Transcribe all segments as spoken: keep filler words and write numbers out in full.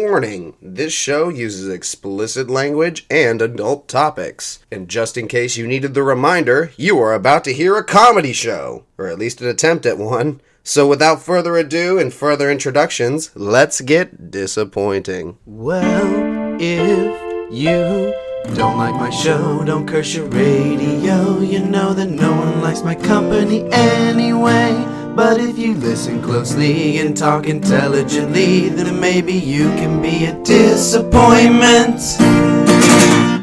Warning, this show uses explicit language and adult topics. And just in case you needed the reminder, you are about to hear a comedy show, or at least an attempt at one. So without further ado and further introductions, let's get disappointing. Well, if you don't like my show, don't curse your radio. You know that no one likes my company anyway. But if you listen closely and talk intelligently, then maybe you can be a disappointment.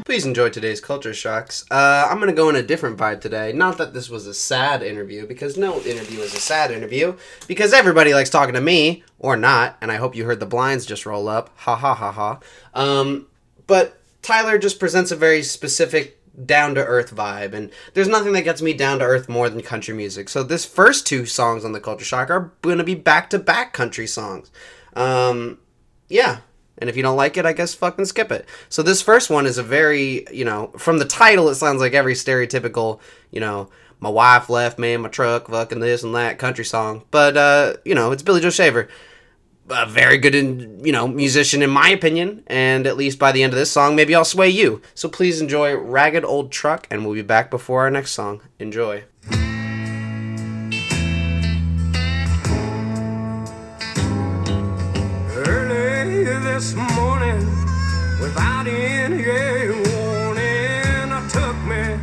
Please enjoy today's Culture Shocks. Uh, I'm going to go in a different vibe today. Not that this was a sad interview, because no interview is a sad interview, because everybody likes talking to me, or not, and I hope you heard the blinds just roll up. Ha ha ha ha. Um, but Tyler just presents a very specific down-to-earth vibe, and there's nothing that gets me down-to-earth more than country music. So this first two songs on the Culture Shock are going to be back-to-back country songs. Um, yeah. And if you don't like it, I guess fucking skip it. So this first one is a very, you know, from the title, it sounds like every stereotypical, you know, my wife left me in my truck, fucking this and that country song. But, uh, you know, it's Billy Joe Shaver. A very good, you know, musician in my opinion. And at least by the end of this song, maybe I'll sway you. So please enjoy Ragged Old Truck, and we'll be back before our next song. Enjoy. This morning, without any warning, I took me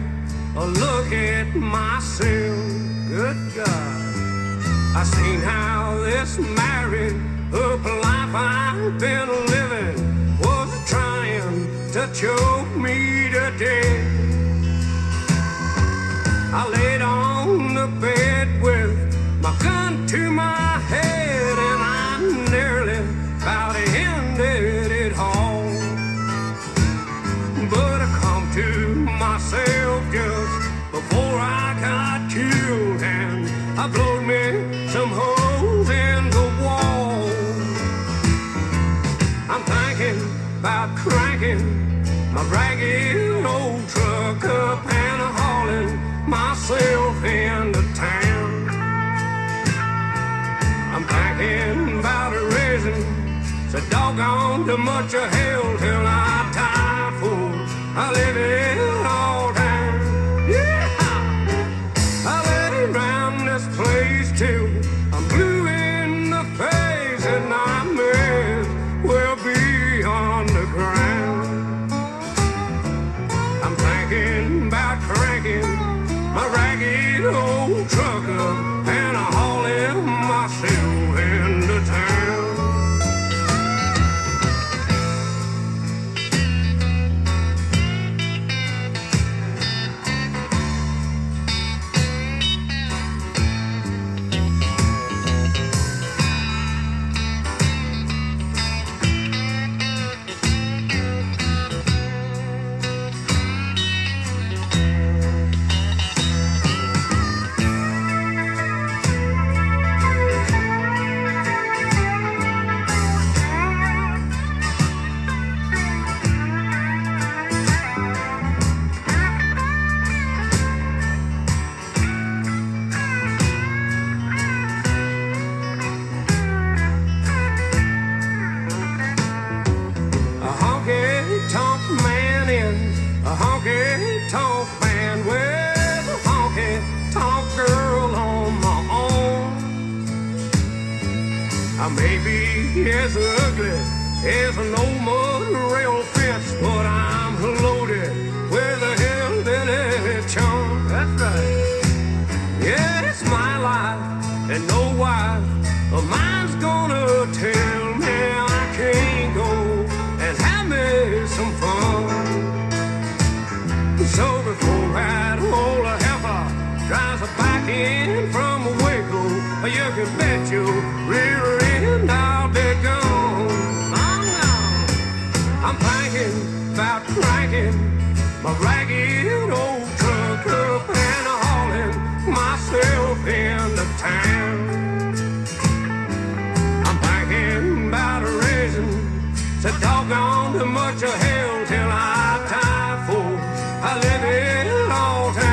a look at myself. Good God, I seen how this married up life I've been living was trying to choke me to death. I laid on the bed with my gun to my head, and I nearly about it. Myself just before I got killed, and I blowed me some holes in the wall. I'm thinking about cranking my ragged old truck up and hauling myself into town. I'm thinking about raising so doggone too much of hell till I die for I live in. It's ugly, it's an old mud rail fence, but I'm loaded with a hillbilly charm. That's right. Yeah, it's my life, and no wife of mine's gonna tell me I can't go and have me some fun. So before that old heifer drives her back in from a wiggle, you can bet you rear end I'll be gone. Oh, no. I'm thinking about cranking my ragged old truck up and hauling myself into town. I'm thinking about raising so doggone too much of hell till I die for I live in all town.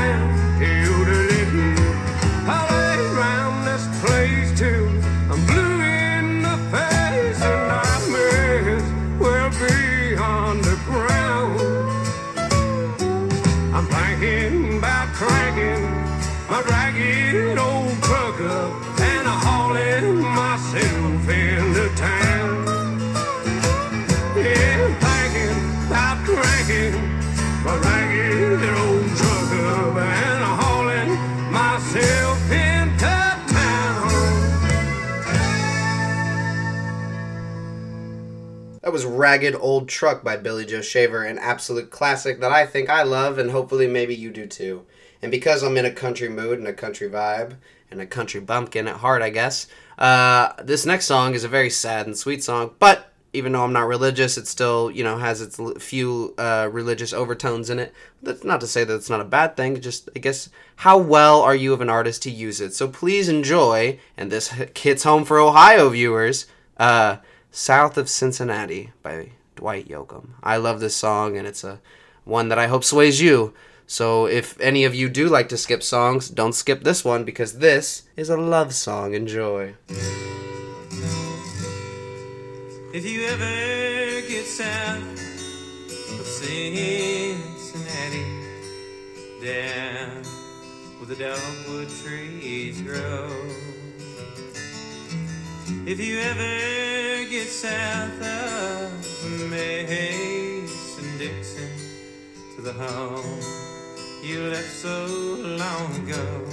Place too. I'm blue in the face and I miss That was Ragged Old Truck by Billy Joe Shaver, an absolute classic that I think I love, and hopefully maybe you do too. And because I'm in a country mood and a country vibe, and a country bumpkin at heart, I guess, uh, this next song is a very sad and sweet song, but even though I'm not religious, it still, you know, has its few uh, religious overtones in it. That's not to say that it's not a bad thing, just, I guess, how well are you of an artist to use it? So please enjoy, and this hits home for Ohio viewers, uh... South of Cincinnati by Dwight Yoakam. I love this song, and it's a one that I hope sways you. So if any of you do like to skip songs, don't skip this one, because this is a love song. Enjoy. If you ever get south of Cincinnati, down where the dogwood trees grow, if you ever get south of Mason-Dixon to the home you left so long ago,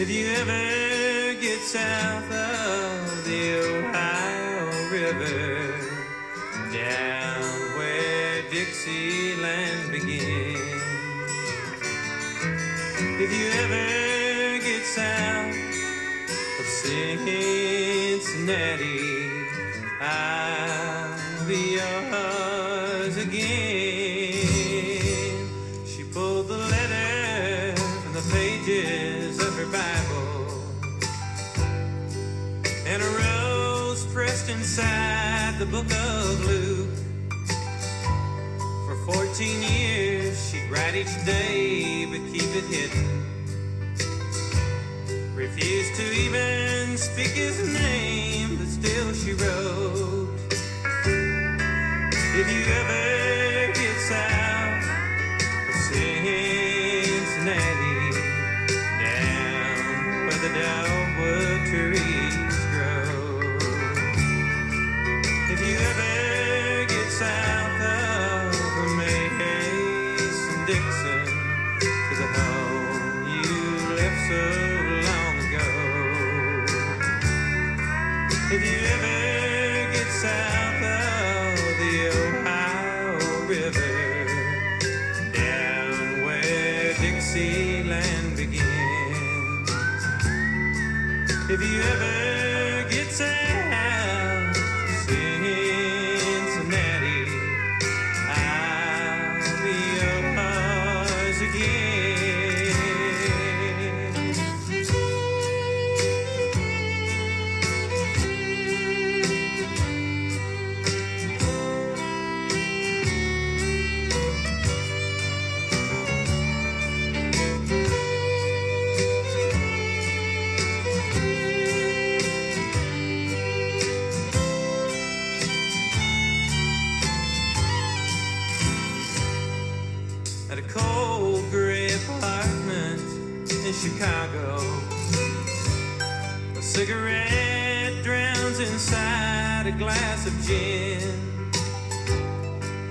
if you ever get south of the Ohio River, down where Dixieland begins, if you ever get south Cincinnati, I'll be yours again. She pulled the letter from the pages of her Bible, and a rose pressed inside the book of Luke. For fourteen years she'd write each day, but keep it hidden. Refused to even speak his name, but still she wrote. If you ever get south of Cincinnati, down where the dogwood trees grow, if you ever get south of Mason-Dixon to the home you left so. If you ever get south of the Ohio River, down where Dixieland begins, if you ever get south of Cincinnati, I'll be yours again. Chicago, a cigarette drowns inside a glass of gin.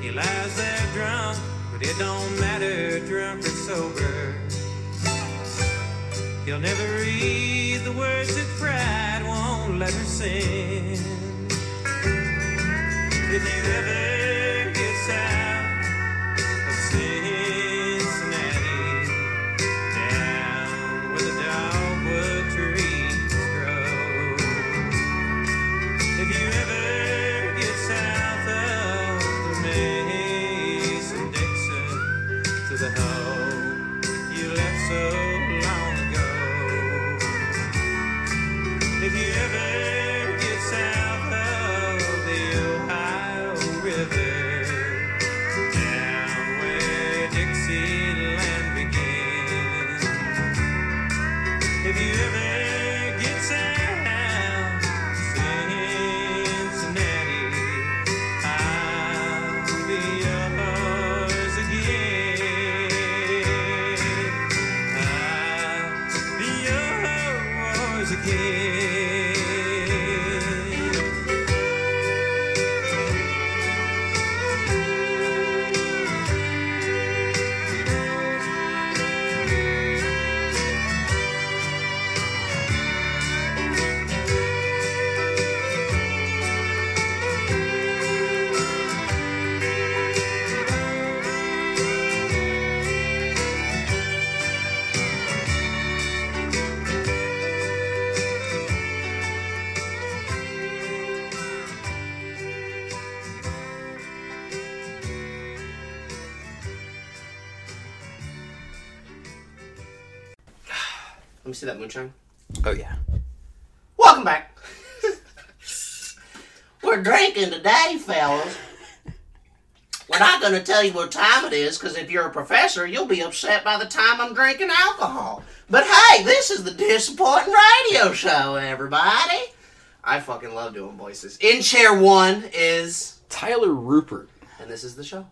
He lies there drunk, but it don't matter, drunk or sober. He'll never read the words that pride won't let her sing. If you ever get south of sin, again. Let me see that moonshine. Oh, yeah. Welcome back. We're drinking today, fellas. We're not going to tell you what time it is, because if you're a professor, you'll be upset by the time I'm drinking alcohol. But hey, this is the Disappointing Radio Show, everybody. I fucking love doing voices. In chair one is... Tyler Rupert. And this is the show.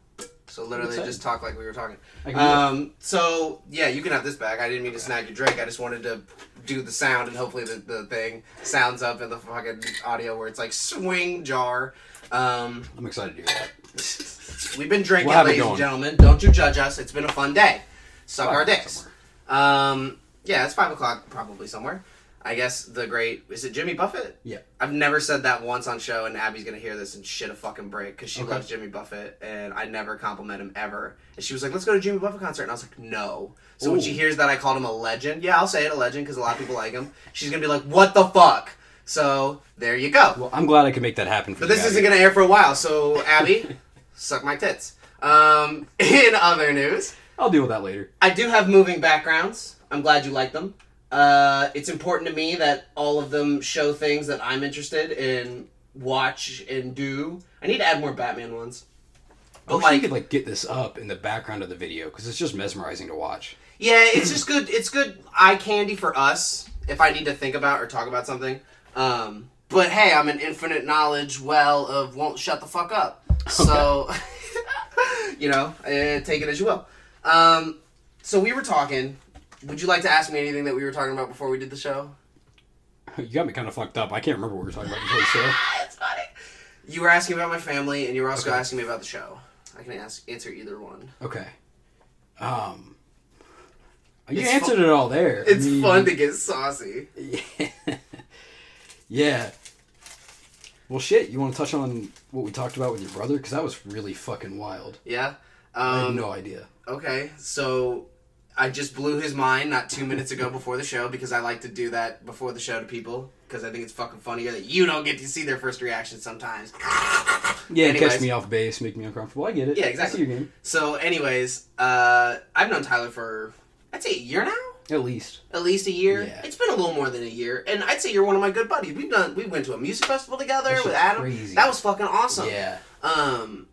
So literally just talk like we were talking. Um, so, yeah, you can have this back. I didn't mean to snag your drink. I just wanted to do the sound, and hopefully the, the thing sounds up in the fucking audio where it's like swing jar. Um, I'm excited to hear that. We've been drinking, we'll ladies and gentlemen. Don't you judge us. It's been a fun day. Suck five our dicks. Um, yeah, it's five o'clock probably somewhere. I guess the great... Is it Jimmy Buffett? Yeah. I've never said that once on show, and Abby's going to hear this and shit a fucking break, because she okay. loves Jimmy Buffett, and I never compliment him ever. And she was like, let's go to a Jimmy Buffett concert. And I was like, no. So Ooh. when she hears that I called him a legend, yeah, I'll say it, a legend, because a lot of people like him, she's going to be like, what the fuck? So, there you go. Well, I'm glad I could make that happen for you. But this Abby. isn't going to air for a while, so Abby, suck my tits. Um, in other news... I'll deal with that later. I do have moving backgrounds. I'm glad you like them. Uh, it's important to me that all of them show things that I'm interested in, watch and do. I need to add more Batman ones. But I wish like, you could like get this up in the background of the video, because it's just mesmerizing to watch. Yeah, it's just good. It's good eye candy for us if I need to think about or talk about something. Um, but hey, I'm an infinite knowledge well of won't shut the fuck up. Okay. So, you know, uh, take it as you will. Um, so we were talking... Would you like to ask me anything that we were talking about before we did the show? You got me kind of fucked up. I can't remember what we were talking about before the show. It's funny. You were asking about my family, and you were also okay. asking me about the show. I can ask, answer either one. Okay. Um. You it's answered fun. it all there. It's I mean, fun to get saucy. Yeah. yeah. Well, shit, you want to touch on what we talked about with your brother? Because that was really fucking wild. Yeah? Um, I had no idea. Okay, so... I just blew his mind not two minutes ago before the show, because I like to do that before the show to people, because I think it's fucking funnier that you don't get to see their first reaction sometimes. Yeah, anyways. It catch me off base, make me uncomfortable. I get it. Yeah, exactly. I see your game. So, anyways, uh, I've known Tyler for, I'd say a year now? At least. At least a year? Yeah. It's been a little more than a year, and I'd say you're one of my good buddies. We've done, we went to a music festival together with Adam. Crazy. That was fucking awesome. Yeah. Um,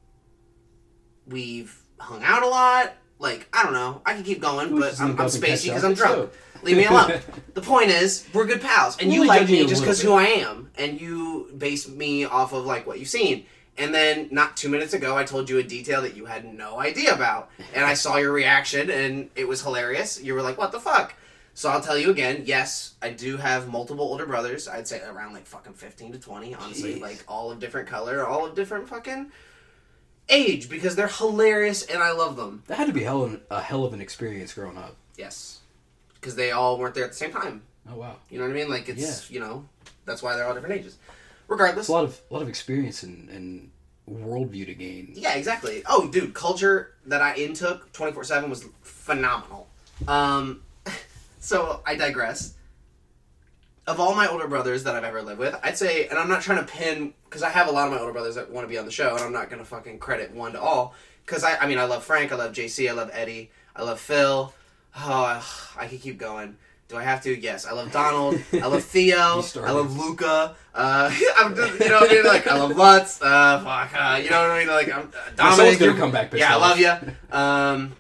we've hung out a lot. Like, I don't know. I can keep going, but I'm, I'm spacey because I'm drunk. So. Leave me alone. The point is, we're good pals. And you like me just because who I am. And you base me off of, like, what you've seen. And then, not two minutes ago, I told you a detail that you had no idea about. And I saw your reaction, and it was hilarious. You were like, what the fuck? So I'll tell you again, yes, I do have multiple older brothers. I'd say around, like, fucking fifteen to twenty, honestly. Jeez. Like, all of different color, all of different fucking... age, because they're hilarious and I love them. That had to be hell of an, a hell of an experience growing up. Yes. Because they all weren't there at the same time. Oh, wow. You know what I mean? Like, it's, yeah. you know, that's why they're all different ages. Regardless. It's a lot of a lot of experience and, and worldview to gain. Yeah, exactly. Oh, dude, culture that I intook twenty-four seven was phenomenal. Um, so, I digress. Of all my older brothers that I've ever lived with, I'd say, and I'm not trying to pin, because I have a lot of my older brothers that want to be on the show, and I'm not going to fucking credit one to all, because I, I mean, I love Frank, I love J C, I love Eddie, I love Phil, oh, I could keep going. Do I have to? Yes. I love Donald, I love Theo, I love Luca, uh, I'm just, you know what I mean, like, I love Lutz, uh, fuck, uh, you know what I mean, like, I'm, uh, Dominic, gonna come back, yeah, I love you, um,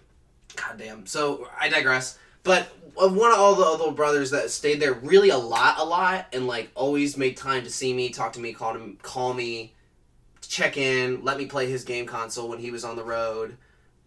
goddamn, so, I digress, but... One of all the other brothers that stayed there really a lot, a lot, and, like, always made time to see me, talk to me, call him, call me, check in, let me play his game console when he was on the road.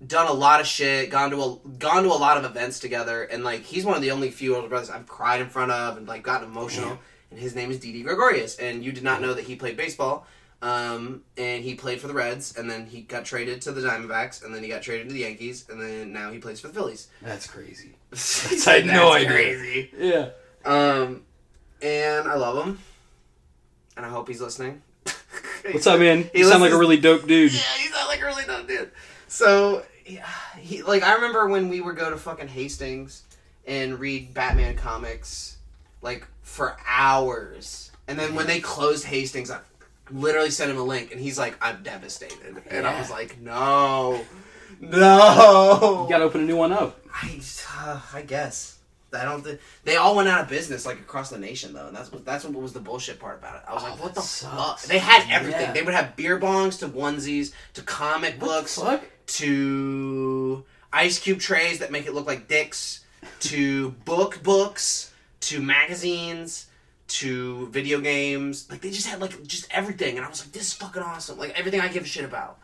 Done a lot of shit, gone to a, gone to a lot of events together, and, like, he's one of the only few older brothers I've cried in front of and, like, gotten emotional, yeah. and his name is D D. Gregorius, and you did not know that he played baseball, um, and he played for the Reds, and then he got traded to the Diamondbacks, and then he got traded to the Yankees, and then now he plays for the Phillies. That's crazy. That's, I had no idea. Crazy. Yeah. Um, and I love him. And I hope he's listening. What's up, man? You sound like a really dope dude. Yeah, you sound like a really dope dude. So, yeah, he, like, I remember when we would go to fucking Hastings and read Batman comics, like, for hours. And then when they closed Hastings, I literally sent him a link, and he's like, I'm devastated. And yeah. I was like, no. No! You gotta open a new one up. I, uh, I guess. I don't think they all went out of business like across the nation though, and that's what that's what was the bullshit part about it. I was oh, like, what the sucks. fuck? They had everything. Yeah. They would have beer bongs to onesies to comic what books to ice cube trays that make it look like dicks to book books to magazines to video games. Like they just had like just everything, and I was like, this is fucking awesome. Like everything I give a shit about.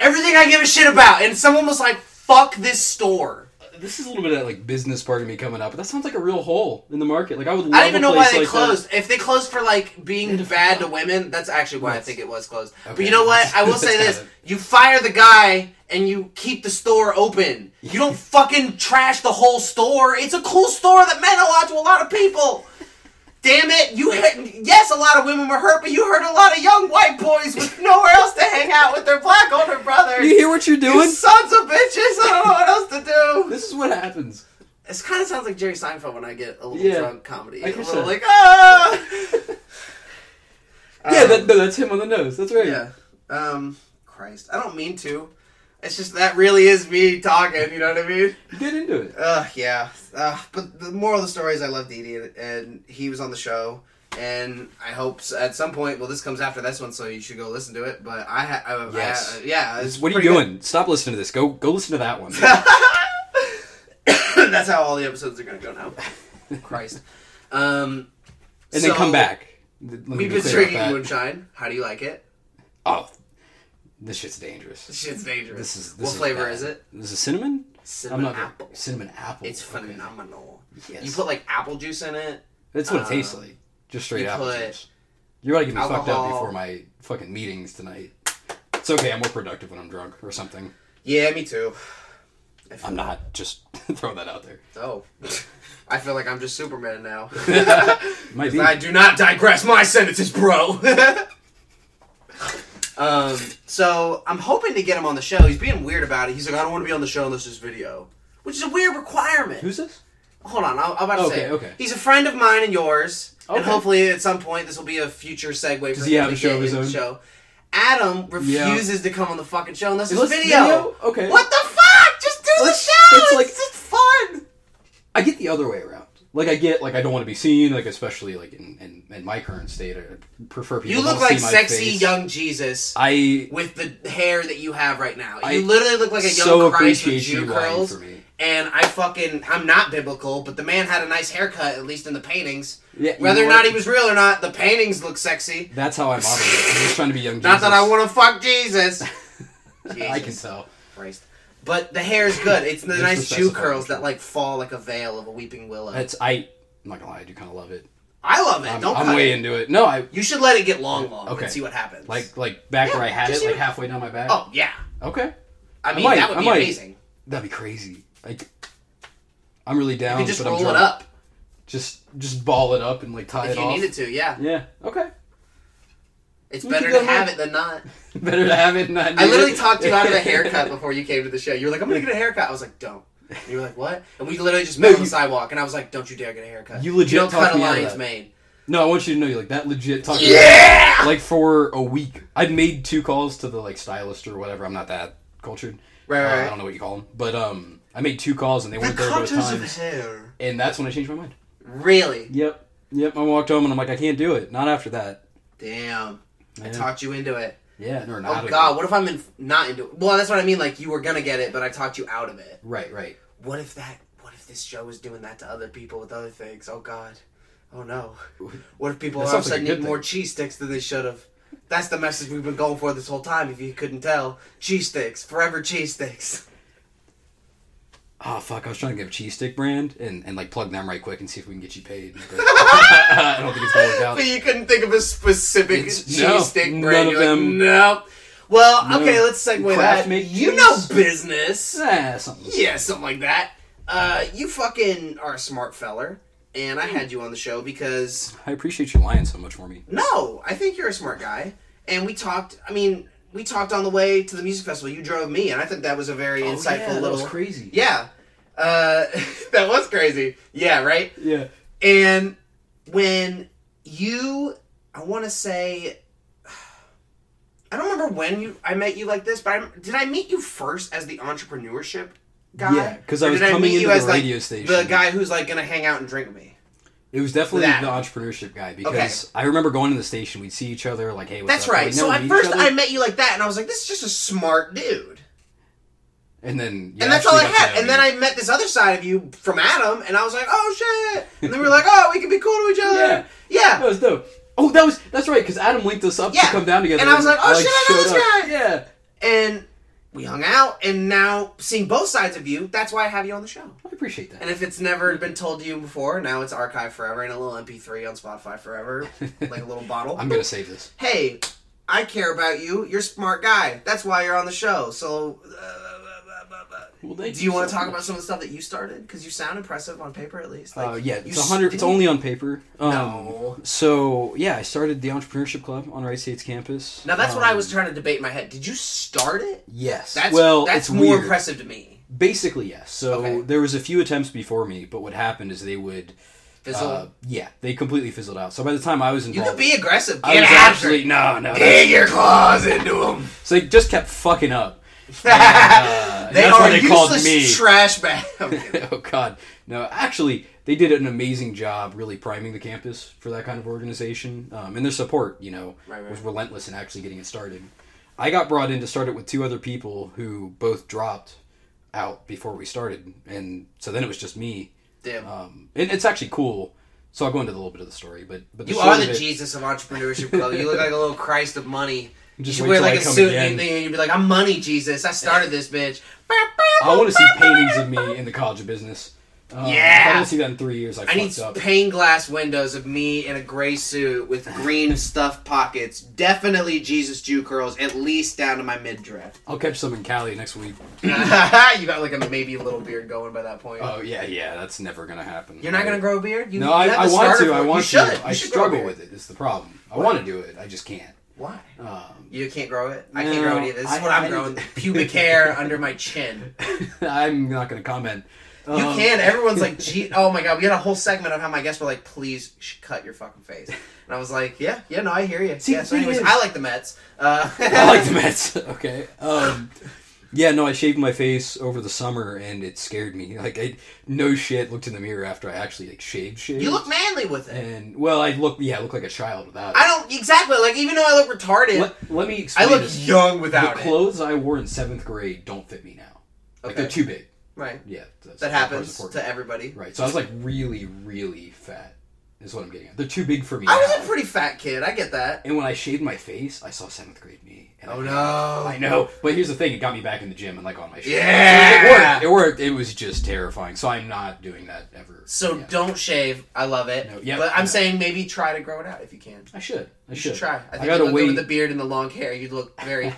Everything I give a shit about, and someone was like, "Fuck this store." This is a little bit of like business part of me coming up, but that sounds like a real hole in the market. Like I would. Love I don't even know why they like closed. That. If they closed for like being bad to women, that's actually why that's, I think it was closed. Okay. But you know what? I will say this: you fire the guy and you keep the store open. You don't fucking trash the whole store. It's a cool store that meant a lot to a lot of people. Damn it, you hit, yes, a lot of women were hurt, but you hurt a lot of young white boys with nowhere else to hang out with their black older brothers. You hear what you're doing? You sons of bitches, I don't know what else to do. This is what happens. This kind of sounds like Jerry Seinfeld when I get a little yeah. drunk comedy. I a little so. like, ah! um, yeah, that, no, that's him on the nose, that's right. Yeah. Um, Christ, I don't mean to. It's just, that really is me talking, you know what I mean? You get into it. Ugh, yeah. Uh, but the moral of the story is I love D D, and, and he was on the show, and I hope so, at some point, well, this comes after this one, so you should go listen to it, but I... Ha- I yes. I, uh, yeah. It's what are you doing? Good. Stop listening to this. Go go listen to that one. That's how all the episodes are going to go now. Christ. Um, and so, then come back. Let we've been drinking moonshine. How do you like it? Oh, This shit's dangerous. This shit's dangerous. This is, this what is flavor bad. Is it? This is cinnamon? Cinnamon I'm not apple. Gonna, cinnamon apple. It's phenomenal. Okay. Yes. You put like apple juice in it. That's what uh, it tastes like. Just straight apple juice. You're about to get me alcohol. fucked up before my fucking meetings tonight. It's okay. I'm more productive when I'm drunk or something. Yeah, me too. I'm not. Like... Just throw that out there. Oh. I feel like I'm just Superman now. Might be. I do not digress my sentences, bro. Um, so I'm hoping to get him on the show. He's being weird about it. He's like, I don't want to be on the show unless there's video, which is a weird requirement. Who's this? Hold on, I'm about to okay, say. Okay, okay. He's a friend of mine and yours, okay. and hopefully at some point this will be a future segue for Does him he have to a show get of his own? The show. Adam refuses yeah. to come on the fucking show unless there's video. video. Okay. What the fuck? Just do Let's, the show. It's, it's like it's fun. I get the other way around. Like I get, like I don't want to be seen, like especially like in, in, in my current state, I prefer people. You look like sexy face. young Jesus. I with the hair that you have right now. I, you literally look like a young so Christ with Jew curls. For me. And I fucking, I'm not biblical, but the man had a nice haircut, at least in the paintings. Yeah, whether or not he was real or not, the paintings look sexy. That's how I model it. I'm just trying to be young Jesus. Not that I want to fuck Jesus. Jesus. I can tell. Christ. But the hair is good. It's the There's nice the Jew curls that like fall like a veil of a weeping willow. That's I. I'm not gonna lie, I do kind of love it. I love it. I'm, Don't. I'm cut way it. into it. No, I. You should let it get long, long, okay. and see what happens. Like, like back yeah, where I had it, like it. halfway down my back. Oh yeah. Okay. I mean, I might, that would be might, amazing. That'd be crazy. Like, I'm really down. You could just but roll I'm it up. Just, just ball it up and like tie if it off. If you needed to, yeah. Yeah. Okay. It's you better to have it than not. Better to have it than not. I literally talked you out of a haircut before you came to the show. You were like, I'm going to get a haircut. I was like, don't. And you were like, what? And we literally just met no, on the sidewalk, and I was like, don't you dare get a haircut. You legit you don't talked cut me a lion's mane. No, I want you to know, you like, that legit talked yeah! me out of, like, for a week. I've made two calls to the, like, stylist or whatever. I'm not that cultured. Right, right. Uh, I don't know what you call them. But um, I made two calls, and they the weren't there both times. Of his hair. And that's when I changed my mind. Really? Yep. Yep. I walked home, and I'm like, I can't do it. Not after that. Damn. I talked you into it. Yeah. Or not oh, God. What if I'm in, not into it? Well, that's what I mean. Like, you were going to get it, but I talked you out of it. Right, right. What if that... What if this show is doing that to other people with other things? Oh, God. Oh, no. What if people all of a sudden need more cheese sticks than they should have? That's the message we've been going for this whole time, if you couldn't tell. Cheese sticks. Forever cheese sticks. Oh, fuck. I was trying to give a cheese stick brand and, and like, plug them right quick and see if we can get you paid. But I don't think it's going to work out. But you couldn't think of a specific it's, cheese no, stick brand. None You're of like, them. Nope. Well, no. Okay, let's segue Craft that. You know business. Ah, something yeah, something like that. Uh, you fucking are a smart feller. And I had you on the show because... I appreciate you lying so much for me. No, I think you're a smart guy. And we talked, I mean... We talked on the way to the music festival. You drove me, and I think that was a very oh, insightful yeah, that little... that was crazy. Yeah. Uh, that was crazy. Yeah, right? Yeah. And when you... I want to say... I don't remember when you I met you like this, but I, did I meet you first as the entrepreneurship guy? Yeah, because I was coming into the radio station. The guy who's like gonna hang out and drink with me. It was definitely that. The entrepreneurship guy, because okay. I remember going to the station, we'd see each other, like, hey, what's That's up? That's right. So at first I met you like that, and I was like, this is just a smart dude. And then... Yeah, and that's all I had. And then I met this other side of you from Adam, and I was like, oh, shit. And then we were like, oh, we can be cool to each other. Yeah. Yeah. That was dope. Oh, that was... That's right, because Adam linked us up yeah. to come down together. And I was like, oh, I, like, shit, I know this guy. Yeah. And... we hung out, and now seeing both sides of you, that's why I have you on the show. I appreciate that. And if it's never been told to you before, now it's archived forever in a little M P three on Spotify forever, like a little bottle. I'm going to save this. Hey, I care about you. You're a smart guy. That's why you're on the show. So, uh, well, do you want to talk about some of the stuff that you started? Because you sound impressive on paper, at least. Like, uh, yeah, it's, one hundred, it's only on paper. Um, no. So, yeah, I started the Entrepreneurship Club on Wright State's campus. Now, that's um, what I was trying to debate in my head. Did you start it? Yes. That's, well, that's more weird. Impressive to me. Basically, yes. So, okay. There was a few attempts before me, but what happened is they would... fizzle? Uh, yeah, they completely fizzled out. So by the time I was involved... You could be aggressive. Get after it. No, no. Dig your claws into them. So they just kept fucking up. And, uh, they are they useless me. Trash bag. Oh god, no! Actually, they did an amazing job, really priming the campus for that kind of organization, um, and their support, you know, right, right. was relentless in actually getting it started. I got brought in to start it with two other people who both dropped out before we started, and so then it was just me. Damn, um, and it's actually cool. So I'll go into a little bit of the story, but but the you are the it, Jesus of entrepreneurship, bro. You look like a little Christ of money. You should wear like a suit and you'd be like, I'm money, Jesus. I started this bitch. I want to see paintings of me in the College of Business. Um, yeah. If I don't see that in three years, I, I fucked up. I need pane glass windows of me in a gray suit with green stuffed pockets. Definitely Jesus Jew curls, at least down to my midriff. I'll catch some in Cali next week. You got like a maybe little beard going by that point. Oh, yeah, yeah. That's never going to happen. You're not going to grow a beard? You, no, you I, I want to. I want to. Should. I should struggle with it. It's the problem. I want to do it. I just can't. Why? Um, you can't grow it? I no, can't grow it either. This is I, what I'm I, growing. Pubic hair under my chin. I'm not going to comment. You um, can. Everyone's like, gee, oh my god. We had a whole segment on how my guests were like, please sh- cut your fucking face. And I was like, yeah, yeah, no, I hear you. See, yeah, so anyways, is. I like the Mets. Uh, I like the Mets. Okay. Um, yeah, no, I shaved my face over the summer and it scared me. Like, I, no shit, looked in the mirror after I actually, like, shaved shit. You look manly with it. And, well, I look, yeah, I look like a child without it. I don't, exactly. Like, even though I look retarded. Let, let me explain. I look this. Young without it. The clothes it. I wore in seventh grade don't fit me now. Like, okay. They're too big. Right. Yeah. That's, that happens to everybody. Right. So I was like really, really fat is what I'm getting at. They're too big for me. I now. was a pretty fat kid. I get that. And when I shaved my face, I saw seventh grade me. And oh, I, no. I know. But here's the thing. It got me back in the gym and like on my shit. Yeah. So it, worked. it worked. It worked. It was just terrifying. So I'm not doing that ever. So yeah. Don't shave. I love it. No, yeah, but I'm no. saying maybe try to grow it out if you can. I should. I should. You should try. I think I you'd look with the beard and the long hair. You'd look very...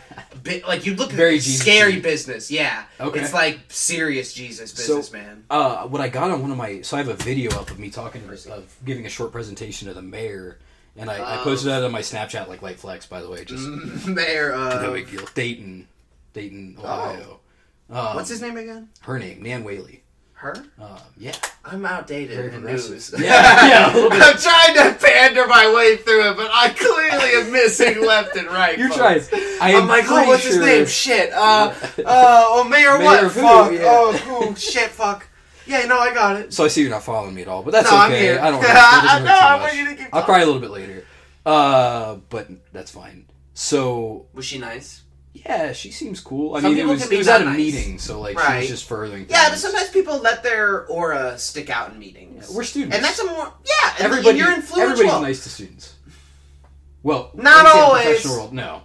bi- like, you'd look very scary Jesus. Business. Yeah. Okay. It's like serious Jesus business, so, man. Uh, what I got on one of my... So I have a video up of me talking... To, of giving a short presentation to the mayor. And I, um, I posted that on my Snapchat, like Light Flex, by the way. Just Mayor of... No big deal. Dayton. Dayton, Ohio. Oh. Um, What's his name again? Her name. Nan Whaley. Her? Um, yeah. I'm outdated in news. Yeah, yeah, a little bit. I'm trying to pander my way through it, but I clearly am missing left and right. You're trying. I'm like, oh, what's sure. his name? Shit. Uh, uh, oh, Mayor, Mayor what? Who? Fuck. Yeah. Oh, cool. Shit, fuck. Yeah, no, I got it. So I see you're not following me at all, but that's no, okay. I'm here. I don't want no, I want you to keep I'll talking. Cry a little bit later. Uh, but that's fine. So. Was she nice? Yeah, she seems cool. I Some mean, it was, it was at a nice. meeting, so like right. she was just furthering things. Yeah, but sometimes people let their aura stick out in meetings. Yeah, we're students. And that's a more... Yeah, and everybody, you're influential. Everybody's nice to students. Well... Not always. In the professional world, no.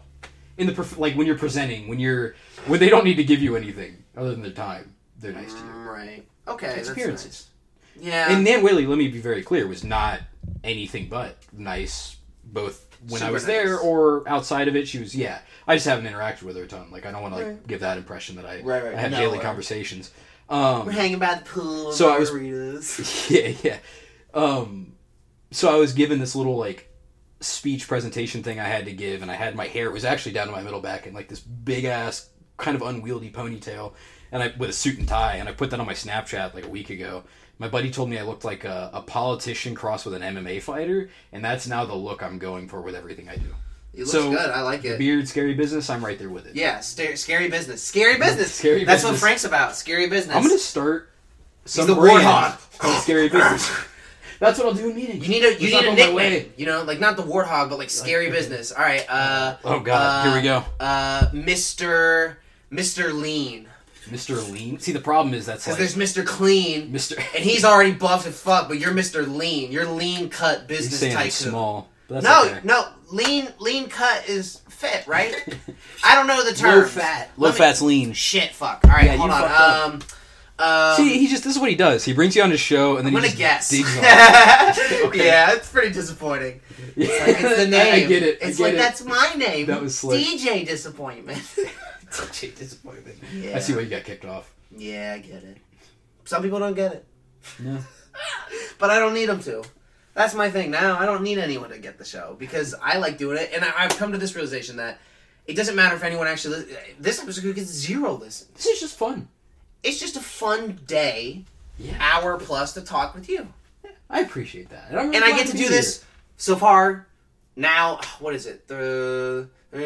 In the prof- like, when you're presenting, when you're... When they don't need to give you anything other than their time, they're nice to you. Right. Okay, it's that's appearances. Nice. Yeah. And Nan Whaley, let me be very clear, was not anything but nice, both... When Super I was nice. There or outside of it, she was, yeah. I just haven't interacted with her a ton. Like, I don't want to like right. give that impression that I, right, right. I have no, daily right. conversations. Um, We're hanging by the pool so I was, margaritas. Yeah, yeah. Um, so I was given this little, like, speech presentation thing I had to give, and I had my hair. It was actually down to my middle back in, like, this big-ass, kind of unwieldy ponytail and I with a suit and tie, and I put that on my Snapchat, like, a week ago. My buddy told me I looked like a, a politician crossed with an M M A fighter, and that's now the look I'm going for with everything I do. It looks so good. I like it. Beard, Scary Business, I'm right there with it. Yeah, st- Scary Business. Scary Business! Scary That's business. What Frank's about. Scary Business. I'm going to start some He's the warthog. From Scary Business. That's what I'll do in meetings. You need a, you need a nickname. You know, like not the warthog, but like Scary Business. All right. Uh, oh, God. Uh, Here we go. Uh, Mister Mister Lean. Mister Lean? See, the problem is that's like... Because there's Mister Clean, Mister and he's already buffed and fucked, but you're Mister Lean. You're lean cut business tycoon. He's saying it's small. But that's no, okay. no. Lean lean cut is fit, right? I don't know the term. Low fat. Low me, fat's lean. Shit, fuck. All right, yeah, hold on. Um, um, See, he just... This is what he does. He brings you on his show, and then I'm he just guess. digs on it. Okay. Yeah, it's pretty disappointing. Yeah. It's, like, it's the name. I, I get it. It's I get like, it. That's my name. That was slick. D J Disappointment. D J Disappointment. Yeah. I see why you got kicked off. Yeah, I get it. Some people don't get it. No. But I don't need them to. That's my thing now. I don't need anyone to get the show because I like doing it. And I, I've come to this realization that it doesn't matter if anyone actually... Li- this episode gets zero listens. This is just fun. It's just a fun day, yeah. hour plus to talk with you. Yeah, I appreciate that. And, really and I get to, to do this here. So far. Now, what is it? The... This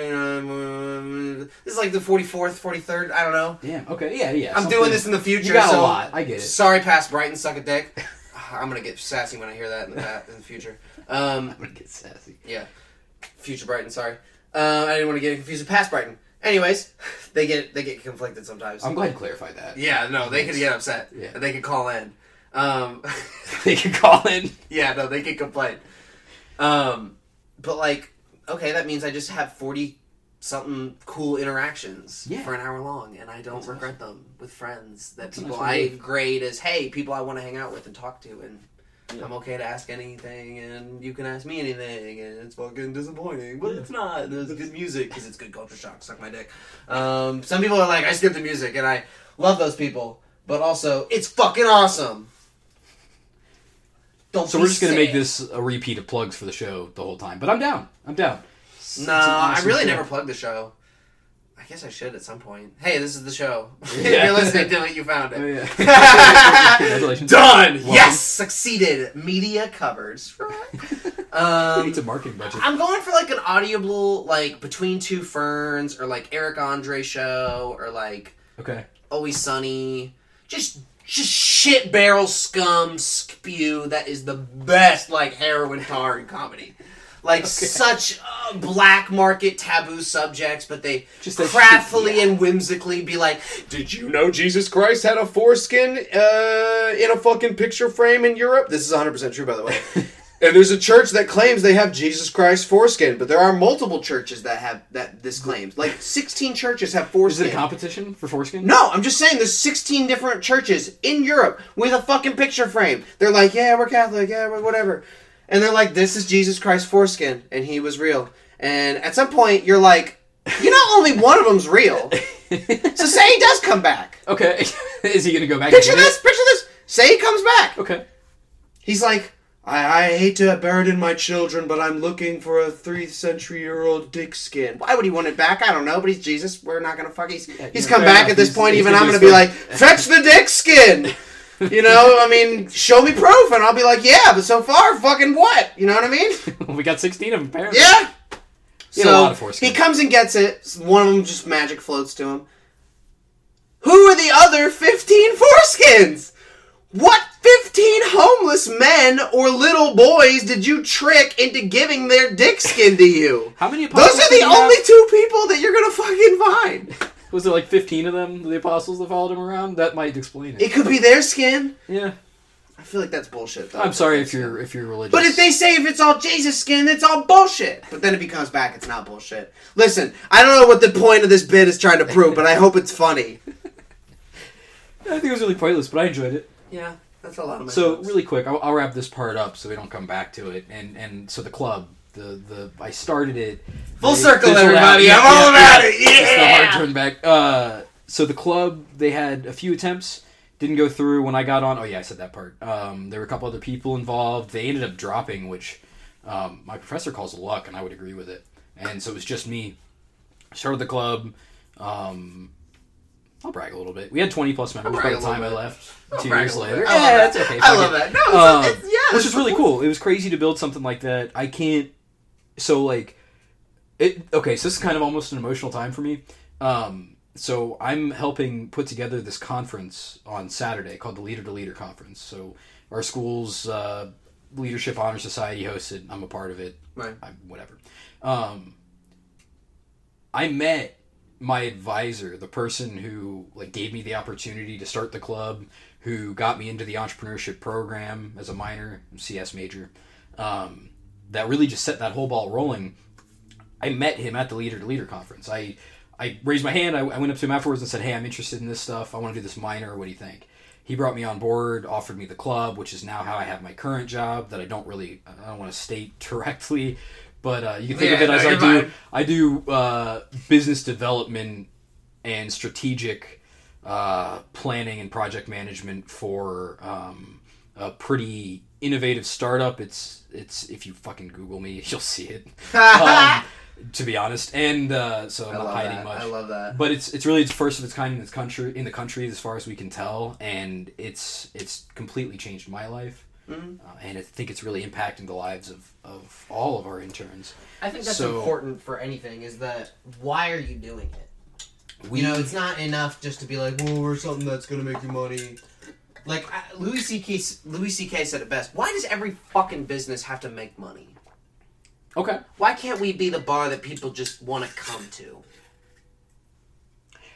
is like the forty-fourth, forty-third, I don't know. Damn, okay, yeah, yeah. I'm something. Doing this in the future, you got so... a lot, I get it. Sorry, past Brighton, suck a dick. I'm going to get sassy when I hear that in the, in the future. Um, I'm going to get sassy. Yeah. Future Brighton, sorry. Uh, I didn't want to get confused with past Brighton. Anyways, they get they get conflicted sometimes. I'm glad you clarified that. Yeah, no, they nice. Could get upset. Yeah. They could call in. Um, they could call in? Yeah, no, they could complain. Um, but, like, okay, that means I just have forty-something cool interactions yeah. for an hour long, and I don't That's regret awesome. Them with friends that That's people I grade as, hey, people I want to hang out with and talk to, and yeah. I'm okay to ask anything, and you can ask me anything, and it's fucking disappointing, but yeah. it's not. There's good music, because it's good culture shock, suck my dick. Um, some people are like, I skip the music, and I love those people, but also, it's fucking awesome. Don't so we're just going to make this a repeat of plugs for the show the whole time. But I'm down. I'm down. It's, no, it's awesome I really show. Never plug the show. I guess I should at some point. Hey, this is the show. Yeah. If you're listening to it, you found it. Oh, yeah. Congratulations. Done! Welcome. Yes! Succeeded. Media covers. um, it's a marketing budget. I'm going for like an audible, like Between Two Ferns, or like Eric Andre Show, or like okay. Always Sunny. Just... Just shit barrel scum spew that is the best, like, heroin tar in comedy. Like, okay. such uh, black market taboo subjects, but they just craftily shit, yeah. and whimsically be like, did you know Jesus Christ had a foreskin uh, in a fucking picture frame in Europe? This is one hundred percent true, by the way. And there's a church that claims they have Jesus Christ foreskin, but there are multiple churches that have that this claims. Like, sixteen churches have foreskin. Is it a competition for foreskin? No, I'm just saying there's sixteen different churches in Europe with a fucking picture frame. They're like, yeah, we're Catholic, yeah, we're whatever. And they're like, this is Jesus Christ foreskin, and he was real. And at some point, you're like, you know only one of them's real. So say he does come back. Okay. Is he going to go back? Picture this, picture this. Say he comes back. Okay. He's like... I, I hate to burden my children, but I'm looking for a three-century-year-old dick skin. Why would he want it back? I don't know, but he's Jesus. We're not going to fuck. He's, yeah, he's come back enough. At this he's, point. He's even I'm going to be like, fetch the dick skin. You know, I mean, show me proof. And I'll be like, yeah, but so far, fucking what? You know what I mean? Well, we got sixteen of them, apparently. Yeah. He so a lot of he comes and gets it. One of them just magic floats to him. Who are the other fifteen foreskins? What fifteen homeless men or little boys did you trick into giving their dick skin to you? How many apostles? Those are the only have? Two people that you're going to fucking find. Was there like fifteen of them, the apostles that followed him around? That might explain it. It could be their skin. Yeah. I feel like that's bullshit, though. I'm sorry if you're if you're religious. But if they say if it's all Jesus skin, it's all bullshit. But then it becomes back, it's not bullshit. Listen, I don't know what the point of this bit is trying to prove, but I hope it's funny. I think it was really pointless, but I enjoyed it. Yeah, that's a lot of my So, jokes. Really quick, I'll, I'll wrap this part up so we don't come back to it. And and so the club, the the I started it. Full circle, everybody. I'm all about it. Yeah. It's not hard to turn back. Uh, so the club, they had a few attempts. Didn't go through when I got on. Oh, yeah, I said that part. Um, there were a couple other people involved. They ended up dropping, which um, my professor calls luck, and I would agree with it. And so it was just me. Started the club. Um... I'll brag a little bit. We had twenty-plus members by the time I left I'll two years later. I yeah, that's okay. I love that. No, it's, um, it's, yeah, which is really cool. It was crazy to build something like that. I can't... So, like, It okay, so this is kind of almost an emotional time for me. Um, so I'm helping put together this conference on Saturday called the Leader to Leader Conference. So our school's uh, Leadership Honor Society hosted. I'm a part of it. Right. I'm, whatever. Um, I met my advisor, the person who like gave me the opportunity to start the club, who got me into the entrepreneurship program as a minor, C S major, um, that really just set that whole ball rolling. I met him at the Leader to Leader Conference. I, I raised my hand. I, I went up to him afterwards and said, "Hey, I'm interested in this stuff. I want to do this minor. What do you think?" He brought me on board, offered me the club, which is now how I have my current job that I don't really, I don't want to state directly, but uh, you can think yeah, of it as no, I do, fine. I do uh, business development and strategic uh, planning and project management for um, a pretty innovative startup. It's, it's, if you fucking Google me, you'll see it. um, to be honest, and uh, so I'm not hiding that. much. I love that. But it's it's really the first of its kind in this country, in the country, as far as we can tell, and it's it's completely changed my life, mm-hmm. uh, and I think it's really impacting the lives of, of all of our interns. I think that's so, important for anything. Is that why are you doing it? We, you know, it's not enough just to be like, well, we're something that's gonna make you money. Like I, Louis C K Louis C K said it best. Why does every fucking business have to make money? Okay. Why can't we be the bar that people just want to come to?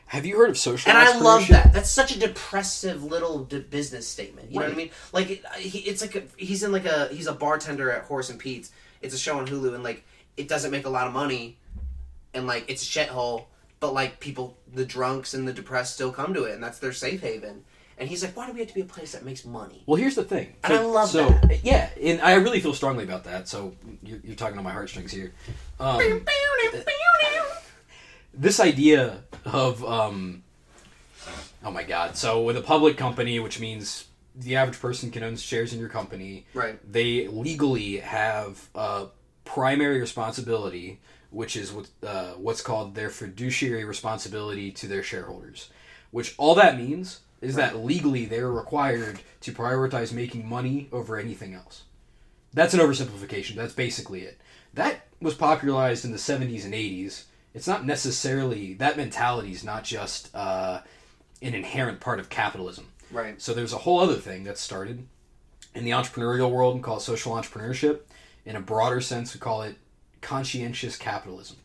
Have you heard of social entrepreneurship? And I love that. That's such a depressive little de- business statement. You right. know what I mean? Like, it, it's like a, he's in like a he's a bartender at Horace and Pete's. It's a show on Hulu, and like it doesn't make a lot of money, and like it's a shithole. But like people, the drunks and the depressed still come to it, and that's their safe haven. And he's like, why do we have to be a place that makes money? Well, here's the thing. So, and I love so, that. Yeah, and I really feel strongly about that, so you're, you're talking on my heartstrings here. Um, this idea of, um, oh my God, so with a public company, which means the average person can own shares in your company, right? They legally have a primary responsibility, which is what, uh, what's called their fiduciary responsibility to their shareholders, which all that means is right. that legally they're required to prioritize making money over anything else. That's an oversimplification. That's basically it. That was popularized in the seventies and eighties. It's not necessarily... That mentality is not just uh, an inherent part of capitalism. Right. So there's a whole other thing that's started in the entrepreneurial world and called social entrepreneurship. In a broader sense, we call it conscientious capitalism.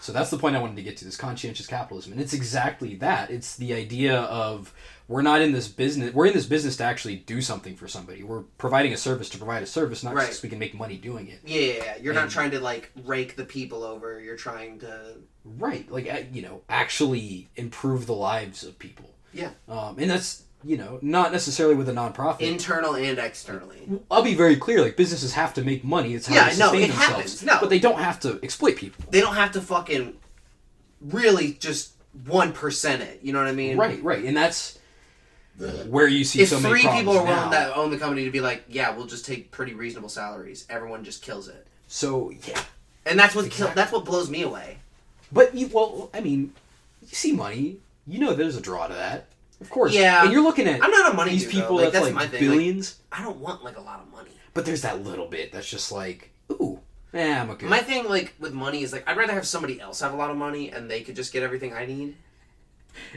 So that's the point I wanted to get to, this conscientious capitalism. And it's exactly that. It's the idea of we're not in this business. We're in this business to actually do something for somebody. We're providing a service to provide a service, not right. just we can make money doing it. Yeah, yeah, yeah. You're and, not trying to, like, rake the people over. You're trying to... Right. Like, you know, actually improve the lives of people. Yeah. Um, and that's, you know, not necessarily with a nonprofit. Internal and externally. I'll be very clear. Like, businesses have to make money. It's how yeah, they sustain no, it themselves. Happens. No. But they don't have to exploit people. They don't have to fucking really just one percent it. You know what I mean? Right, right. And that's where you see if so many problems. If three people are willing that own the company to be like, yeah, we'll just take pretty reasonable salaries, everyone just kills it. So, yeah. And that's what exactly. kill, that's what blows me away. But, you, well, I mean, you see money. You know there's a draw to that. Of course. Yeah. And you're looking at I'm not a money these dude, people like, that's, that's like billions. Like, I don't want like a lot of money. But there's that little bit that's just like, ooh, eh, I'm okay. My thing like with money is like I'd rather have somebody else have a lot of money and they could just get everything I need.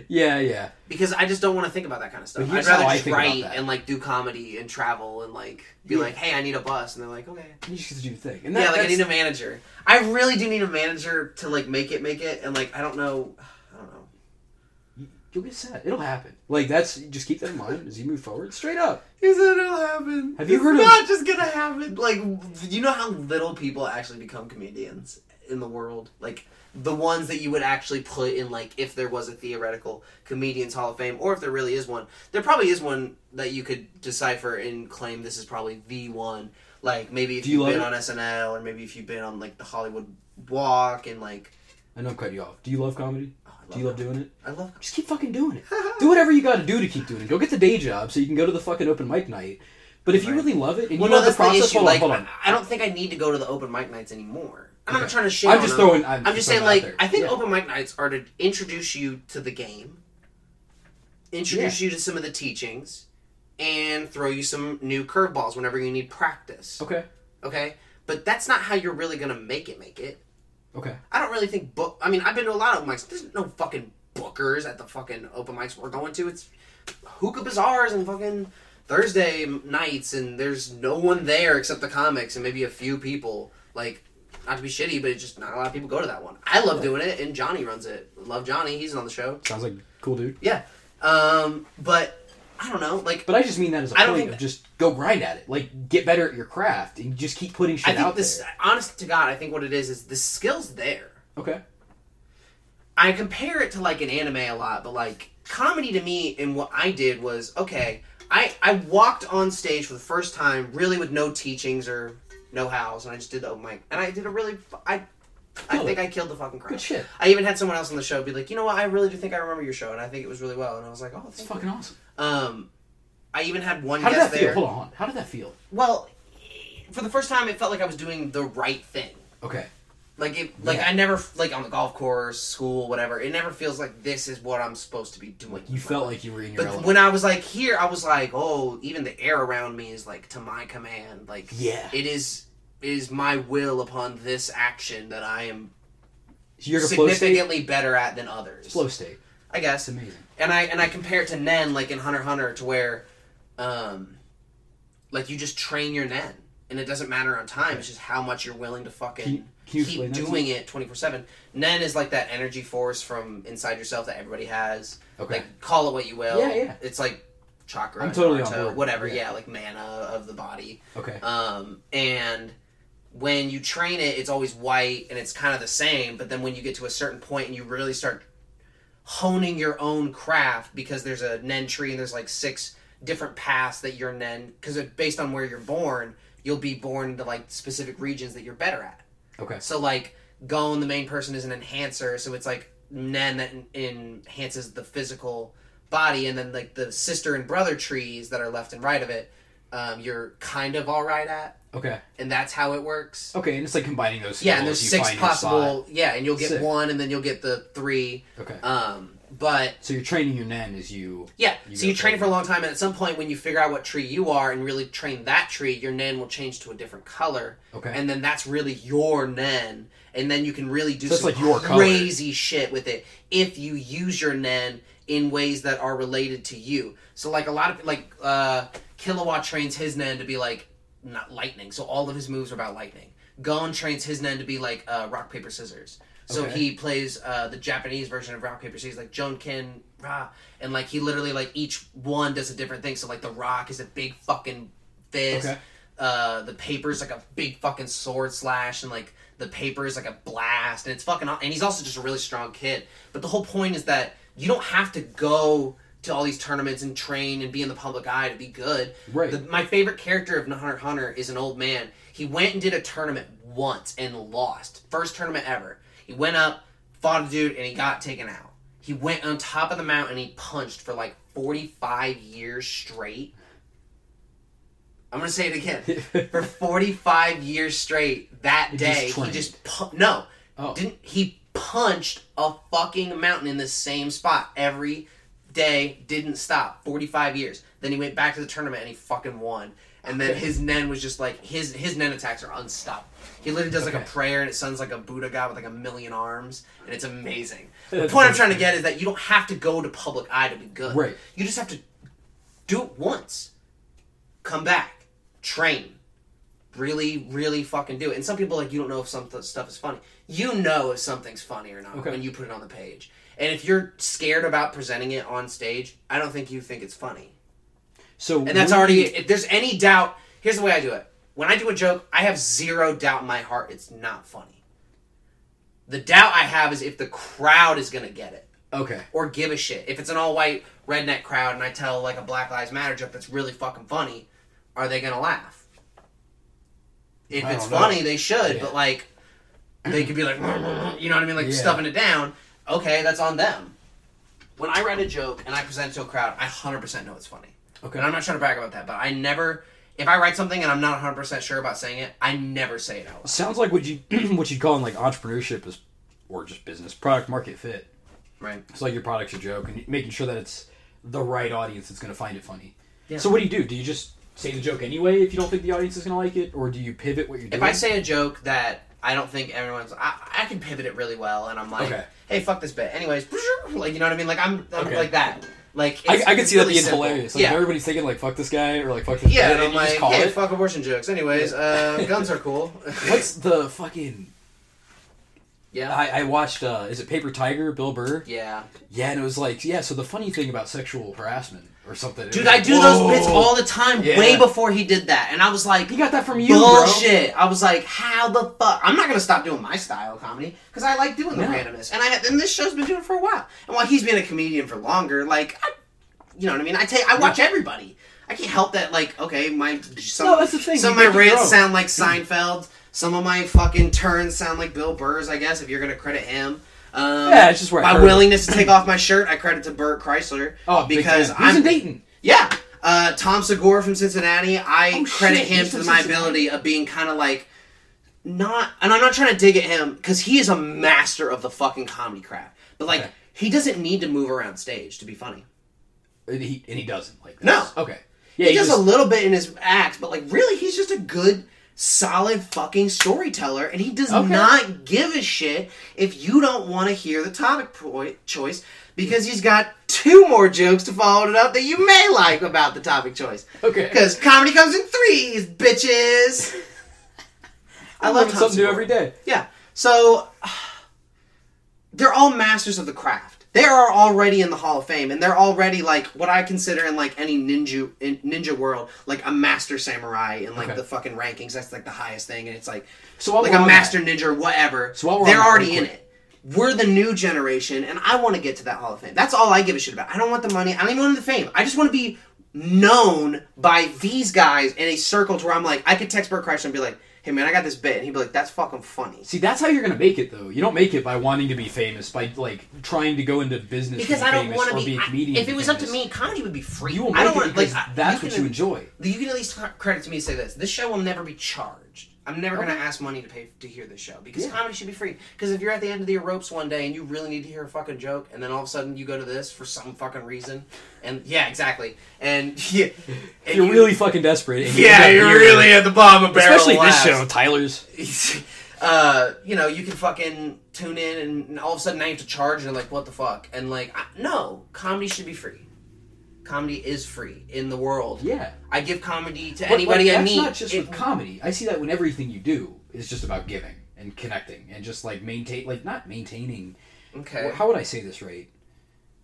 Yeah, yeah. Because I just don't want to think about that kind of stuff. I'd rather just write and like do comedy and travel and like be yeah. like, hey, I need a bus, and they're like, okay. You just get to do the thing. And that, yeah, like that's... I need a manager. I really do need a manager to like make it make it and like I don't know I don't know. You'll get sad. It'll happen. Like, that's... Just keep that in mind as you move forward. Straight up. He said it'll happen. Have you heard of... It's not just gonna happen. Like, you know how little people actually become comedians in the world? Like, the ones that you would actually put in, like, if there was a theoretical Comedians Hall of Fame, or if there really is one. There probably is one that you could decipher and claim this is probably the one. Like, maybe if you've been on S N L, or maybe if you've been on, like, the Hollywood Walk, and, like... I know I'm cutting you off. Do you love comedy? Do you love doing it? I love it. Just keep fucking doing it. Do whatever you got to do to keep doing it. Go get the day job so you can go to the fucking open mic night. But if right. you really love it and well, you no, love the process, the issue. Hold on, like, hold on. I don't think I need to go to the open mic nights anymore. I'm okay. not trying to shame. I'm just them. throwing. I'm, I'm just saying, like, I think yeah. open mic nights are to introduce you to the game, introduce yeah. you to some of the teachings, and throw you some new curveballs whenever you need practice. Okay. Okay. But that's not how you're really gonna make it. Make it. Okay. I don't really think book... I mean, I've been to a lot of open mics. There's no fucking bookers at the fucking open mics we're going to. It's hookah bazaars and fucking Thursday nights, and there's no one there except the comics and maybe a few people. Like, not to be shitty, but it's just not a lot of people go to that one. I love doing it, and Johnny runs it. Love Johnny. He's on the show. Sounds like a cool dude. Yeah. Um, but... I don't know, like... But I just mean that as a point of just go grind at it. Like, get better at your craft and just keep putting shit out there. I think this... Honest to God, I think what it is is the skill's there. Okay. I compare it to, like, an anime a lot, but, like, comedy to me and what I did was, okay, I, I walked on stage for the first time really with no teachings or know-hows, and I just did the open mic. And I did a really... I I think I killed the fucking crowd. Good shit. I even had someone else on the show be like, you know what, I really do think I remember your show, and I think it was really well. And I was like, oh, that's fucking awesome. Um, I even had one guest there. How did that feel? Hold on. How did that feel? Well, for the first time, it felt like I was doing the right thing. Okay. Like, it, like yeah. I never, like, on the golf course, school, whatever, it never feels like this is what I'm supposed to be doing. You felt like you were in your element. But when I was, like, here, I was like, oh, even the air around me is, like, to my command. Like, yeah. it is it is my will upon this action that I am You're significantly better at than others. Flow state. I guess. It's amazing. And I and I compare it to Nen, like in Hunter x Hunter, to where, um, like you just train your Nen, and it doesn't matter on time. It's just how much you're willing to fucking can you, can you keep doing it twenty-four seven. Nen is like that energy force from inside yourself that everybody has. Okay. Like, call it what you will. Yeah, yeah. It's like chakra. I'm totally on board. Whatever. Yeah. yeah, like mana of the body. Okay. Um, and when you train it, it's always white and it's kind of the same. But then when you get to a certain point and you really start honing your own craft, because there's a Nen tree and there's like six different paths that your Nen, because based on where you're born, you'll be born into like specific regions that you're better at. Okay. So like Gon, the main person, is an enhancer, so it's like Nen that en- enhances the physical body, and then like the sister and brother trees that are left and right of it, um, you're kind of all right at. Okay. And that's how it works. Okay, and it's like combining those. Yeah, and there's six possible. Yeah, and you'll get six. One, and then you'll get the three. Okay. Um, but so you're training your Nen as you. Yeah. You so you train it for a long time, and at some point, when you figure out what tree you are and really train that tree, your Nen will change to a different color. Okay. And then that's really your Nen, and then you can really do so some like your crazy color. Shit with it if you use your Nen in ways that are related to you. So like a lot of like uh, Killua trains his Nen to be like. Not lightning, so all of his moves are about lightning. Gon trains his Nen to be like uh, rock, paper, scissors. So okay. he plays uh, the Japanese version of rock, paper, scissors, like Junken, Ra. And like he literally, like each one does a different thing. So like the rock is a big fucking fist. Okay. Uh, the paper is like a big fucking sword slash. And like the paper is like a blast. And it's fucking... And he's also just a really strong kid. But the whole point is that you don't have to go... to all these tournaments and train and be in the public eye to be good. Right. The, my favorite character of Hunter x Hunter is an old man. He went and did a tournament once and lost. First tournament ever. He went up, fought a dude, and he got taken out. He went on top of the mountain and he punched for like forty-five years straight. I'm going to say it again. For forty-five years straight that day, just he just... Pu- no. Oh. Didn't, he punched a fucking mountain in the same spot every day, didn't stop, forty-five years. Then he went back to the tournament and he fucking won. And then his Nen was just like, his his Nen attacks are unstoppable. He literally does like okay. a prayer and it sounds like a Buddha god with like a million arms, and it's amazing. The point amazing. I'm trying to get is that you don't have to go to public eye to be good. Right. You just have to do it once. Come back. Train. Really, really fucking do it. And some people, like, you don't know if some th- stuff is funny. You know if something's funny or not okay. when you put it on the page. And if you're scared about presenting it on stage, I don't think you think it's funny. So, and that's already... If there's any doubt... Here's the way I do it. When I do a joke, I have zero doubt in my heart it's not funny. The doubt I have is if the crowd is going to get it. Okay. Or give a shit. If it's an all-white redneck crowd and I tell, like, a Black Lives Matter joke that's really fucking funny, are they going to laugh? If I it's funny, know. They should. Yeah. But, like, they could be like... You know what I mean? Like, yeah. stuffing it down... Okay, that's on them. When I write a joke and I present it to a crowd, I one hundred percent know it's funny. Okay. And I'm not trying to brag about that, but I never... If I write something and I'm not one hundred percent sure about saying it, I never say it out loud. Sounds like what, you, what you'd call in like entrepreneurship is, or just business, product market fit. Right. It's like your product's your joke and making sure that it's the right audience that's going to find it funny. Yeah. So what do you do? Do you just say the joke anyway if you don't think the audience is going to like it? Or do you pivot what you're doing? If I say a joke that I don't think everyone's... I, I can pivot it really well, and I'm like, okay. Hey, fuck this bit. Anyways, like, you know what I mean? Like, I'm, I'm okay. like that. Like, it's, I, I could see really that being simple. Hilarious. Like, yeah. everybody's thinking, like, fuck this guy, or, like, fuck this yeah, guy, and, and I'm like, call hey, it. Fuck abortion jokes. Anyways, yeah. uh, guns are cool. What's the fucking... Yeah. I, I watched, uh, is it Paper Tiger, Bill Burr? Yeah. Yeah, and it was like, yeah, so the funny thing about sexual harassment or something. Dude, like, I do whoa. those bits all the time yeah. way before he did that. And I was like, you got that from you, bullshit. Bro. I was like, how the fuck? I'm not going to stop doing my style of comedy because I like doing the no. randomness. And I and this show's been doing it for a while. And while he's been a comedian for longer, like, I, you know what I mean? I tell you, I watch yeah. everybody. I can't help that, like, okay, my some, no, that's the thing. Some of my rants sound like Seinfeld. Some of my fucking turns sound like Bill Burr's, I guess, if you're going to credit him. Um, yeah, it's just where I My willingness it. to take off my shirt, I credit to Bert Kreischer. Oh, because I'm He's in Dayton. Yeah. Uh, Tom Segura from Cincinnati, I oh, credit shit. him He's to my ability of being kind of like, not, and I'm not trying to dig at him, because he is a master of the fucking comedy craft. But, like, okay. he doesn't need to move around stage to be funny. And he, and he doesn't like that. No. Okay. Yeah, he, he does just... a little bit in his acts, but, like, really, he's just a good... solid fucking storyteller, and he does okay. not give a shit if you don't want to hear the topic point choice, because he's got two more jokes to follow it up that you may like about the topic choice. Okay. Because comedy comes in threes, bitches. I, I love something new every day. Yeah. So uh, they're all masters of the craft. They are already in the Hall of Fame, and they're already like what I consider in like any ninja in ninja world, like a master samurai in like okay. the fucking rankings. That's like the highest thing, and it's like so like a master that. ninja or whatever. So they're already in it. We're the new generation, and I want to get to that Hall of Fame. That's all I give a shit about. I don't want the money. I don't even want the fame. I just want to be known by these guys in a circle to where I'm like, I could text Bert Kreischer and be like, hey man, I got this bit, and he'd be like, that's fucking funny. See, that's how you're gonna make it, though. You don't make it by wanting to be famous, by like trying to go into business because I don't want to be a comedian. I, if it was famous. Up to me, comedy would be free. You will make I don't it want, like I, that's you what can, you enjoy. You can at least credit to me and say this: this show will never be charged. I'm never okay. gonna ask money to pay to hear this show because yeah. comedy should be free. Because if you're at the end of the ropes one day and you really need to hear a fucking joke, and then all of a sudden you go to this for some fucking reason, and yeah, exactly, and yeah, and you're you, really fucking desperate. And yeah, you you're really at the bottom of a barrel. Especially this show, Tyler's. uh, you know, you can fucking tune in, and, and all of a sudden now you have to charge, and you're like, what the fuck? And like, I, no, comedy should be free. Comedy is free in the world. Yeah. I give comedy to but, anybody like, I meet. That's not just it, with comedy. I see that when everything you do is just about giving and connecting and just like maintain, like not maintaining. Okay. How would I say this right?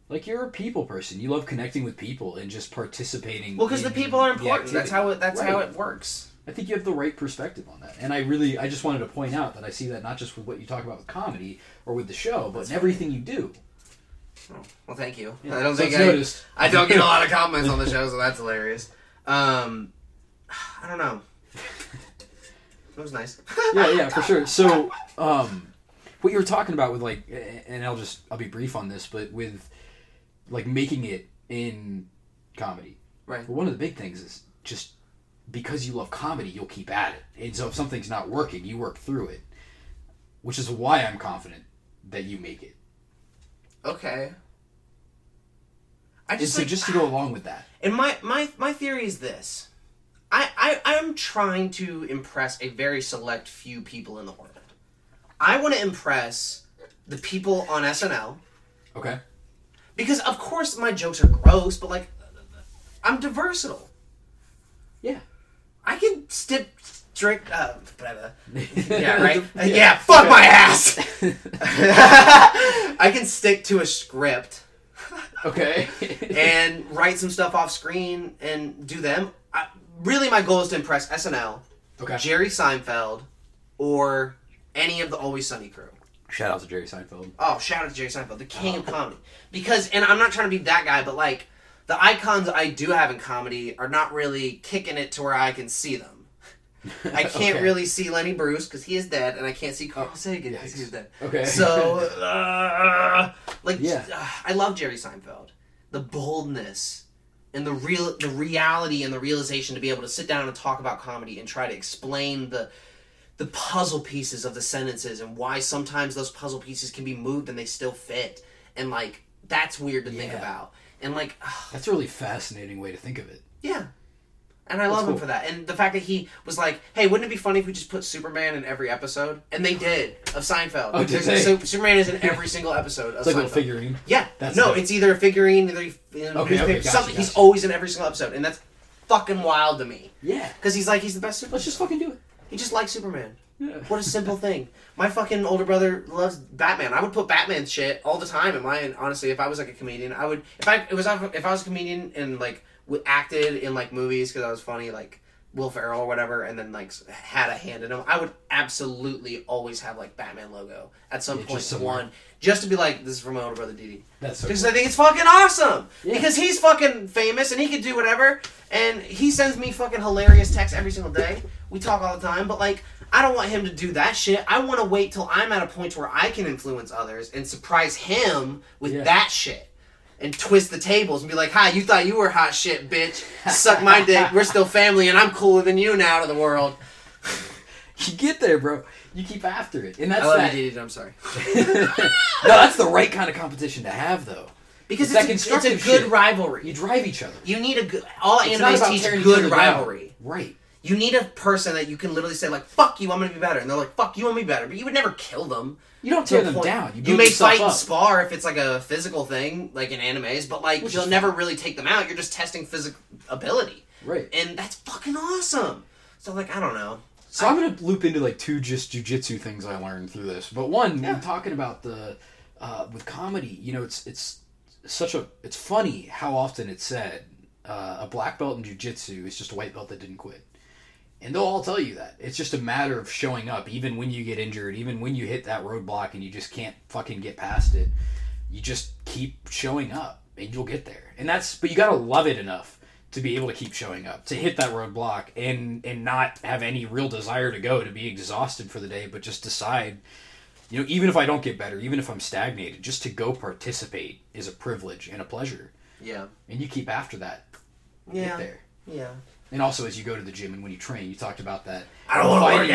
Like you're a people person. You love connecting with people and just participating. Well, because the people are important. That's how it, that's right. how it works. I think you have the right perspective on that. And I really, I just wanted to point out that I see that not just with what you talk about with comedy or with the show, but that's in everything funny. you do. Oh, well, thank you. Yeah, I don't think I, I don't get a lot of compliments on the show, so that's hilarious. Um, I don't know. It was nice. yeah, yeah, for sure. So, um, what you were talking about with like, and I'll just I'll be brief on this, but with like making it in comedy, right? Well, one of the big things is just because you love comedy, you'll keep at it, and so if something's not working, you work through it, which is why I'm confident that you make it. Okay. I just so like, just to go along with that. And my, my, my theory is this. I, I, I'm trying to impress a very select few people in the world. I want to impress the people on S N L. Okay. Because, of course, my jokes are gross, but, like, I'm versatile. Yeah. I can stip... Drink, uh, yeah, right? yeah. yeah, fuck my ass! I can stick to a script. Okay. And write some stuff off screen and do them. I, really, my goal is to impress S N L, okay. Jerry Seinfeld, or any of the Always Sunny crew. Shout out to Jerry Seinfeld. Oh, shout out to Jerry Seinfeld, the king oh. of comedy. Because, and I'm not trying to be that guy, but like, the icons I do have in comedy are not really kicking it to where I can see them. I can't okay. really see Lenny Bruce because he is dead, and I can't see Carl Sagan because he's dead. Okay. So, uh, like, yeah. uh, I love Jerry Seinfeld. The boldness and the real, the reality and the realization to be able to sit down and talk about comedy and try to explain the the puzzle pieces of the sentences and why sometimes those puzzle pieces can be moved and they still fit. And, like, that's weird to yeah. think about. And, like... Uh, that's a really fascinating way to think of it. Yeah. And I That's love cool. him for that. And the fact that he was like, hey, wouldn't it be funny if we just put Superman in every episode? And they did, of Seinfeld. Oh, did they? So Superman is in every single episode of it's like Seinfeld. Like a figurine? Yeah. That's no, it's either a figurine, either you know, okay, newspaper, okay, gotcha, something. Gotcha. He's always in every single episode. And that's fucking wild to me. Yeah. Because he's like, he's the best Superman. Let's just fucking do it. He just likes Superman. Yeah. What a simple thing. My fucking older brother loves Batman. I would put Batman shit all the time in mine. Honestly, if I was like a comedian, I would... If I, it was, if I was a comedian and like... acted in like movies because I was funny, like Will Ferrell or whatever, and then like had a hand in them, I would absolutely always have like Batman logo at some yeah, point just one just to be like, this is from my older brother D D. That's so because cool. I think it's fucking awesome yeah. because he's fucking famous and he could do whatever, and he sends me fucking hilarious texts every single day. We talk all the time, but like I don't want him to do that shit. I want to wait till I'm at a point where I can influence others and surprise him with yeah. that shit. And twist the tables and be like, hi, you thought you were hot shit, bitch. Suck my dick. We're still family and I'm cooler than you now to the world. You get there, bro. You keep after it. And that's I love that. You, dude. I'm sorry. No, that's the right kind of competition to have, though. Because it's, it's, a, it's a good shit. rivalry. You drive each other. You need a good... All animes teach good rivalry. Right. You need a person that you can literally say, like, fuck you, I'm going to be better. And they're like, fuck you, I'm going to be better. But you would never kill them. You don't tear them point. down. You, you may fight up. and spar if it's like a physical thing, like in animes, but like Which you'll never fun. really take them out. You're just testing physical ability. Right. And that's fucking awesome. So like, I don't know. So I, I'm going to loop into like two just jujitsu things I learned through this. But one, yeah. we're talking about the, uh, with comedy, you know, it's, it's such a, it's funny how often it's said, uh, a black belt in jujitsu is just a white belt that didn't quit. And they'll all tell you that. It's just a matter of showing up, even when you get injured, even when you hit that roadblock and you just can't fucking get past it. You just keep showing up and you'll get there. And that's, but you gotta love it enough to be able to keep showing up, to hit that roadblock and, and not have any real desire to go, to be exhausted for the day, but just decide, you know, even if I don't get better, even if I'm stagnated, just to go participate is a privilege and a pleasure. Yeah. And you keep after that. Yeah. Get there. Yeah. And also, as you go to the gym and when you train, you talked about that. I don't want to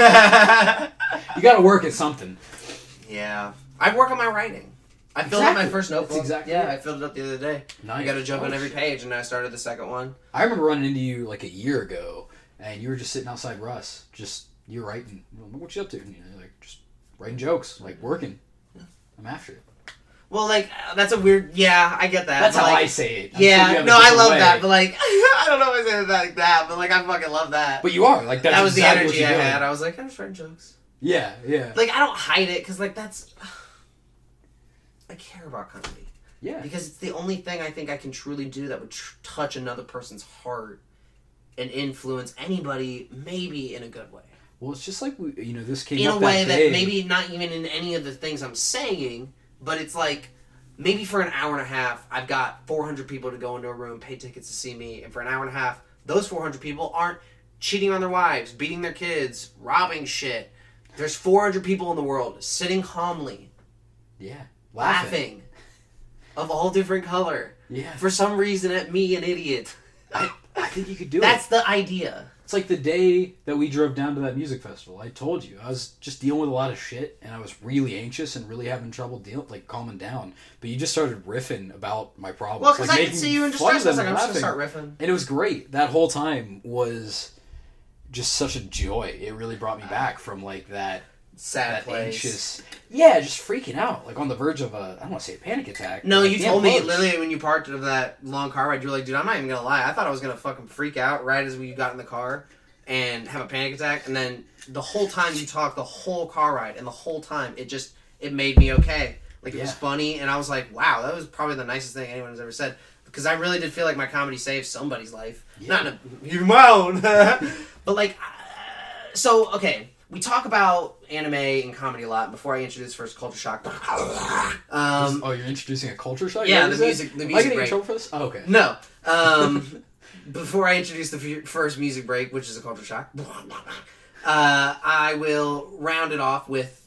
work out. You got to work at something. Yeah, I work on my writing. I filled exactly. out my first notebook. That's exactly. Yeah, I filled it up the other day. Nice. You got to jump oh, on every shit. page, and I started the second one. I remember running into you like a year ago, and you were just sitting outside Russ, just you were writing. What you up to? And you're like just writing jokes, like working. Yeah. I'm after it. Well, like, that's a weird... Yeah, I get that. That's how like, I say it. I'm yeah, sure no, I love way. that, but, like, I don't know if I say it like that, but, like, I fucking love that. But you are. Like, that's That was exactly the energy I doing. had. I was like, I'm friend jokes. Yeah, yeah. Like, I don't hide it, because, like, that's... I care about comedy. Yeah. Because it's the only thing I think I can truly do that would tr- touch another person's heart and influence anybody, maybe in a good way. Well, it's just like, we, you know, this came in up In a way that, that maybe not even in any of the things I'm saying... But it's like, maybe for an hour and a half, I've got four hundred people to go into a room, pay tickets to see me. And for an hour and a half, those four hundred people aren't cheating on their wives, beating their kids, robbing shit. There's four hundred people in the world sitting calmly. Yeah. Laughing. laughing of all different color. Yeah. For some reason at me, an idiot. I, I think you could do That's it. That's the idea. It's like the day that we drove down to that music festival. I told you, I was just dealing with a lot of shit, and I was really anxious and really having trouble dealing, like calming down. But you just started riffing about my problems. Well, because like, I could see you in distress. I was like, I'm just gonna start riffing, and it was great. That whole time was just such a joy. It really brought me back from like that sad, that place. anxious, yeah, just freaking out, like on the verge of a, I don't want to say a panic attack. No, like, you told me bugs. literally when you parked of that long car ride, you were like, dude, I'm not even gonna lie, I thought I was gonna fucking freak out right as we got in the car and have a panic attack, and then the whole time you talked, the whole car ride, and the whole time it just it made me okay. Like it yeah. was funny, and I was like, wow, that was probably the nicest thing anyone has ever said, because I really did feel like my comedy saved somebody's life, yeah. not in a, even my own, but like, uh, so okay. We talk about anime and comedy a lot. Before I introduce first Culture Shock. Um, oh, you're introducing a Culture Shock? Yeah, the music, the music break. Am I getting in trouble for this? Oh, okay. No. Um, before I introduce the first music break, which is a Culture Shock, uh, I will round it off with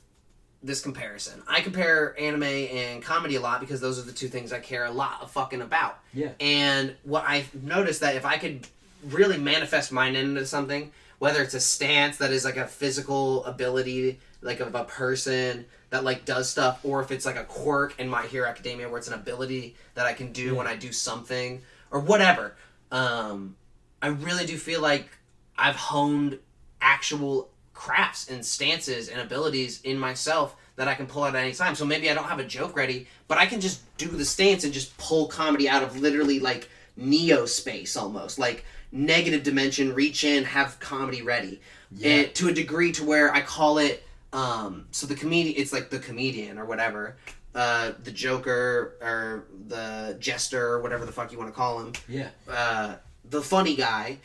this comparison. I compare anime and comedy a lot because those are the two things I care a lot fucking about. Yeah. And what I've noticed that if I could really manifest mine into something... Whether it's a stance that is like a physical ability, like of a person that like does stuff, or if it's like a quirk in My Hero Academia where it's an ability that I can do yeah. when I do something, or whatever. Um, I really do feel like I've honed actual crafts and stances and abilities in myself that I can pull out at any time. So maybe I don't have a joke ready, but I can just do the stance and just pull comedy out of literally like Neo space almost, like negative dimension, reach in, have comedy ready. Yeah. And to a degree to where I call it, um, so the comedian, it's like the comedian or whatever, uh, the joker or the jester or whatever the fuck you want to call him. Yeah. Uh, the funny guy,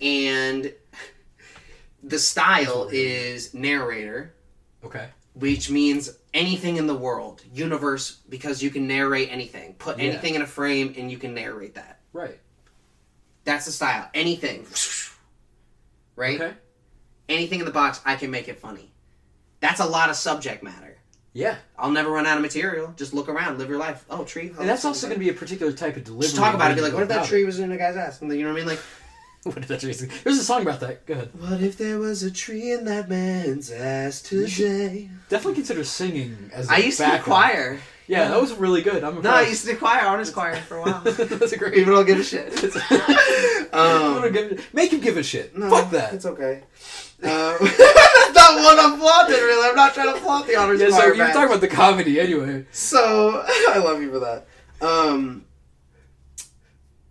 and the style is narrator. Okay. Which means anything in the world, universe, because you can narrate anything. Put yeah. anything in a frame and you can narrate that. Right. That's the style. Anything. Right? Okay. Anything in the box, I can make it funny. That's a lot of subject matter. Yeah. I'll never run out of material. Just look around. Live your life. Oh, tree. And that's also going to be a particular type of delivery. Just talk about it. Be like, what if that tree was in a guy's ass? You know what I mean? Like, what if that tree was in... There's a song about that. Go ahead. What if there was a tree in that man's ass today? Definitely consider singing as a I used background. To choir. Yeah, that was really good. I'm no, I used to do choir, honest choir for a while. That's a great. People don't give a shit. um, Make him give a shit. No, fuck that. It's okay. Um, that's not what I'm flaunting, really. I'm not trying to flaunt the honors yeah, choir. So you're talking about the comedy anyway. So, I love you for that. Um,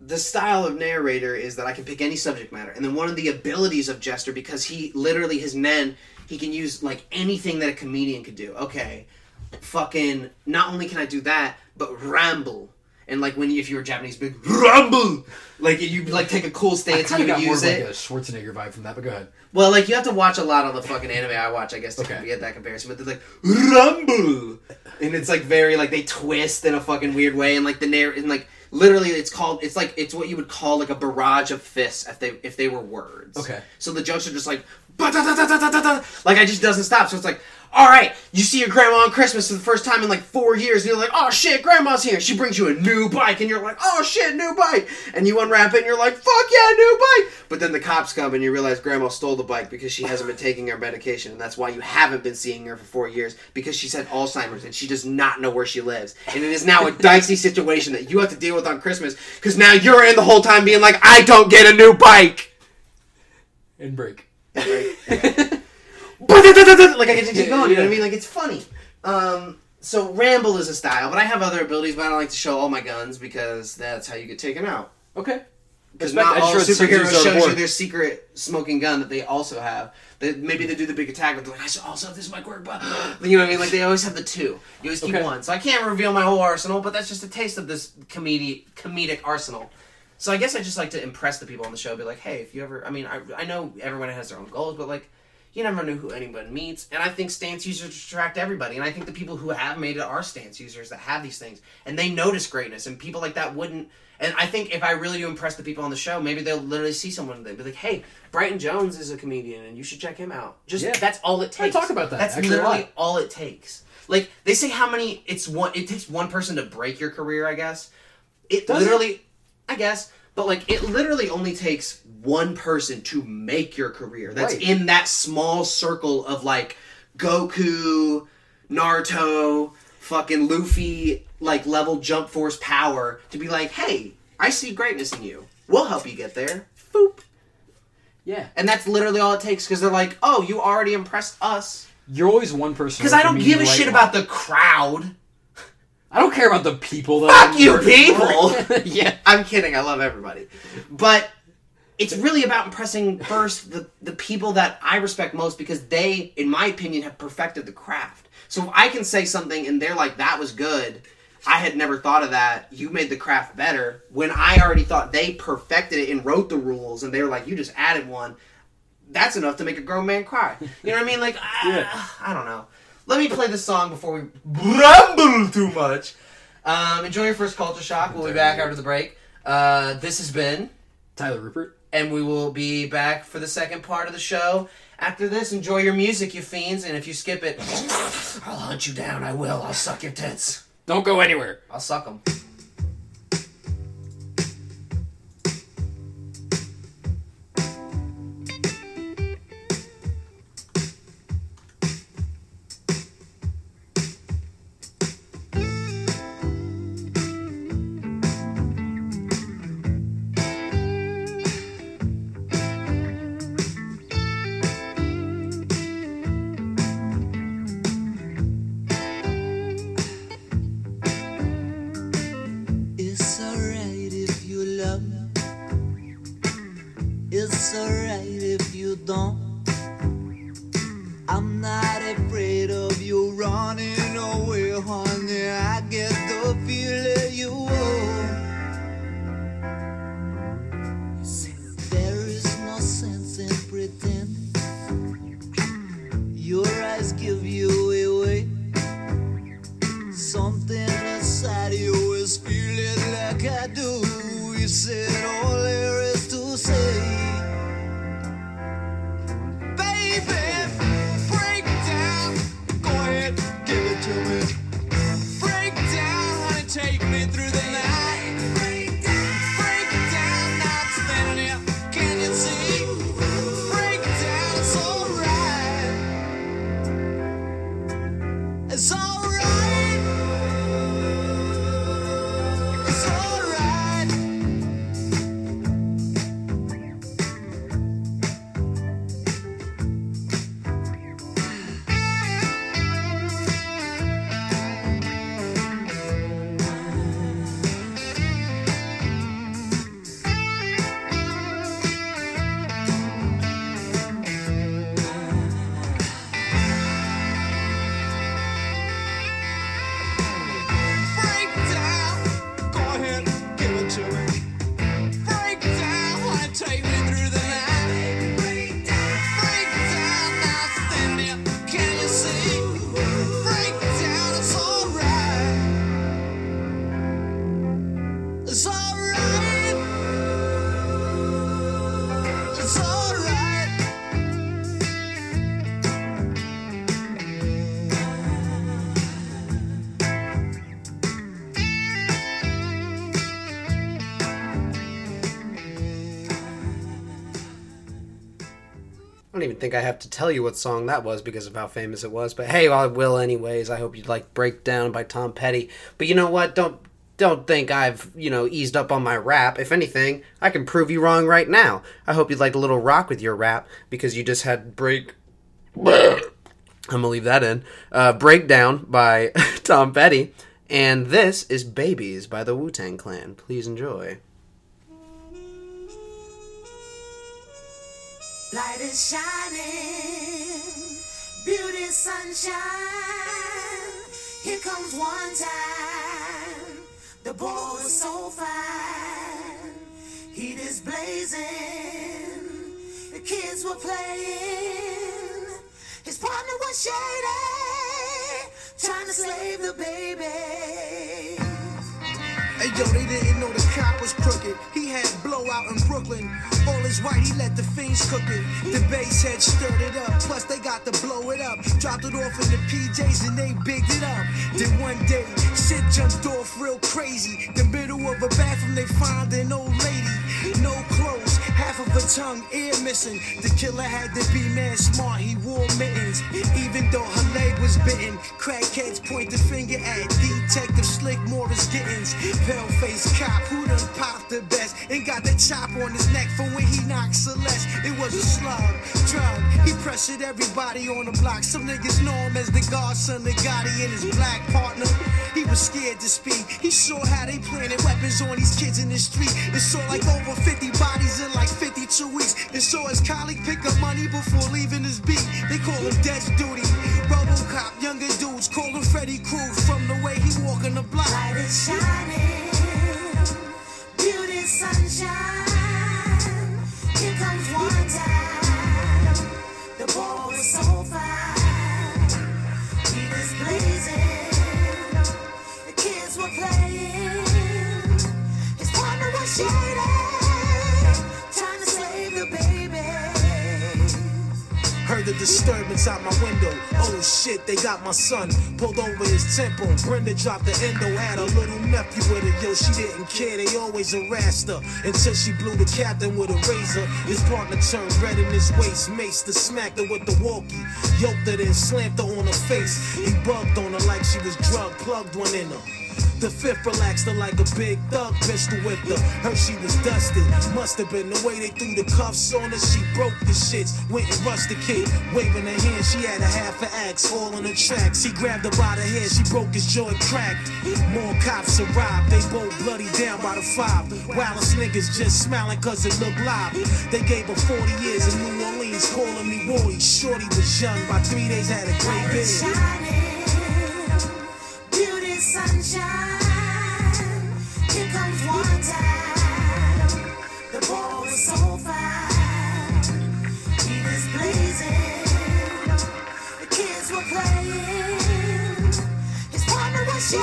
the style of narrator is that I can pick any subject matter. And then one of the abilities of Jester, because he literally, his Nen, he can use like anything that a comedian could do. Okay. Fucking, not only can I do that, but ramble. And like when you, if you were Japanese, big ramble. Like you like take a cool stance and you got use more of it. Like a Schwarzenegger vibe from that, but go ahead. Well, like you have to watch a lot of the fucking anime I watch, I guess, to okay. get that comparison. But they're like ramble, and it's like very like they twist in a fucking weird way, and like the narr- and like literally it's called it's like it's what you would call like a barrage of fists if they if they were words. Okay. So the jokes are just like like it just doesn't stop. So it's like. All right, you see your grandma on Christmas for the first time in like four years, and you're like, oh shit, grandma's here. She brings you a new bike, and you're like, oh shit, new bike. And you unwrap it, and you're like, fuck yeah, new bike. But then the cops come, and you realize grandma stole the bike because she hasn't been taking her medication, and that's why you haven't been seeing her for four years, because she's had Alzheimer's, and she does not know where she lives. And it is now a dicey situation that you have to deal with on Christmas, because now you're in the whole time being like, I don't get a new bike. And break. And break. Okay. Like, I can just keep going, you know what I mean? Like, it's funny. Um, so, ramble is a style, but I have other abilities, but I don't like to show all my guns because that's how you get taken out. Okay. Because not all superheroes show you their secret smoking gun that they also have. They, maybe they do the big attack, but they're like, I should also have this mic work, but... You know what I mean? Like, they always have the two. You always keep okay. one. So, I can't reveal my whole arsenal, but that's just a taste of this comedi- comedic arsenal. So, I guess I just like to impress the people on the show. Be like, hey, if you ever... I mean, I, I know everyone has their own goals, but, like... You never know who anyone meets. And I think stance users attract everybody. And I think the people who have made it are stance users that have these things. And they notice greatness. And people like that wouldn't... And I think if I really do impress the people on the show, maybe they'll literally see someone and they'll be like, hey, Brighton Jones is a comedian and you should check him out. Just yeah. That's all it takes. I talk about that. That's actually literally all it takes. Like, they say how many... It's one. It takes one person to break your career, I guess. It Does literally... It? I guess... But, like, it literally only takes one person to make your career. That's right. In that small circle of, like, Goku, Naruto, fucking Luffy, like, level Jump Force power to be like, hey, I see greatness in you. We'll help you get there. Boop. Yeah. And that's literally all it takes because they're like, oh, you already impressed us. You're always one person. Because I don't give a shit about the crowd. I don't care about the people that Fuck I'm you people! Yeah, I'm kidding. I love everybody. But it's really about impressing first the, the people that I respect most because they, in my opinion, have perfected the craft. So if I can say something and they're like, that was good, I had never thought of that, you made the craft better, when I already thought they perfected it and wrote the rules and they were like, you just added one, that's enough to make a grown man cry. You know what I mean? Like, yeah. I, I don't know. Let me play this song before we ramble too much. Um, enjoy your first culture shock. We'll be back after the break. Uh, this has been Tyler Rupert. And we will be back for the second part of the show. After this, enjoy your music, you fiends. And if you skip it, I'll hunt you down. I will. I'll suck your tits. Don't go anywhere. I'll suck them. running away, honey. I get the feeling you owe. There is no sense in pretending. Your eyes give you away. Something inside you is feeling like I do. You said all there is to say. I don't even think I have to tell you what song that was because of how famous it was, but hey, well, I will anyways. I hope you'd like Breakdown by Tom Petty. But you know what? Don't don't think I've, you know, eased up on my rap. If anything, I can prove you wrong right now. I hope you'd like a little rock with your rap because you just had break. I'm gonna leave that in. Uh, Breakdown by Tom Petty, and this is Babies by the Wu-Tang Clan. Please enjoy. Light is shining, beauty, sunshine. Here comes one time, the boy was so fine. Heat is blazing, the kids were playing. His partner was shady, trying to slave the baby. Hey yo, they didn't know the cop was crooked. He had blowout in Brooklyn. All his white, he let the fiends cook it. The bass head stirred it up. Plus they got to blow it up. Dropped it off in the P Js and they bigged it up. Then one day, shit jumped off real crazy. The middle of a bathroom, they found an old lady. No clothes, half of her tongue, ear missing. The killer had to be man smart, he wore mittens. Even though her leg was bitten, crackheads point the finger at Detective Slick Morris Gittins. Pale-faced cop who done popped the best and got the chop on his neck for when he knocked Celeste. It was a slug, drug. He pressured everybody on the block. Some niggas know him as the godson, the Gotti, and his black partner. He was scared to speak. He saw how they planted weapons on these kids in the street. It saw like over fifty bodies in like fifty-two weeks. It saw his colleague pick up money before leaving his beat. They call him Death Duty. Robocop, younger dudes call him Freddy Krueger from the way he walk on the block. Light is shining, beauty, sunshine. Here comes one time, the ball is so fine. He was blazing, the kids were playing. His partner was shady, trying to save the baby. Heard the disturbance out my window. Oh shit, they got my son. Pulled over his tempo. Brenda dropped the endo. Had a little nephew with her. Yo, she didn't care. They always harassed her until she blew the captain with a razor. His partner turned red in his waist. Maced her, smacked her with the walkie. Yoked her, then slammed her on her face. He bugged on her like she was drugged. Plugged one in her. The fifth relaxed her like a big thug, pistol whipped her. Heard she was dusted, must have been the way they threw the cuffs on her. She broke the shits, went and rushed the kid. Waving her hand, she had a half an axe, all on her tracks. He grabbed her by the hair, she broke his jaw and cracked. More cops arrived, they both bloody down by the five. Wildest niggas just smiling cause it looked live. They gave her forty years in New Orleans, calling me Rory. Shorty was young, by three days had a gray beard. You're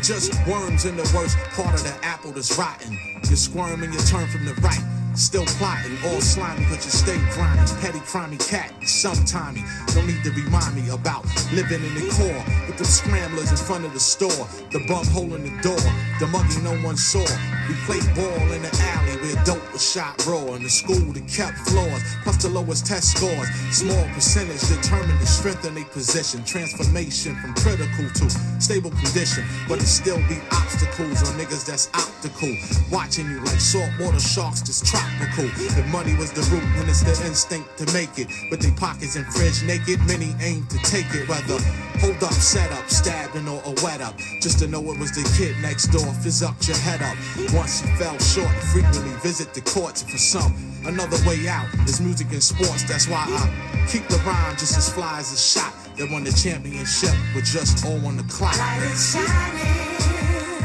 just worms in the worst part of the apple that's rotten. You squirm and you turn from the right. Still plotting, all slimy, but you stay grinding. Petty, crimey cat, sometimey. Don't need to remind me about living in the core with the scramblers in front of the store. The bum hole in the door, the muggy no one saw. We played ball in the alley where dope was shot raw. In the school that kept floors, plus the lowest test scores. Small percentage determined the strength in their position. Transformation from critical to stable condition. But it still be obstacles on niggas that's optical. Watching you like saltwater sharks just try. Cool. If money was the root, then it's the instinct to make it. With they pockets and fridge naked, many aim to take it. Whether hold up, set up, stabbing or a wet up, just to know it was the kid next door. Fizz up your head up. Once you fell short, frequently visit the courts. For some, another way out is music and sports. That's why I keep the rhyme just as fly as a shot. That won the championship with just all on the clock. Light is shining,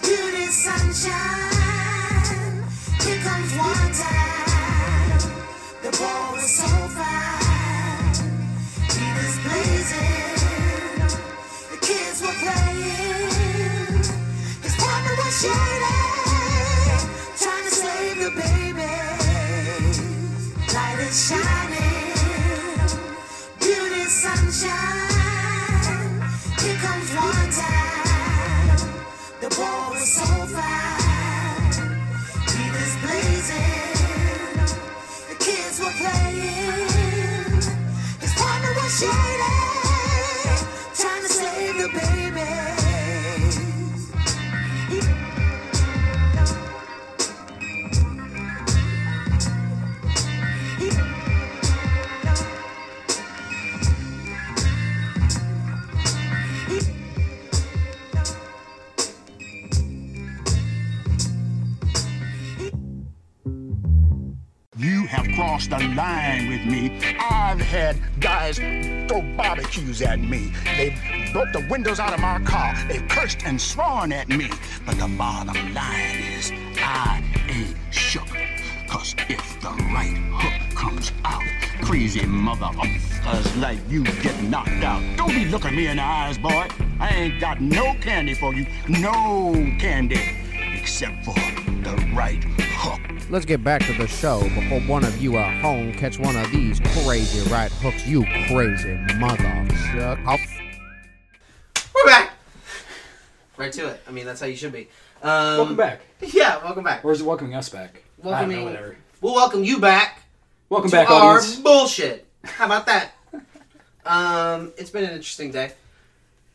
beauty sunshine. Here comes one time, the ball is so fine, heat is blazing, the kids were playing, his partner was shaded, trying to save the babies. Light is shining, beauty sunshine, here comes one time, the ball is so fine. The kids were playing. His partner was shaded, trying to save the the line with me. I've had guys throw barbecues at me. They've broke the windows out of my car. They've cursed and sworn at me. But the bottom line is, I ain't shook. Cause if the right hook comes out, crazy motherfuckers like you get knocked out. Don't be looking me in the eyes, boy. I ain't got no candy for you. No candy. Except for the right hook. Let's get back to the show before one of you at home catch one of these crazy right hooks, you crazy motherfucker. We're back. Right to it. I mean, that's how you should be. Um, welcome back. Yeah, welcome back. Or is it welcoming us back? Welcoming, I don't know, whatever. We'll welcome you back. Welcome back, audience. Our bullshit. How about that? um, it's been an interesting day.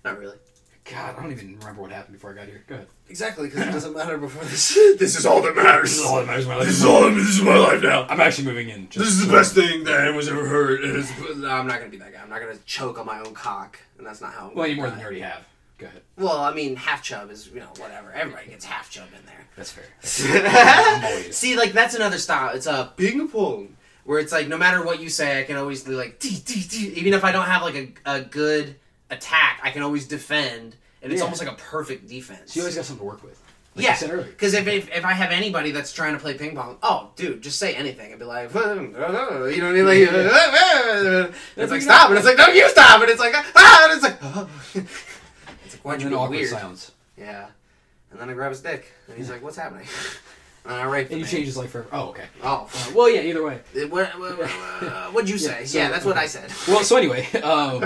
Not really. God, I don't even remember what happened before I got here. Go ahead. Exactly, because it doesn't matter before this. This is all that matters. This is all that matters in my life. This is all. This is my life now. I'm actually moving in. Just this is the best thing that anyone's ever heard. Is... No, I'm not going to be that guy. I'm not going to choke on my own cock, and that's not how. I'm well, you more than you already have. Go ahead. Well, I mean, half chub is, you know, whatever. Everybody gets half chub in there. That's fair. See, like, that's another style. It's a ping pong, where it's like, no matter what you say, I can always do, like, dee, dee, dee. Even if I don't have, like, a, a good attack, I can always defend. And it's yeah. almost like a perfect defense. So you always got something to work with. Like yeah, you said earlier. Because if, if if I have anybody that's trying to play ping pong, oh, dude, just say anything. I'd be like, you know, you know, like, yeah. it's like stop, and it's like, no, you stop, and it's like, ah, and it's like, oh. It's like, why'd you be weird? Silence. Yeah, and then I grab his dick, and he's yeah. like, what's happening? And I rape. And you change his life forever. Oh, okay. Oh, uh, well, yeah. Either way. What, what, what, uh, what'd you say? Yeah, so, yeah that's okay. what I said. Well, so anyway, um,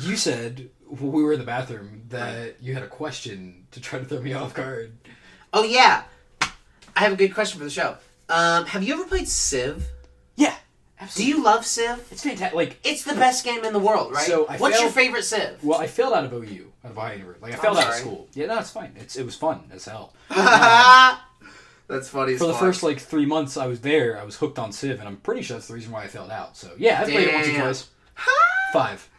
you said. When we were in the bathroom, that right. you had a question to try to throw me off guard. Oh, yeah. I have a good question for the show. Um, have you ever played Civ? Yeah, absolutely. Do you love Civ? It's fantastic. Like, it's the best game in the world, right? So I What's failed, your favorite Civ? Well, I failed out of O U, out of Iowa. Like, I failed out of school. Yeah, no, it's fine. It's It was fun as hell. Um, that's funny as For fun. The first, like, three months I was there, I was hooked on Civ, and I'm pretty sure that's the reason why I failed out. So, yeah, I played it once or twice. Five.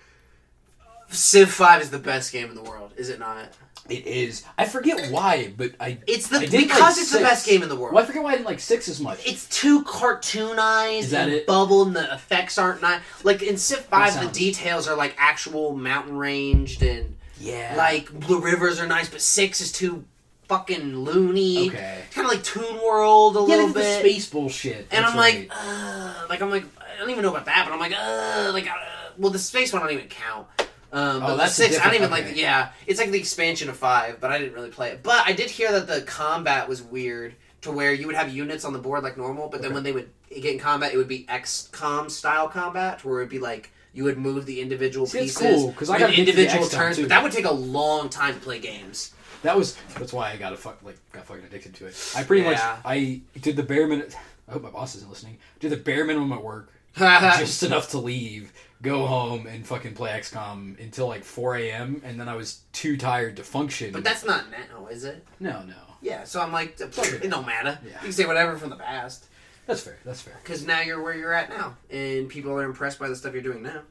Civ five is the best game in the world, is it not? It is. I forget why, but I It's the I didn't because like it's six. The best game in the world. Well, I forget why I didn't like six as much. It's too cartoonized is that and it? Bubble and the effects aren't not like in Civ five sounds... the details are like actual mountain ranged and yeah. like the rivers are nice, but six is too fucking loony. Okay. It's kinda like Toon World a yeah, little bit. Yeah, the space bullshit. And That's I'm right. like uh, like I'm like don't even know about that, but I'm like, uh, like, uh, well, the space one I don't even count. Um, but oh, that's six. I don't even okay. like. The, yeah, it's like the expansion of five, but I didn't really play it. But I did hear that the combat was weird, to where you would have units on the board like normal, but okay. then when they would get in combat, it would be X COM style combat, where it would be like you would move the individual See, pieces cool, with I individual turns. But that would take a long time to play games. That was that's why I got a fuck like got fucking addicted to it. I pretty yeah. much I did the bare minimum. I hope my boss isn't listening. Did the bare minimum at work, just enough to leave. Go home and fucking play X COM until like four a.m. and then I was too tired to function. But that's not now, is it? No, no. Yeah, so I'm like, it don't matter. Yeah. You can say whatever from the past. That's fair, that's fair. Because now you're where you're at now, and people are impressed by the stuff you're doing now.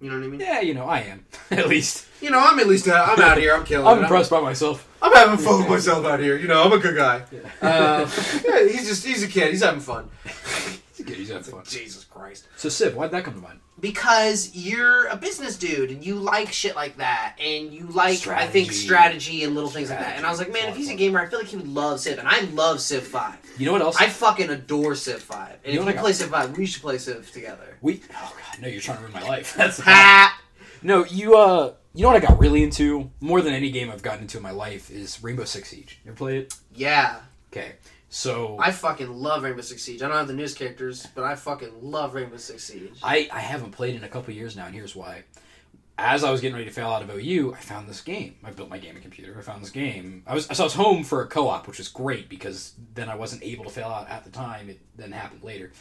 You know what I mean? Yeah, you know, I am. At least. You know, I'm at least, uh, I'm out here, I'm killing I'm it. impressed I'm, by myself. I'm having fun with myself out here, you know, I'm a good guy. Yeah. Uh, yeah, he's just, he's a kid, he's having fun. Good, he's having fun. Jesus Christ. So, Sib, why'd that come to mind? Because you're a business dude, and you like shit like that, and you like, strategy. I think, strategy and little strategy. things like that. And I was like, man, if he's a gamer, I feel like he would love Civ, and I love Civ five. You know what else? I fucking adore Civ five. And you know if we got... play Civ five, we should play Civ together. We? Oh, God, no, you're trying to ruin my life. That's the ha! No, you, uh, you know what I got really into? More than any game I've gotten into in my life is Rainbow Six Siege. You ever play it? Yeah. Okay. So I fucking love Rainbow Six Siege. I don't have the newest characters, but I fucking love Rainbow Six Siege. I, I haven't played in a couple years now, and here's why. As I was getting ready to fail out of O U, I found this game. I built my gaming computer. I found this game. I was so I was home for a co-op, which was great, because then I wasn't able to fail out at the time. It then happened later.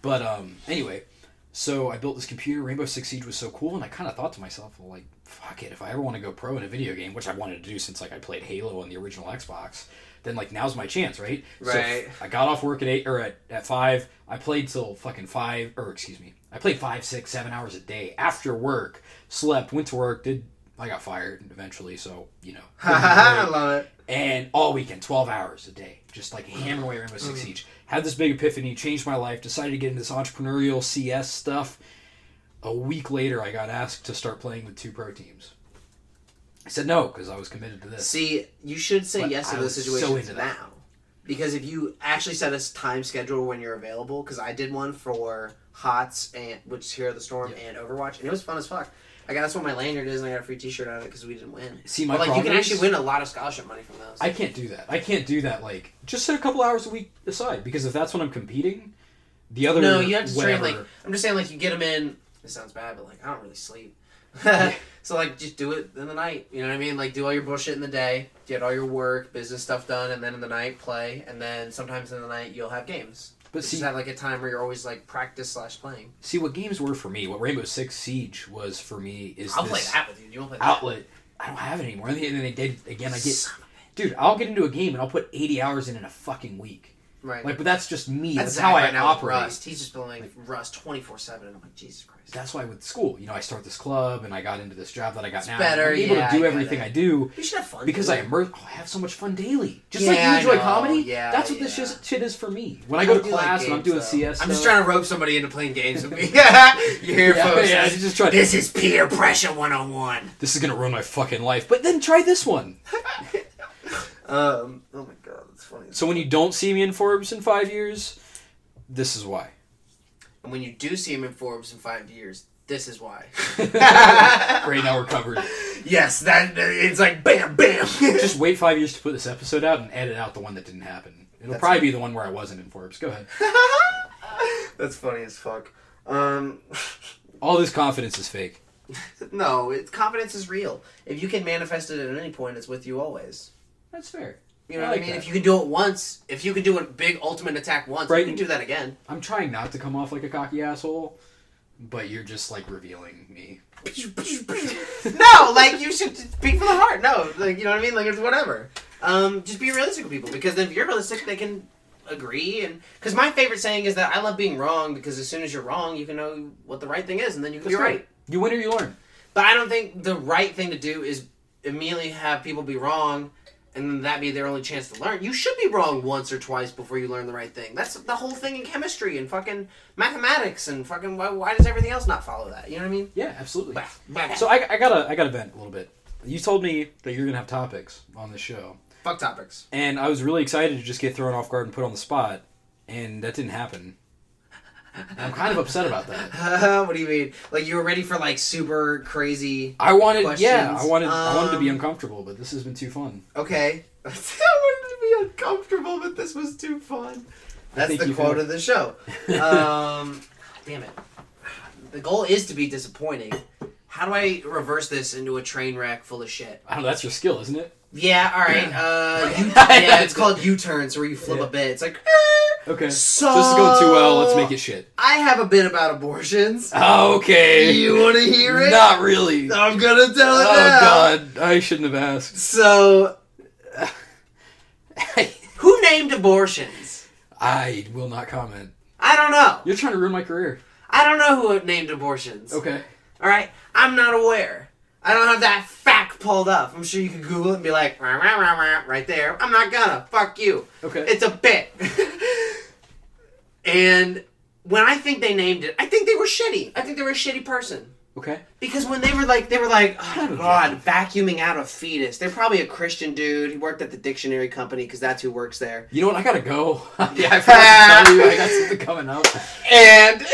But um, anyway, so I built this computer. Rainbow Six Siege was so cool, and I kind of thought to myself, well, like, fuck it. If I ever want to go pro in a video game, which I wanted to do since like I played Halo on the original Xbox... then, like, now's my chance, right? Right. So I got off work at eight, or at, at five. I played till fucking five, or excuse me. I played five, six, seven hours a day after work, slept, went to work, did, I got fired eventually, so, you know. I love it. And all weekend, twelve hours a day, just like hammer away Rainbow Six Siege. Had this big epiphany, changed my life, decided to get into this entrepreneurial C S stuff. A week later, I got asked to start playing with two pro teams. I said no, because I was committed to this. See, you should say but yes to those situations so now. Because if you actually set a time schedule when you're available, because I did one for H O T S, and, which is Hero of the Storm, yeah. and Overwatch, and it was fun as fuck. I got, that's what my lanyard is, and I got a free t-shirt out of it because we didn't win. See, my but, like, problem you can actually win a lot of scholarship money from those. I can't do that. I can't do that, like, just set a couple hours a week aside, because if that's when I'm competing, the other... No, you have to whatever. train, like, I'm just saying, like, you get them in... This sounds bad, but, like, I don't really sleep. So, like, just do it in the night. You know what I mean? Like, do all your bullshit in the day, get all your work, business stuff done, and then in the night, play. And then sometimes in the night, you'll have games. But see, just have, like, a time where you're always, like, practice slash playing. See, what games were for me, what Rainbow Six Siege was for me is I'll this... I'll play that with you. You won't play that? Outlet. I don't have it anymore. And then they did, again, I get... Son of it. Dude, I'll get into a game, and I'll put eighty hours in in a fucking week. Right. Like, but that's just me. That's, that's how right I now operate. Rust. He's just playing like, Rust twenty-four seven, and I'm like, Jesus Christ. That's why with school, you know, I start this club, and I got into this job that I got it's now. better, I'm able yeah, to do I everything I do. You should have fun. Because I immerse. Oh, I have so much fun daily. Just yeah, like you enjoy comedy, yeah, that's what yeah. this shit is for me. When I go to class, like and I'm doing though. C S, I'm just trying to rope somebody into playing games with me. You hear, yeah, folks? Yeah, just try. This is peer pressure one oh one. This is gonna ruin my fucking life. But then try this one. Um, oh my god, that's funny. So when you don't see me in Forbes in five years, this is why. And when you do see him in Forbes in five years, this is why. Right now we're covered. Yes, that it's like bam, bam. Just wait five years to put this episode out and edit out the one that didn't happen. It'll that's probably funny. be the one where I wasn't in Forbes. Go ahead. That's funny as fuck. Um, all this confidence is fake. No, it's, confidence is real. If you can manifest it at any point, it's with you always. That's fair. You know I what like I mean? That. If you can do it once, if you can do a big ultimate attack once, right. you can do that again. I'm trying not to come off like a cocky asshole, but you're just, like, revealing me. No, like, you should speak from the heart. No, like, you know what I mean? Like, it's whatever. Um, just be realistic with people, because then if you're realistic, they can agree. And because my favorite saying is that I love being wrong, because as soon as you're wrong, you can know what the right thing is, and then you can That's be right. right. You win or you learn. But I don't think the right thing to do is immediately have people be wrong, and then that be their only chance to learn. You should be wrong once or twice before you learn the right thing. That's the whole thing in chemistry and fucking mathematics and fucking why, why does everything else not follow that? You know what I mean? Yeah, absolutely. Bah, bah. So I, I gotta I gotta vent a little bit. You told me that you're gonna have topics on the show. Fuck topics. And I was really excited to just get thrown off guard and put on the spot, and that didn't happen. I'm kind of upset about that. Uh, what do you mean? Like, you were ready for, like, super crazy I wanted, questions? Yeah, I wanted, um, I wanted to be uncomfortable, but this has been too fun. Okay. I wanted to be uncomfortable, but this was too fun. That's the quote can... of the show. Um, damn it. The goal is to be disappointing. How do I reverse this into a train wreck full of shit? I don't know, that's your skill, isn't it? Yeah, alright. Uh, U- yeah, it's called U-turns, where you flip yeah. a bit. It's like... Okay, so, so this is going too well, let's make it shit. I have a bit about abortions. Oh, okay. You want to hear it? Not really. I'm going to tell it oh, now. Oh, God. I shouldn't have asked. So, who named abortions? I will not comment. I don't know. You're trying to ruin my career. I don't know who named abortions. Okay. Alright, I'm not aware. I don't have that fact pulled up. I'm sure you can Google it and be like, rah, rah, rah, rah, right there. I'm not gonna. Fuck you. Okay. It's a bit. And when I think they named it, I think they were shitty. I think they were a shitty person. Okay. Because when they were like, they were like, oh, God, vacuuming out a fetus. They're probably a Christian dude. He worked at the dictionary company because that's who works there. You know what? I gotta go. Yeah, I forgot to tell you. I got something coming up. And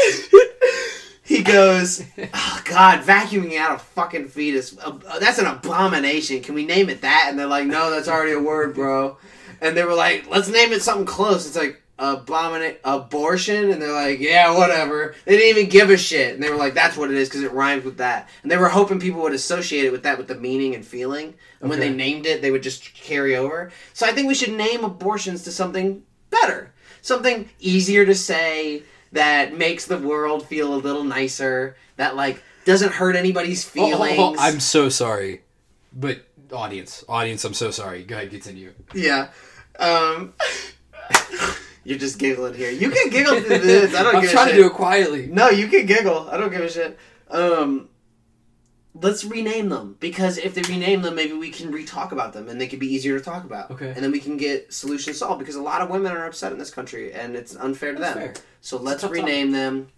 he goes, oh, God, vacuuming out a fucking fetus. That's an abomination. Can we name it that? And they're like, no, that's already a word, bro. And they were like, let's name it something close. It's like, Abominate abortion, and they're like, yeah, whatever. They didn't even give a shit, and they were like, that's what it is because it rhymes with that. And they were hoping people would associate it with that, with the meaning and feeling. And okay. when they named it, they would just carry over. So I think we should name abortions to something better, something easier to say that makes the world feel a little nicer, that like doesn't hurt anybody's feelings. Oh, oh, oh, I'm so sorry, but audience, audience, I'm so sorry. Go ahead, continue. Yeah. Um... You're just giggling here. You can giggle through this. I don't give a shit. I'm trying to do it quietly. No, you can giggle. I don't give a shit. Um, let's rename them. Because if they rename them, maybe we can re-talk about them. And they could be easier to talk about. Okay. And then we can get solutions solved. Because a lot of women are upset in this country. And it's unfair to That's them. Fair. So let's rename talk. them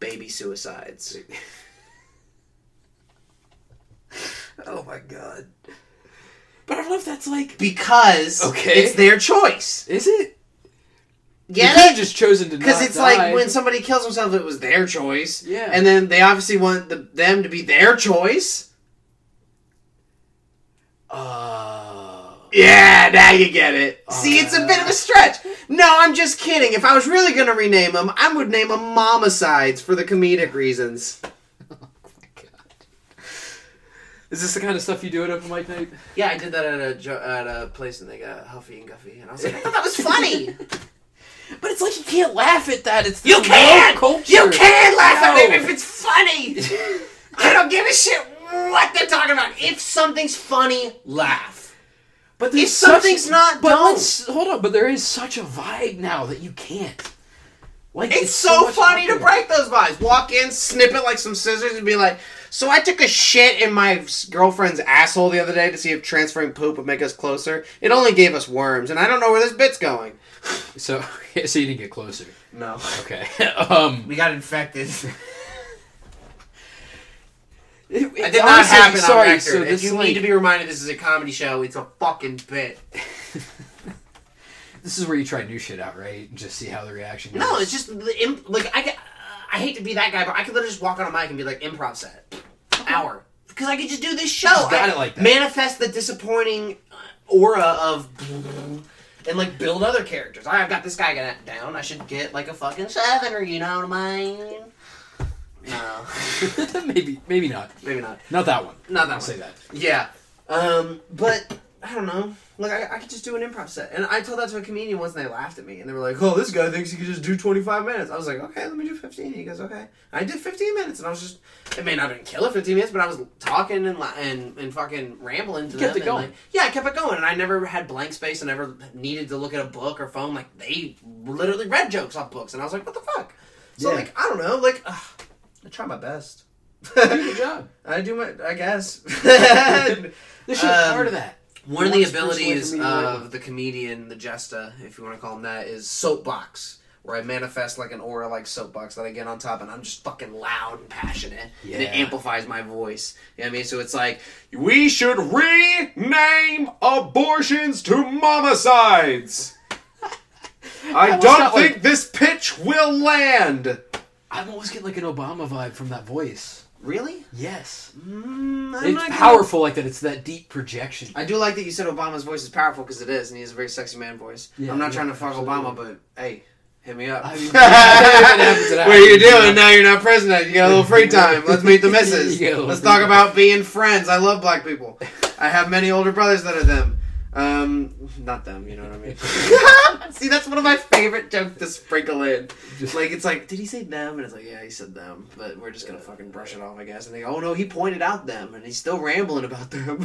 Baby Suicides. Oh my God. But I don't know if that's like... Because okay. it's their choice. Is it? Yeah, they just chosen to not because it's die. Like when somebody kills themselves, it was their choice. Yeah, and then they obviously want the, them to be their choice. Uh, yeah, now you get it. Uh, See, it's a bit of a stretch. No, I'm just kidding. If I was really gonna rename them, I would name them Momicides for the comedic reasons. Is this the kind of stuff you do at open mic night? Yeah, I did that at a jo- at a place, and they got Huffy and Guffy, and I was like, I thought that was funny. But it's like you can't laugh at that. It's the you can culture. You can laugh no. at it if it's funny. I don't give a shit what they're talking about. If something's funny, laugh. But if something's such, not, but don't. Let's, hold on. But there is such a vibe now that you can't. Like it's, it's so, so funny to break those vibes. Walk in, snip it like some scissors, and be like, "So I took a shit in my girlfriend's asshole the other day to see if transferring poop would make us closer. It only gave us worms, and I don't know where this bit's going." So, so you didn't get closer? No. Okay. Um, we got infected. It, it did not happen on record. So if you like, need to be reminded this is a comedy show, it's a fucking bit. This is where you try new shit out, right? Just see how the reaction goes. No, it's just, the imp- like, I, get, uh, I hate to be that guy, but I could literally just walk on a mic and be like, improv set. Hour. Because I could just do this show. Just got I it like that. Manifest the disappointing aura of... And, like, build other characters. All right, I've got this guy got down. I should get, like, a fucking seven, you know what I mean? No. maybe. Maybe not. Maybe not. Not that one. Not that I'll one. say that. Yeah. Um, but, I don't know. Like, I, I could just do an improv set. And I told that to a comedian once, and they laughed at me. And they were like, oh, this guy thinks he could just do twenty-five minutes. I was like, okay, let me do fifteen. And he goes, okay. And I did fifteen minutes, and I was just... It may not have been killer fifteen minutes, but I was talking and and, and fucking rambling to them. Kept it going. Like, yeah, I kept it going. And I never had blank space. I never needed to look at a book or phone. Like, they literally read jokes off books. And I was like, what the fuck? So, yeah. like, I don't know. Like, uh, I try my best. You do your job. I do my... I guess. This shit's um, part of that. One of the abilities of the comedian, the jester, if you want to call him that, is soapbox, where I manifest like an aura like soapbox that I get on top, and I'm just fucking loud and passionate, yeah. and it amplifies my voice. You know what I mean? So it's like, we should rename abortions to momicides. I, I don't think like... this pitch will land. I'm always getting like an Obama vibe from that voice. Really? Yes. Mm, I'm it's powerful gonna... like that. It's that deep projection. I do like that you said Obama's voice is powerful because it is, and he has a very sexy man voice. Yeah, I'm not yeah, trying to fuck absolutely. Obama, but hey, hit me up. I mean, what are you doing? Now you're not president. You got a little free time. Let's meet the missus. Let's talk about being friends. I love black people. I have many older brothers that are them. Um, not them, you know what I mean? See, that's one of my favorite jokes to sprinkle in. Just like, it's like, did he say them? And it's like, yeah, he said them. But we're just gonna fucking brush it off, I guess. And they go, oh no, he pointed out them. And he's still rambling about them.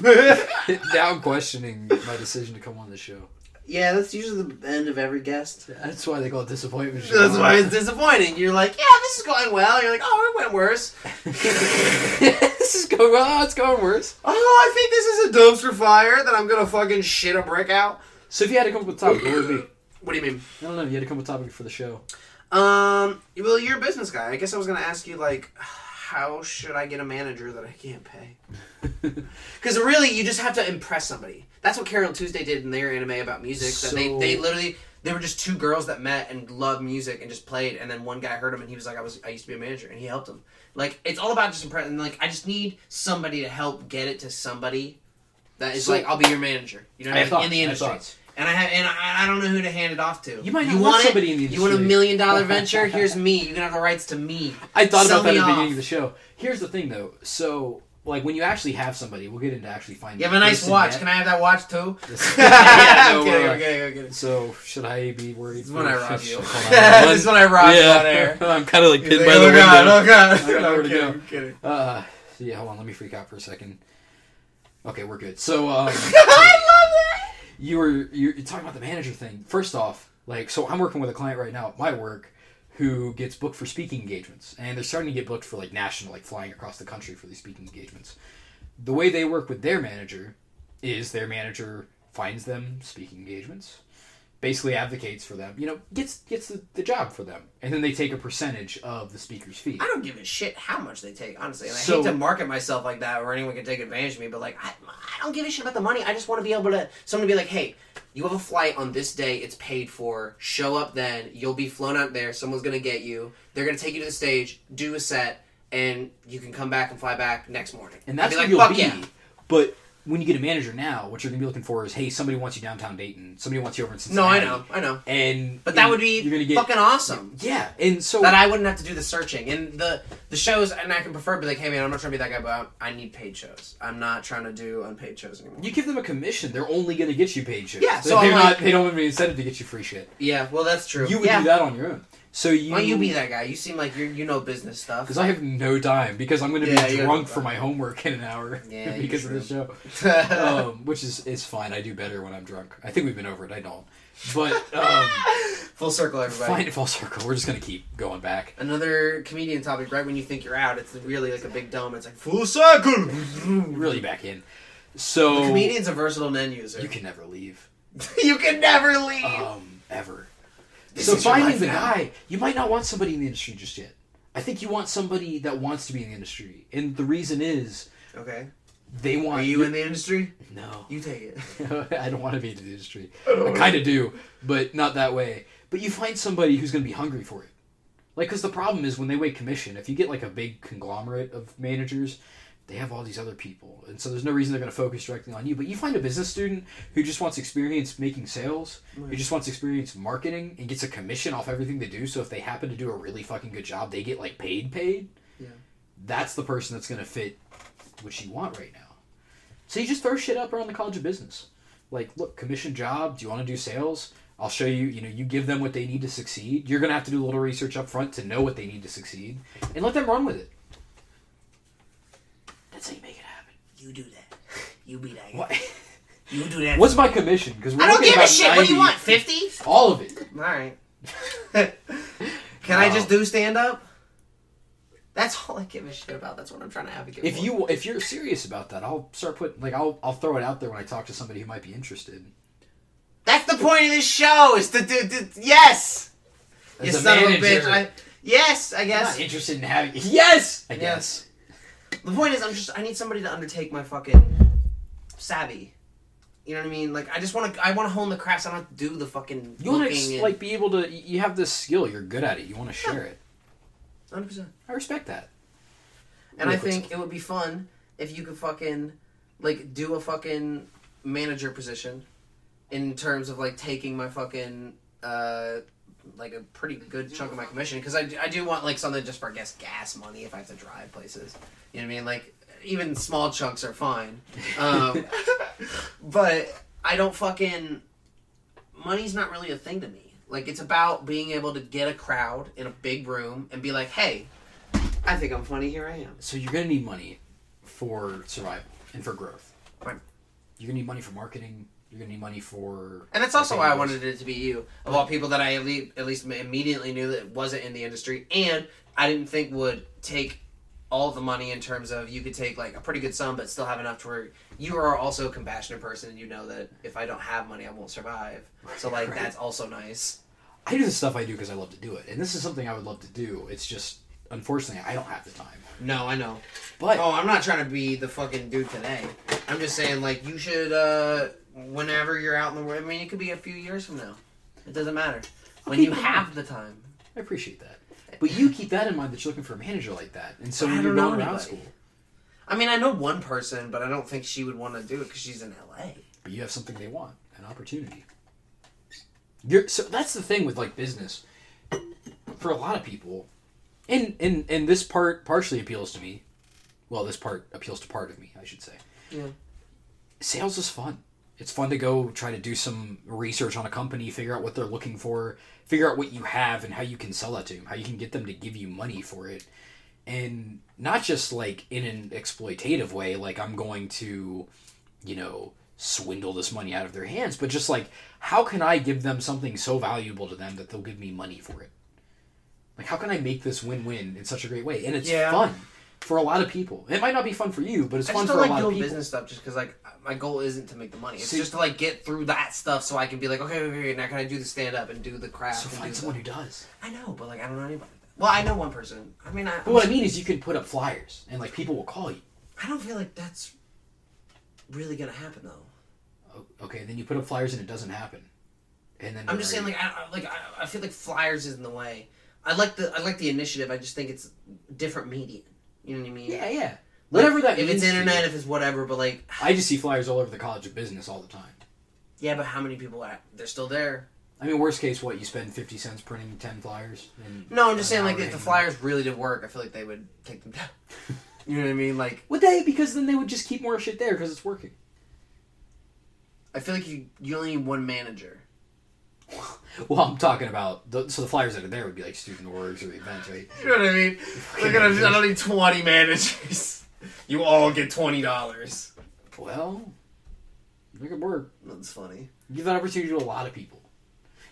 Now I'm questioning my decision to come on the show. Yeah, that's usually the end of every guest. That's why they call it disappointment show. That's why it's disappointing. You're like, yeah, this is going well. You're like, oh, it went worse. This is going well. Oh, it's going worse. Oh, I think this is a dumpster fire that I'm going to fucking shit a brick out. So if you had to come up with a topic, what would it be? What do you mean? I don't know. If you had to come up with a topic for the show. Um, well, you're a business guy. I guess I was going to ask you, like, how should I get a manager that I can't pay? Because really, you just have to impress somebody. That's what Carol Tuesday did in their anime about music. So that they, they literally, they were just two girls that met and loved music and just played. And then one guy heard him and he was like, I was I used to be a manager. And he helped him. Like, it's all about just impressing. Like, I just need somebody to help get it to somebody that is so, like, I'll be your manager. You know what I mean? Thought, in the industry. I and I have, and I, I don't know who to hand it off to. You might not you want somebody it? in the industry. You want a million dollar venture? Here's me. You're going to have the rights to me. I thought Sell about that at the beginning of the show. Here's the thing, though. So... Like, when you actually have somebody, we'll get into actually finding... You have a nice watch. That. Can I have that watch, too? yeah, no, I'm kidding, uh, I'm kidding, I'm kidding. So, should I be worried? This is when I rob you. This is when I rob you on air. I'm kind of, like, pinned like, by oh the God, window. Oh, God, oh, God. No, I'm, kidding, go. I'm kidding. Uh, yeah, hold on. Let me freak out for a second. Okay, we're good. So, um... I love that! You were you're talking about the manager thing. First off, like, so I'm working with a client right now at my work who gets booked for speaking engagements. And they're starting to get booked for, like, national, like, flying across the country for these speaking engagements. The way they work with their manager is their manager finds them speaking engagements, basically advocates for them, you know, gets gets the, the job for them. And then they take a percentage of the speaker's fee. I don't give a shit how much they take, honestly. And I so, hate to market myself like that where anyone can take advantage of me, but, like, I, I don't give a shit about the money. I just want to be able to, someone to be like, hey... You have a flight on this day. It's paid for. Show up then. You'll be flown out there. Someone's going to get you. They're going to take you to the stage, do a set, and you can come back and fly back next morning. And that's what you'll be. Fuck yeah. But when you get a manager now, what you're going to be looking for is, hey, somebody wants you downtown Dayton. Somebody wants you over in Cincinnati. No, I know. I know. And But that would be you're gonna get, fucking awesome. Yeah. And so that I wouldn't have to do the searching. And the, the shows, and I can prefer to be like, hey, man, I'm not trying to be that guy, but I need paid shows. I'm not trying to do unpaid shows anymore. You give them a commission. They're only going to get you paid shows. Yeah. So they're not, like, they don't have any incentive to get you free shit. Yeah, well, that's true. You would yeah. do that on your own. So you, why don't you be that guy? You seem like you you know business stuff. Because I have no time. Because I'm going to yeah, be drunk for my homework in an hour. Yeah, because of the show, um, which is it's fine. I do better when I'm drunk. I think we've been over it. I don't. But um, full circle, everybody. Fine, full circle. We're just going to keep going back. Another comedian topic. Right when you think you're out, it's really like a big dome. It's like full circle. Really back in. So the comedian's a versatile Nen user. You can never leave. You can never leave. Um, ever. This so finding the guy, you might not want somebody in the industry just yet. I think you want somebody that wants to be in the industry. And the reason is... Okay. They want... Are you, you in the industry? No. You take it. I don't want to be in the industry. I, I kind of do, but not that way. But you find somebody who's going to be hungry for it. Like, because the problem is when they weigh commission, if you get like a big conglomerate of managers, they have all these other people. And so there's no reason they're going to focus directly on you. But you find a business student who just wants experience making sales, right. who just wants experience marketing, and gets a commission off everything they do. So if they happen to do a really fucking good job, they get, like, paid paid. Yeah. That's the person that's going to fit what you want right now. So you just throw shit up around the College of Business. Like, look, commission job. Do you want to do sales? I'll show you, you know, you give them what they need to succeed. You're going to have to do a little research up front to know what they need to succeed. And let them run with it. That's how you make it happen. You do that. You be that guy. What? You do that. What's my commission? Because I don't give a shit. ninety What do you want? fifty? All of it. All right. Can wow. I just do stand up? That's all I give a shit about. That's what I'm trying to advocate if for. You, if you're serious about that, I'll start putting, like, I'll I'll throw it out there when I talk to somebody who might be interested. That's the point of this show, is to do, to, yes! As you son manager, of a bitch. I, yes, I guess. I'm not interested in having, yes, I guess. Yes. The point is, I'm just, I need somebody to undertake my fucking savvy. You know what I mean? Like, I just want to, I want to hone the crafts. I don't have to do the fucking. You want to, like, be able to, you have this skill. You're good at it. You want to share yeah. it. one hundred percent. I respect that. And I think it would be fun if you could fucking, like, do a fucking manager position in terms of, like, taking my fucking, uh, like, a pretty good chunk of my commission. Because I, I do want, like, something just for, I guess, gas money if I have to drive places. You know what I mean? Like, even small chunks are fine. Um, but I don't fucking... Money's not really a thing to me. Like, it's about being able to get a crowd in a big room and be like, hey... I think I'm funny. Here I am. So you're going to need money for survival and for growth. Right. You're going to need money for marketing. You're going to need money for... And that's also why I wanted it to be you. Of all people that I at least, at least immediately knew that wasn't in the industry and I didn't think would take all the money in terms of you could take like a pretty good sum but still have enough to where you are also a compassionate person and you know that if I don't have money, I won't survive. Right, so like right. That's also nice. I do the stuff I do because I love to do it. And this is something I would love to do. It's just... Unfortunately, I don't have the time. No, I know. But oh, I'm not trying to be the fucking dude today. I'm just saying, like, you should, uh, whenever you're out in the world, I mean, it could be a few years from now. It doesn't matter. When you have the time. I appreciate that. But you keep that in mind that you're looking for a manager like that. And so you're not around school. I mean, I know one person, but I don't think she would want to do it because she's in L A. But you have something they want. An opportunity. You're, so that's the thing with, like, business. For a lot of people... And, and and this part partially appeals to me. Well, this part appeals to part of me, I should say. Yeah. Sales is fun. It's fun to go try to do some research on a company, figure out what they're looking for, figure out what you have and how you can sell that to them, how you can get them to give you money for it. And not just, like, in an exploitative way, like, I'm going to, you know, swindle this money out of their hands, but just, like, how can I give them something so valuable to them that they'll give me money for it? Like, how can I make this win-win in such a great way? And it's yeah. fun for a lot of people. It might not be fun for you, but it's I fun for like a lot of people. I just don't like doing business stuff just because, like, my goal isn't to make the money. It's so, just to, like, get through that stuff so I can be like, okay, okay, okay now can I do the stand-up and do the craft? So find someone who does. I know, but, like, I don't know anybody. Well, I know one person. I mean, I... But what I mean is you can put up flyers and, like, people will call you. I don't feel like that's really going to happen, though. Okay, then you put up flyers and it doesn't happen. And then I'm just saying, like, I, like I, I feel like flyers is in the way... I like the I like the initiative. I just think it's different media. You know what I mean? Yeah, yeah. Like, whatever that means. If it's internet, if it's whatever, but like... I just see flyers all over the College of Business all the time. Yeah, but how many people are... They're still there. I mean, worst case, what? You spend fifty cents printing ten flyers? And, no, I'm just saying, like, if the flyers really did work, I feel like they would take them down. You know what I mean? Like... Would they? Because then they would just keep more shit there because it's working. I feel like you, you only need one manager. Well, I'm talking about... The, so the flyers that are there would be like student orgs or the events, right? You know what I mean? Look at them, I don't need twenty managers. You all get twenty dollars. Well, look at work. That's funny. You give that opportunity to a lot of people.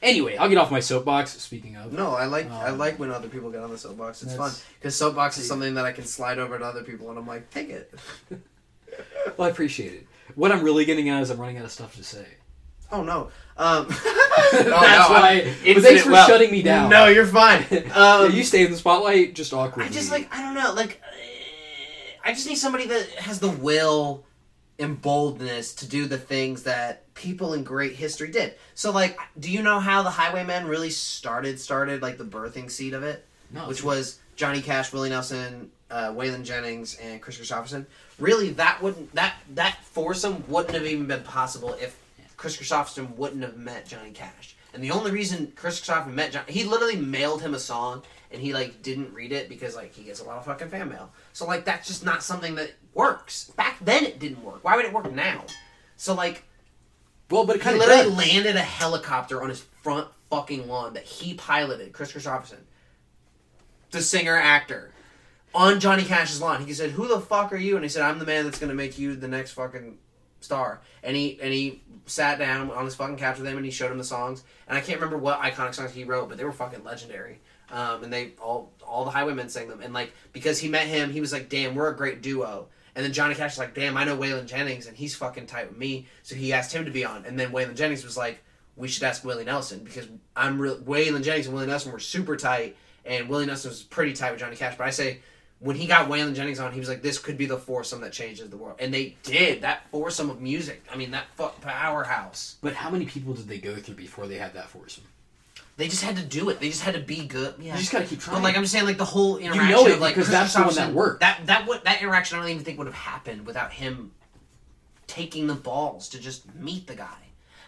Anyway, I'll get off my soapbox, speaking of. No, I like um, I like when other people get on the soapbox. It's fun. Because soapbox is something that I can slide over to other people and I'm like, take it. Well, I appreciate it. What I'm really getting at is I'm running out of stuff to say. Oh, no. Um, that's no, no, why. I, but thanks for well. shutting me down. No, you're fine. Um, yeah, you stayed in the spotlight, just awkwardly. I just, like, I don't know. Like, I just need somebody that has the will and boldness to do the things that people in great history did. So, like, do you know how the Highwaymen really started, started, like, the birthing seed of it? No. Which was Johnny Cash, Willie Nelson, uh, Waylon Jennings, and Chris Kristofferson. Really, that wouldn't, that, that foursome wouldn't have even been possible if Chris Kristofferson wouldn't have met Johnny Cash. And the only reason Chris Kristofferson met Johnny... He literally mailed him a song, and he, like, didn't read it because, like, he gets a lot of fucking fan mail. So, like, that's just not something that works. Back then it didn't work. Why would it work now? So, like... Well, but it kind of literally does. Landed a helicopter on his front fucking lawn that he piloted, Chris Kristofferson, the singer-actor, on Johnny Cash's lawn. He said, who the fuck are you? And he said, I'm the man that's going to make you the next fucking... star. And he and he sat down on his fucking couch with him and he showed him the songs. And I can't remember what iconic songs he wrote, but they were fucking legendary. Um, and they all all the Highwaymen sang them. And like because he met him, he was like, "Damn, we're a great duo." And then Johnny Cash was like, "Damn, I know Waylon Jennings, and he's fucking tight with me." So he asked him to be on. And then Waylon Jennings was like, "We should ask Willie Nelson because I'm real Waylon Jennings and Willie Nelson were super tight, and Willie Nelson was pretty tight with Johnny Cash." But I say. When he got Waylon Jennings on, he was like, this could be the foursome that changes the world. And they did. That foursome of music. I mean, that fuck powerhouse. But how many people did they go through before they had that foursome? They just had to do it. They just had to be good. Yeah. You just gotta keep trying. But like I'm saying, like the whole interaction, you know it, of like because that's the one that worked. That that what that interaction, I don't even think would have happened without him taking the balls to just meet the guy.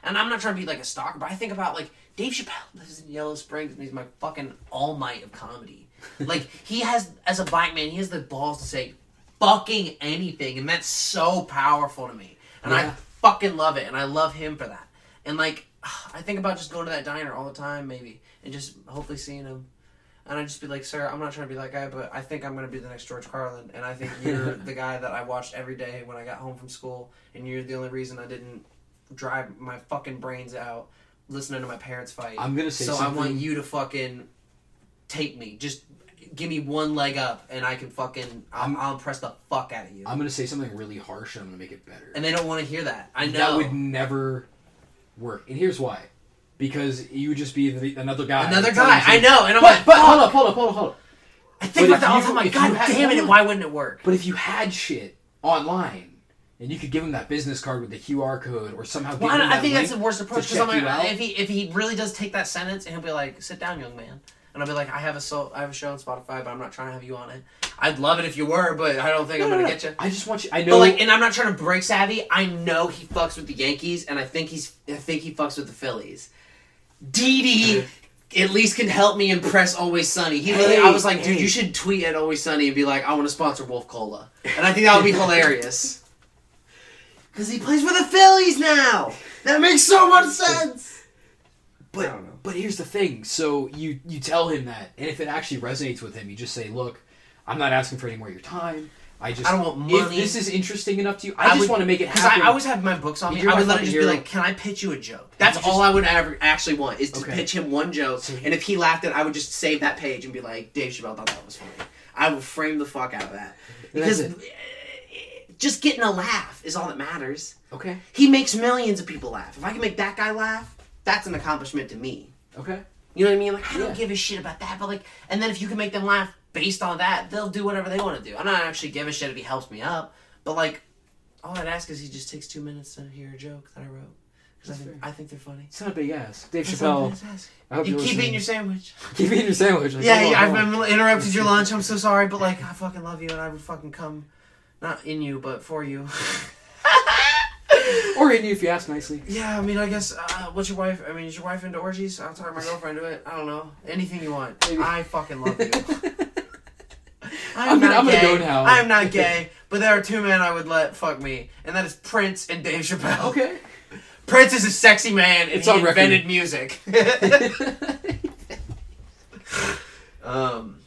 And I'm not trying to be like a stalker, but I think about like Dave Chappelle lives in Yellow Springs and he's my fucking all might of comedy. Like he has, as a black man, he has the balls to say fucking anything, and that's so powerful to me. And yeah. I fucking love it, and I love him for that. And like, I think about just going to that diner all the time, maybe, and just hopefully seeing him. And I'd just be like, sir, I'm not trying to be that guy, but I think I'm going to be the next George Carlin, and I think you're the guy that I watched every day when I got home from school, and you're the only reason I didn't drive my fucking brains out listening to my parents fight. I'm going to say so something. So I want you to fucking take me. Just give me one leg up, and I can fucking... I'll, I'll impress the fuck out of you. I'm going to say something really harsh, and I'm going to make it better. And they don't want to hear that. I know. That would never... work. And here's why. Because you would just be the, another guy. Another guy. I know. And I'm but, like, but, hold up, hold up, hold up, hold up. I think about that all the time. Like, God damn it, why wouldn't it work? But if you had shit online and you could give him that business card with the Q R code or somehow well, give him I, I think that's the worst approach. Because I'm like, if he, if he really does take that sentence and he'll be like, sit down, young man. And I'll be like, I have a soul, I have a show on Spotify, but I'm not trying to have you on it. I'd love it if you were, but I don't think no, I'm no, gonna no. get you. I just want you. I know, but like, and I'm not trying to break savvy. I know he fucks with the Yankees, and I think he's, I think he fucks with the Phillies. D D at least can help me impress Always Sunny. He, hey, I was like, hey. dude, you should tweet at Always Sunny and be like, I want to sponsor Wolf Cola, and I think that would be hilarious. Because he plays for the Phillies now. That makes so much sense. But. I don't know. But here's the thing. So you, you tell him that, and if it actually resonates with him, you just say, "Look, I'm not asking for any more of your time. I just I don't want money. If this is interesting enough to you, I, I just would, want to make it happen." Because I, I always have my books on me. I would let it just hero. be like, "Can I pitch you a joke?" That's just, all I would ever actually want is to okay. pitch him one joke. So he, and if he laughed at, I would just save that page and be like, "Dave Chappelle thought that was funny." I would frame the fuck out of that because just getting a laugh is all that matters. Okay. He makes millions of people laugh. If I can make that guy laugh, that's an accomplishment to me. Okay. You know what I mean? Like, I yeah. don't give a shit about that, but like, and then if you can make them laugh based on that, they'll do whatever they want to do. I'm not actually give a shit if he helps me up, but like, all I'd ask is he just takes two minutes to hear a joke that I wrote. Because I, I think they're funny. It's not a big ass. Dave That's Chappelle. Not a big ass. I hope you keep eating your sandwich. Keep eating your sandwich. Like, yeah, oh, yeah oh, I've oh. interrupted your lunch. I'm so sorry, but like, I fucking love you, and I would fucking come, not in you, but for you. Or in you if you ask nicely. Yeah, I mean, I guess, uh, what's your wife? I mean, is your wife into orgies? I'll talk to my girlfriend into it. I don't know. Anything you want. Maybe. I fucking love you. I'm, I'm, not gonna, I'm gay. gonna go now. I'm not gay, but there are two men I would let fuck me, and that is Prince and Dave Chappelle. Okay. Prince is a sexy man, and it's he invented music. um,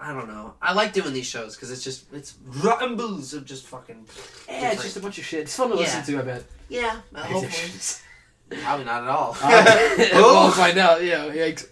I don't know. I like doing these shows because it's just, it's rotten booze of just fucking... Yeah, different. It's just a bunch of shit. It's fun to yeah. listen to, I bet. Yeah, I hopefully. Probably not at all. Uh, we'll find out, yeah. Yikes.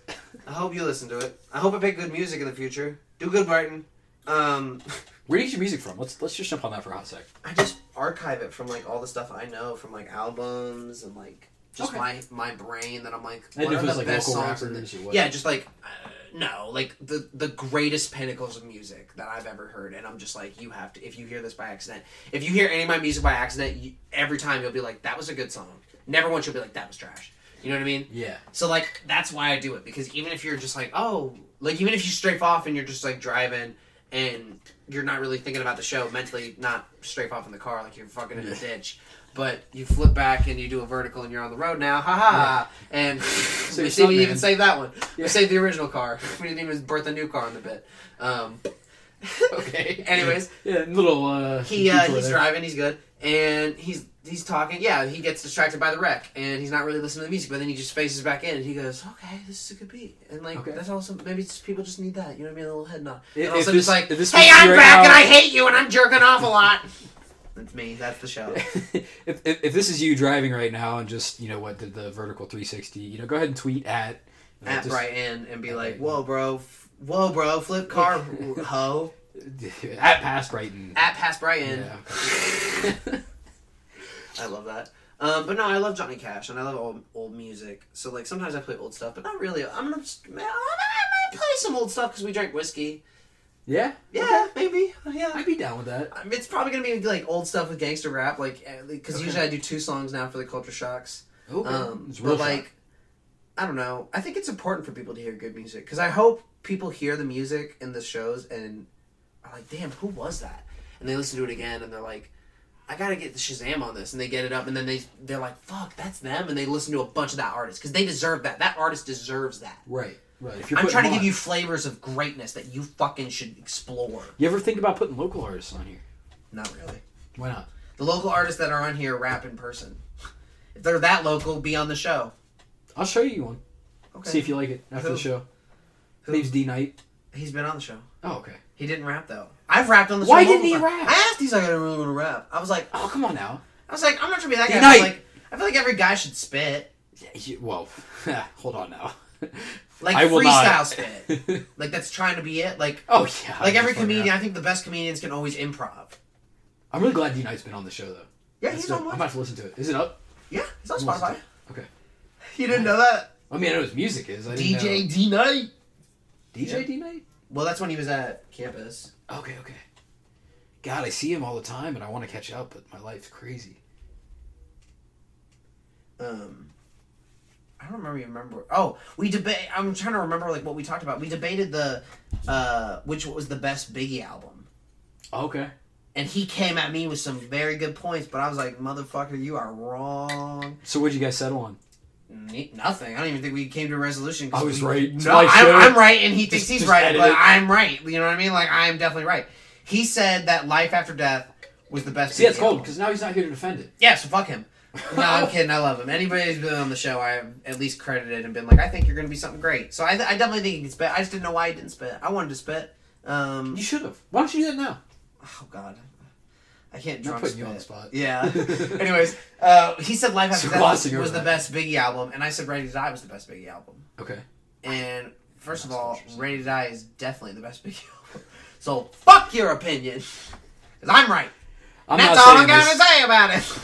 I hope you listen to it. I hope I pick good music in the future. Do good, Barton. Um, Where do you get your music from? Let's let's just jump on that for a hot sec. I just archive it from, like, all the stuff I know, from, like, albums and, like, just okay. my, my brain that I'm like, what are the like best songs? And the, yeah, just, like... Uh, No, like, the the greatest pinnacles of music that I've ever heard, and I'm just like, you have to, if you hear this by accident, if you hear any of my music by accident, you, every time you'll be like, that was a good song. Never once you'll be like, that was trash. You know what I mean? Yeah. So, like, that's why I do it, because even if you're just like, oh, like, even if you strafe off and you're just, like, driving, and you're not really thinking about the show, mentally not strafe off in the car like you're fucking in a ditch, but you flip back and you do a vertical and you're on the road now. Ha ha! Yeah. And we didn't even man. save that one. Yeah. We saved the original car. We didn't even birth a new car in the bit. Um, okay. Anyways. Yeah, little... Uh, he, uh, he's there. driving. He's good. And he's he's talking. Yeah, he gets distracted by the wreck. And he's not really listening to the music. But then he just faces back in. And he goes, okay, this is a good beat. And, like, okay. that's awesome. Maybe just, people just need that. You know what I mean? A little head nod. And if, also if this, just like, hey, I'm right back now, and I hate you and I'm jerking off a lot. That's me. That's the show. if, if if this is you driving right now and just, you know, what did the vertical three sixty, you know, go ahead and tweet at... You know, at just, Bright End and be like, whoa, bro. F- whoa, bro. Flip car, ho. At past Brighton. At past Brighton. Yeah, okay. I love that. Um, but no, I love Johnny Cash and I love old, old music. So, like, sometimes I play old stuff, but not really. I'm going to... I might play some old stuff because we drank whiskey. Yeah? Yeah, okay. Maybe. Yeah, I'd be down with that. I mean, it's probably going to be like old stuff with gangster rap, like because okay. usually I do two songs now for the Culture Shocks. Ooh, um, it's real but, like, I don't know. I think it's important for people to hear good music, because I hope people hear the music in the shows and are like, damn, who was that? And they listen to it again and they're like, I gotta get the Shazam on this. And they get it up and then they, they're like, fuck, that's them. And they listen to a bunch of that artist because they deserve that. That artist deserves that. Right, right. If you're I'm trying to on. give you flavors of greatness that you fucking should explore. You ever think about putting local artists on here? Not really. Why not? The local artists that are on here rap in person. If they're that local, be on the show. I'll show you one. Okay. See if you like it after Who? the show. Who? His name's D Knight. He's been on the show. Oh, okay. He didn't rap though. I've rapped on the show. Why didn't he rap? I asked. He's like, I don't really want to rap. I was like, oh, come on now. I was like, I'm not trying to be that guy. I feel like, I feel like every guy should spit. Yeah, you, well, hold on now. Like I freestyle spit. Like that's trying to be it. Like oh yeah. Like every comedian, out. I think the best comedians can always improv. I'm really glad D Knight's been on the show though. Yeah, that's he's still, on one. I'm about to listen to it. Is it up? Yeah, it's on Spotify. Okay. You didn't know that? I mean, I know his music is. I didn't D J know. D Knight. D J yeah. D Knight? Well, that's when he was at campus. Okay, okay. God, I see him all the time, and I want to catch up, but my life's crazy. Um, I don't remember. You remember? Oh, we debate. I'm trying to remember like what we talked about. We debated the, uh, which was the best Biggie album. Okay. And he came at me with some very good points, but I was like, "Motherfucker, you are wrong." So, what'd you guys settle on? Nothing. I don't even think we came to a resolution. I was we, right. No, I'm, I'm right, and he thinks just, he's just right, but it. I'm right. You know what I mean? Like, I'm definitely right. He said that Life After Death was the best. See, that's cold, because now he's not here to defend it. Yeah, so fuck him. No, I'm kidding. I love him. Anybody who's been on the show, I've at least credited and been like, I think you're going to be something great. So I, th- I definitely think he can spit. I just didn't know why he didn't spit. I wanted to spit. Um, you should have. Why don't you do that now? Oh, God. I can't drunk spit. I'm putting you on the spot. Yeah. Anyways, uh, he said Life After Death was, was the best Biggie album, and I said Ready to Die was the best Biggie album. Okay. And first That's of all, Ready to Die is definitely the best Biggie album. So fuck your opinion, because I'm right. I'm That's all I got to say about it.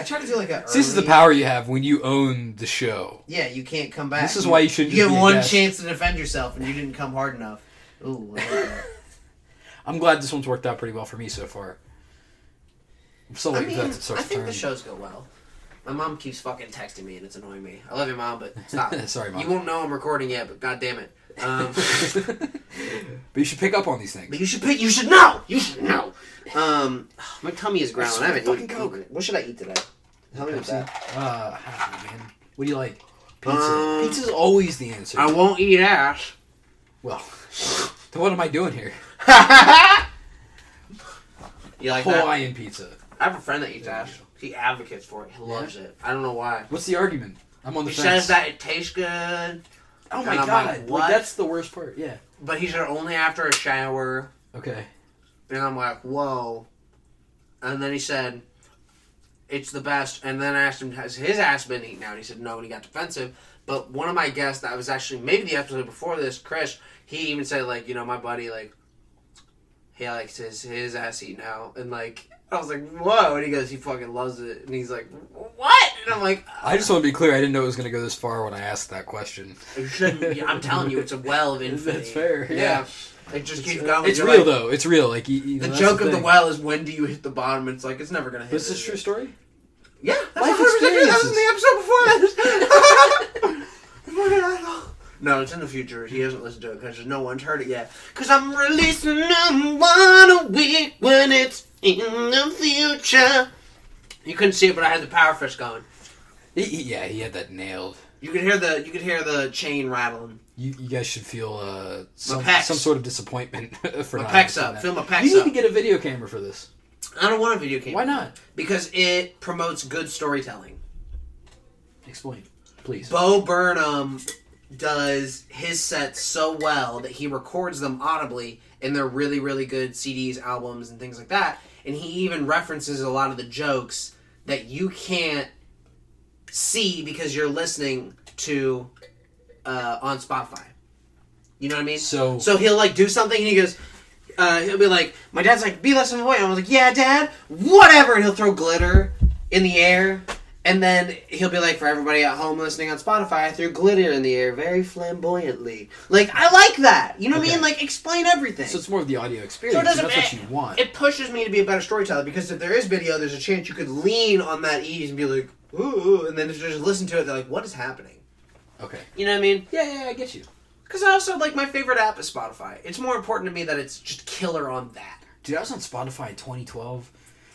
I try to do like a. So this is the power you have when you own the show. Yeah, you can't come back. This is you, why you shouldn't. You get one guest. chance to defend yourself, and you didn't come hard enough. Ooh. I'm glad this one's worked out pretty well for me so far. I'm still looking for that to start. I think turn. the shows go well. My mom keeps fucking texting me and it's annoying me. I love you, Mom, but stop. Sorry, Mom. You won't know I'm recording yet, but God damn it. Um, but you should pick up on these things. But you should pick. You should know. You should know. Um, my tummy is growling. I haven't fucking coke. What should I eat today? Tell me about that. Uh, I don't know, man. What do you like? Pizza. Um, Pizza's always the answer. I won't eat ass. Well, then what am I doing here? You like Hawaiian that? pizza. I have a friend that eats ash. He advocates for it. He loves yeah. it. I don't know why. What's the argument? I'm on the he fence. He says that it tastes good. Oh my god! Like, what? Like, that's the worst part. Yeah. But he said only after a shower. Okay. And I'm like, whoa. And then he said, it's the best. And then I asked him, has his ass been eaten out? And he said no, and he got defensive. But one of my guests that was actually maybe the episode before this, Chris, he even said like, you know, my buddy like. He likes his, his ass eaten out. And, like, I was like, whoa. And he goes, he fucking loves it. And he's like, what? And I'm like... Uh. I just want to be clear. I didn't know it was going to go this far when I asked that question. You shouldn't. I'm telling you, it's a well of infinity. That's fair. Yeah. yeah. It just keeps going. It's You're real, like, though. It's real. Like you, you know, The joke the of the well is when do you hit the bottom? It's like, it's never going to hit. Is this a true story? Yeah. That's Life experiences. That was in the episode before this. No, it's in the future. He hasn't listened to it because no one's heard it yet. Because I'm releasing them one a week when it's in the future. You couldn't see it, but I had the power fist going. Yeah, he had that nailed. You could hear the you could hear the chain rattling. You, you guys should feel uh, some, some sort of disappointment for my pecs up. That. Feel my pecs up. You need up. to get a video camera for this. I don't want a video camera. Why not? Because it promotes good storytelling. Explain, please. Bo Burnham does his sets so well that he records them audibly, and they're really, really good C Ds, albums, and things like that. And he even references a lot of the jokes that you can't see because you're listening to uh, on Spotify. You know what I mean? So, so he'll like do something, and he goes, uh, he'll be like, "My dad's like, be less of a boy," and I was like, "Yeah, Dad, whatever." And he'll throw glitter in the air. And then he'll be like, for everybody at home listening on Spotify, I threw glitter in the air very flamboyantly. Like, I like that. You know what okay. I mean? Like, explain everything. So it's more of the audio experience. So it doesn't, that's it, what you want. It pushes me to be a better storyteller, because if there is video, there's a chance you could lean on that ease and be like, ooh, and then if you just listen to it, they're like, what is happening? Okay. You know what I mean? Yeah, yeah, I get you. Because I also, like, my favorite app is Spotify. It's more important to me that it's just killer on that. Dude, I was on Spotify in twenty twelve.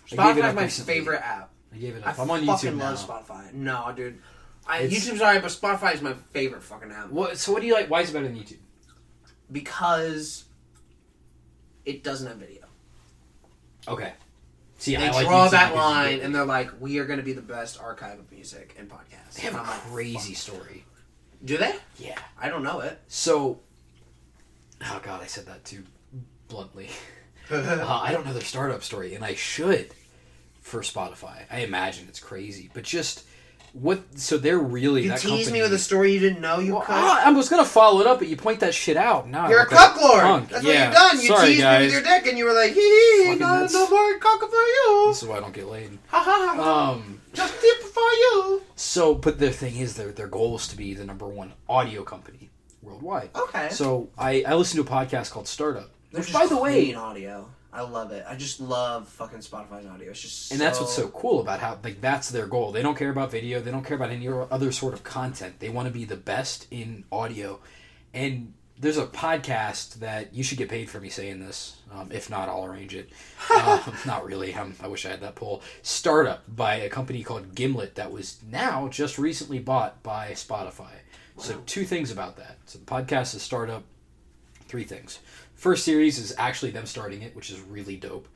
Spotify is my recently. favorite app. I gave it up. I I'm on YouTube now. I fucking love Spotify. No, dude. I, YouTube's alright, but Spotify is my favorite fucking app. What, so what do you like? Why is it better than YouTube? Because it doesn't have video. Okay. See, they I like draw YouTube that line, and they're like, we are going to be the best archive of music and podcasts. They have and a I'm crazy like, story. Do they? Yeah. I don't know it. So, oh god, I said that too bluntly. uh, I don't know their startup story, and I should. For Spotify, I imagine it's crazy, but just what? So they're really you that teased company, me with a story you didn't know. You well, I, I was gonna follow it up, but you point that shit out. Now you're I'm a like cuck lord. Punk. That's yeah. what you've done. You Sorry, teased guys. me with your dick, and you were like, "Hee hee, not no more cock for you." This is why I don't get laid. Ha ha. Um, just tip for you. So, but the thing is, their their goal is to be the number one audio company worldwide. Okay. So I I listen to a podcast called Startup, they're which, by the way, audio. I love it. I just love fucking Spotify's audio. It's just so... And that's what's so cool about how, like, that's their goal. They don't care about video. They don't care about any other sort of content. They want to be the best in audio. And there's a podcast that you should get paid for me saying this. Um, if not, I'll arrange it. Um, not really. I'm, I wish I had that poll. Startup by a company called Gimlet that was now just recently bought by Spotify. Wow. So two things about that. So the podcast is Startup. Three things. First series is actually them starting it, which is really dope.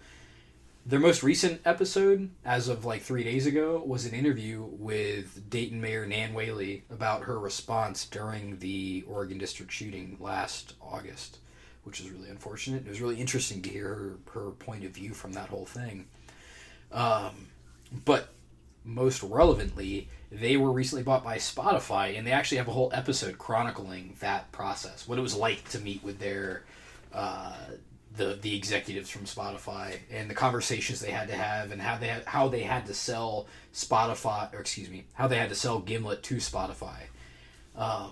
Their most recent episode, as of like three days ago, was an interview with Dayton Mayor Nan Whaley about her response during the Oregon District shooting last August, which is really unfortunate. It was really interesting to hear her, her point of view from that whole thing. Um, but most relevantly, they were recently bought by Spotify, and they actually have a whole episode chronicling that process, what it was like to meet with their... Uh, the the executives from Spotify and the conversations they had to have and how they had, how they had to sell Spotify or excuse me how they had to sell Gimlet to Spotify, um,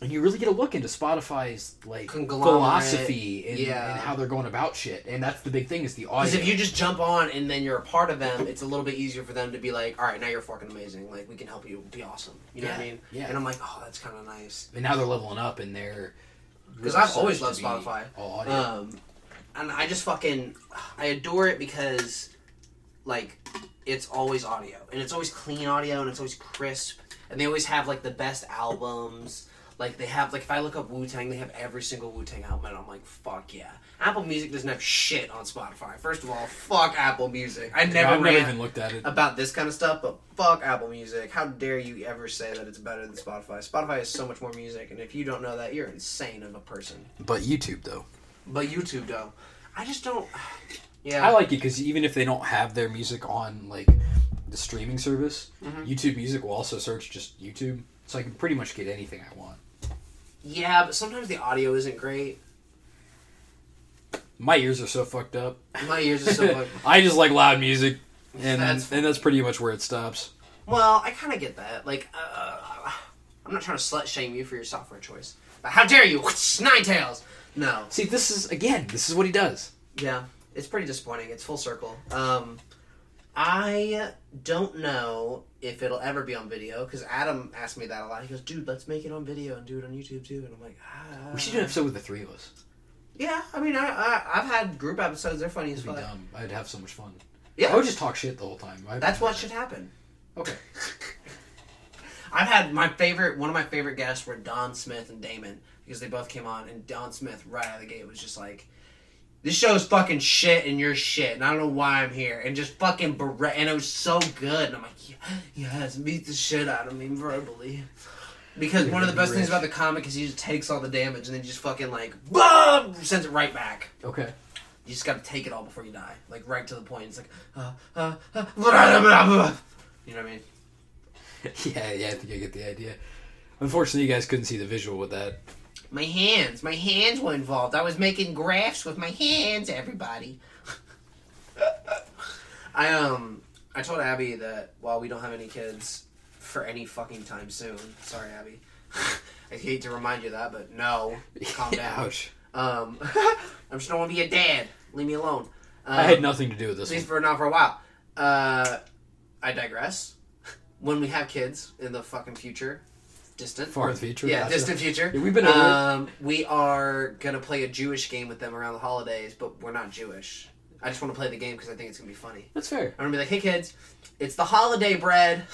and you really get a look into Spotify's like philosophy and, yeah. and how they're going about shit, and that's the big thing is the audience. Because if you just jump on and then you're a part of them, it's a little bit easier for them to be like, all right, now you're fucking amazing, like we can help you be awesome, you know yeah. what I mean? Yeah. And I'm like, oh, that's kind of nice. And now they're leveling up and they're. Because I've always loved Spotify. Um, and I just fucking... I adore it because, like, it's always audio. And it's always clean audio, and it's always crisp. And they always have, like, the best albums. Like, they have... Like, if I look up Wu-Tang, they have every single Wu-Tang album. And I'm like, fuck yeah. Apple Music doesn't have shit on Spotify. First of all, fuck Apple Music. I never, I've never even looked at it. About this kind of stuff, but fuck Apple Music. How dare you ever say that it's better than Spotify? Spotify has so much more music, and if you don't know that, you're insane of a person. But YouTube, though. But YouTube, though. I just don't... Yeah. I like it, because even if they don't have their music on, like, the streaming service, mm-hmm. YouTube Music will also search just YouTube, so I can pretty much get anything I want. Yeah, but sometimes the audio isn't great. My ears are so fucked up. My ears are so fucked up. I just like loud music, and that's, and that's pretty much where it stops. Well, I kind of get that. Like, uh, I'm not trying to slut shame you for your software choice. But how dare you? Ninetales! No. See, this is, again, this is what he does. Yeah, it's pretty disappointing. It's full circle. Um, I don't know if it'll ever be on video, because Adam asked me that a lot. He goes, dude, let's make it on video and do it on YouTube, too. And I'm like, ah. We should do an episode with the three of us. Yeah, I mean, I, I, I've had group episodes. They're funny as fuck. I'd have so much fun. Yeah. I would just talk shit the whole time. I'd That's what should happen. Okay. I've had my favorite, one of my favorite guests were Don Smith and Damon, because they both came on, and Don Smith, right out of the gate, was just like, this show is fucking shit, and you're shit, and I don't know why I'm here, and just fucking beret, and it was so good, and I'm like, yeah, yes, beat the shit out of me verbally. Because one of the best things about the comic is he just takes all the damage and then just fucking like, boom, sends it right back. Okay. You just got to take it all before you die. Like, right to the point. It's like, uh, uh, uh, blah, blah, blah. You know what I mean? Yeah, yeah, I think I get the idea. Unfortunately, you guys couldn't see the visual with that. My hands. My hands were involved. I was making graphs with my hands, everybody. I, um, I told Abby that while we don't have any kids for any fucking time soon, sorry, Abby. I hate to remind you of that, but no, calm down. um, I'm just don't want to be a dad. Leave me alone. Um, I had nothing to do with this. At least for not for a while. Uh, I digress. When we have kids in the fucking future, distant far future, yeah, gotcha. distant future. Yeah, we've been. Over um, we are gonna play a Jewish game with them around the holidays, but we're not Jewish. I just want to play the game because I think it's gonna be funny. That's fair. I'm gonna be like, hey kids, it's the holiday bread.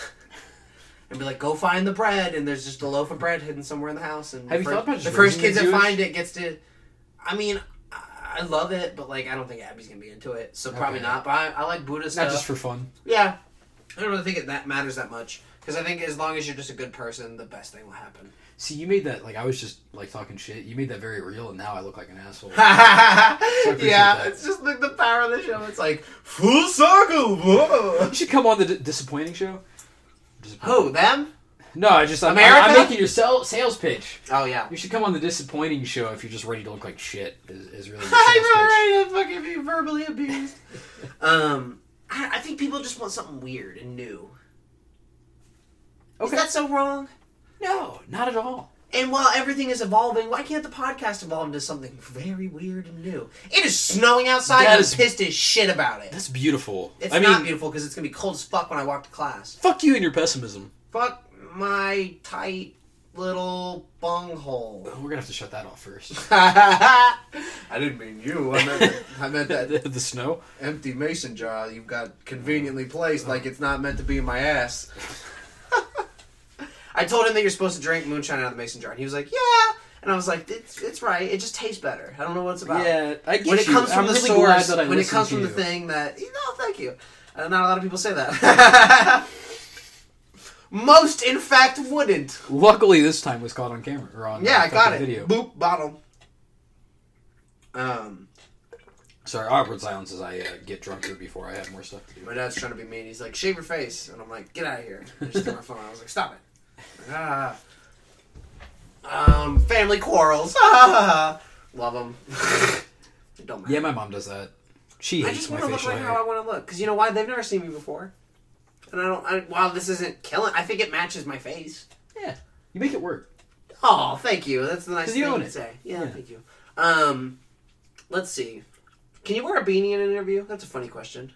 And be like, go find the bread, and there's just a loaf of bread hidden somewhere in the house. And have you first, thought about just the first kids that find it gets to? I mean, I love it, but like, I don't think Abby's gonna be into it, so okay. probably not. But I, I like Buddha stuff. Not just for fun. Yeah, I don't really think it that matters that much because I think as long as you're just a good person, the best thing will happen. See, you made that like I was just like talking shit. You made that very real, and now I look like an asshole. So yeah, that. It's just like the power of the show. It's like full circle. Whoa. You should come on the D- disappointing show. Who, them? No, I just I'm, I'm making your sell, sales pitch. Oh yeah, you should come on the disappointing show if you're just ready to look like shit. Is, is really I'm ready to fucking be verbally abused. um, I, I think people just want something weird and new. Okay. Is that so wrong? No, not at all. And while everything is evolving, why can't the podcast evolve into something very weird and new? It is snowing outside and I'm pissed as shit about it. That's beautiful. It's I not mean, beautiful because it's going to be cold as fuck when I walk to class. Fuck you and your pessimism. Fuck my tight little bunghole. We're going to have to shut that off first. I didn't mean you. I meant, the, I meant that the snow? Empty mason jar you've got conveniently placed oh. like it's not meant to be in my ass. I told him that you're supposed to drink moonshine out of the mason jar, and he was like, "Yeah," and I was like, "It's, it's right. It just tastes better. I don't know what it's about." Yeah, I get when it comes you. from I'm the really source, when it comes from you. the thing that you know, thank you. Uh, not a lot of people say that. Most, in fact, wouldn't. Luckily, this time was caught on camera or on yeah, I got it. Video. Boop bottle. Um, sorry, awkward silences. I uh, get drunker before I have more stuff to do. My dad's trying to be mean. He's like, "Shave your face," and I'm like, "Get out of here!" I just threw my phone. I was like, "Stop it." Ah. Um, family quarrels. Ah. Love them. Don't matter. Yeah, my mom does that. She hates I just want to look like hair. how I want to look. Because you know why? They've never seen me before. And I don't... I, while this isn't killing... I think it matches my face. Yeah. You make it work. Oh, thank you. That's the nice thing to say. Yeah, yeah, thank you. Um, let's see. Can you wear a beanie in an interview? That's a funny question.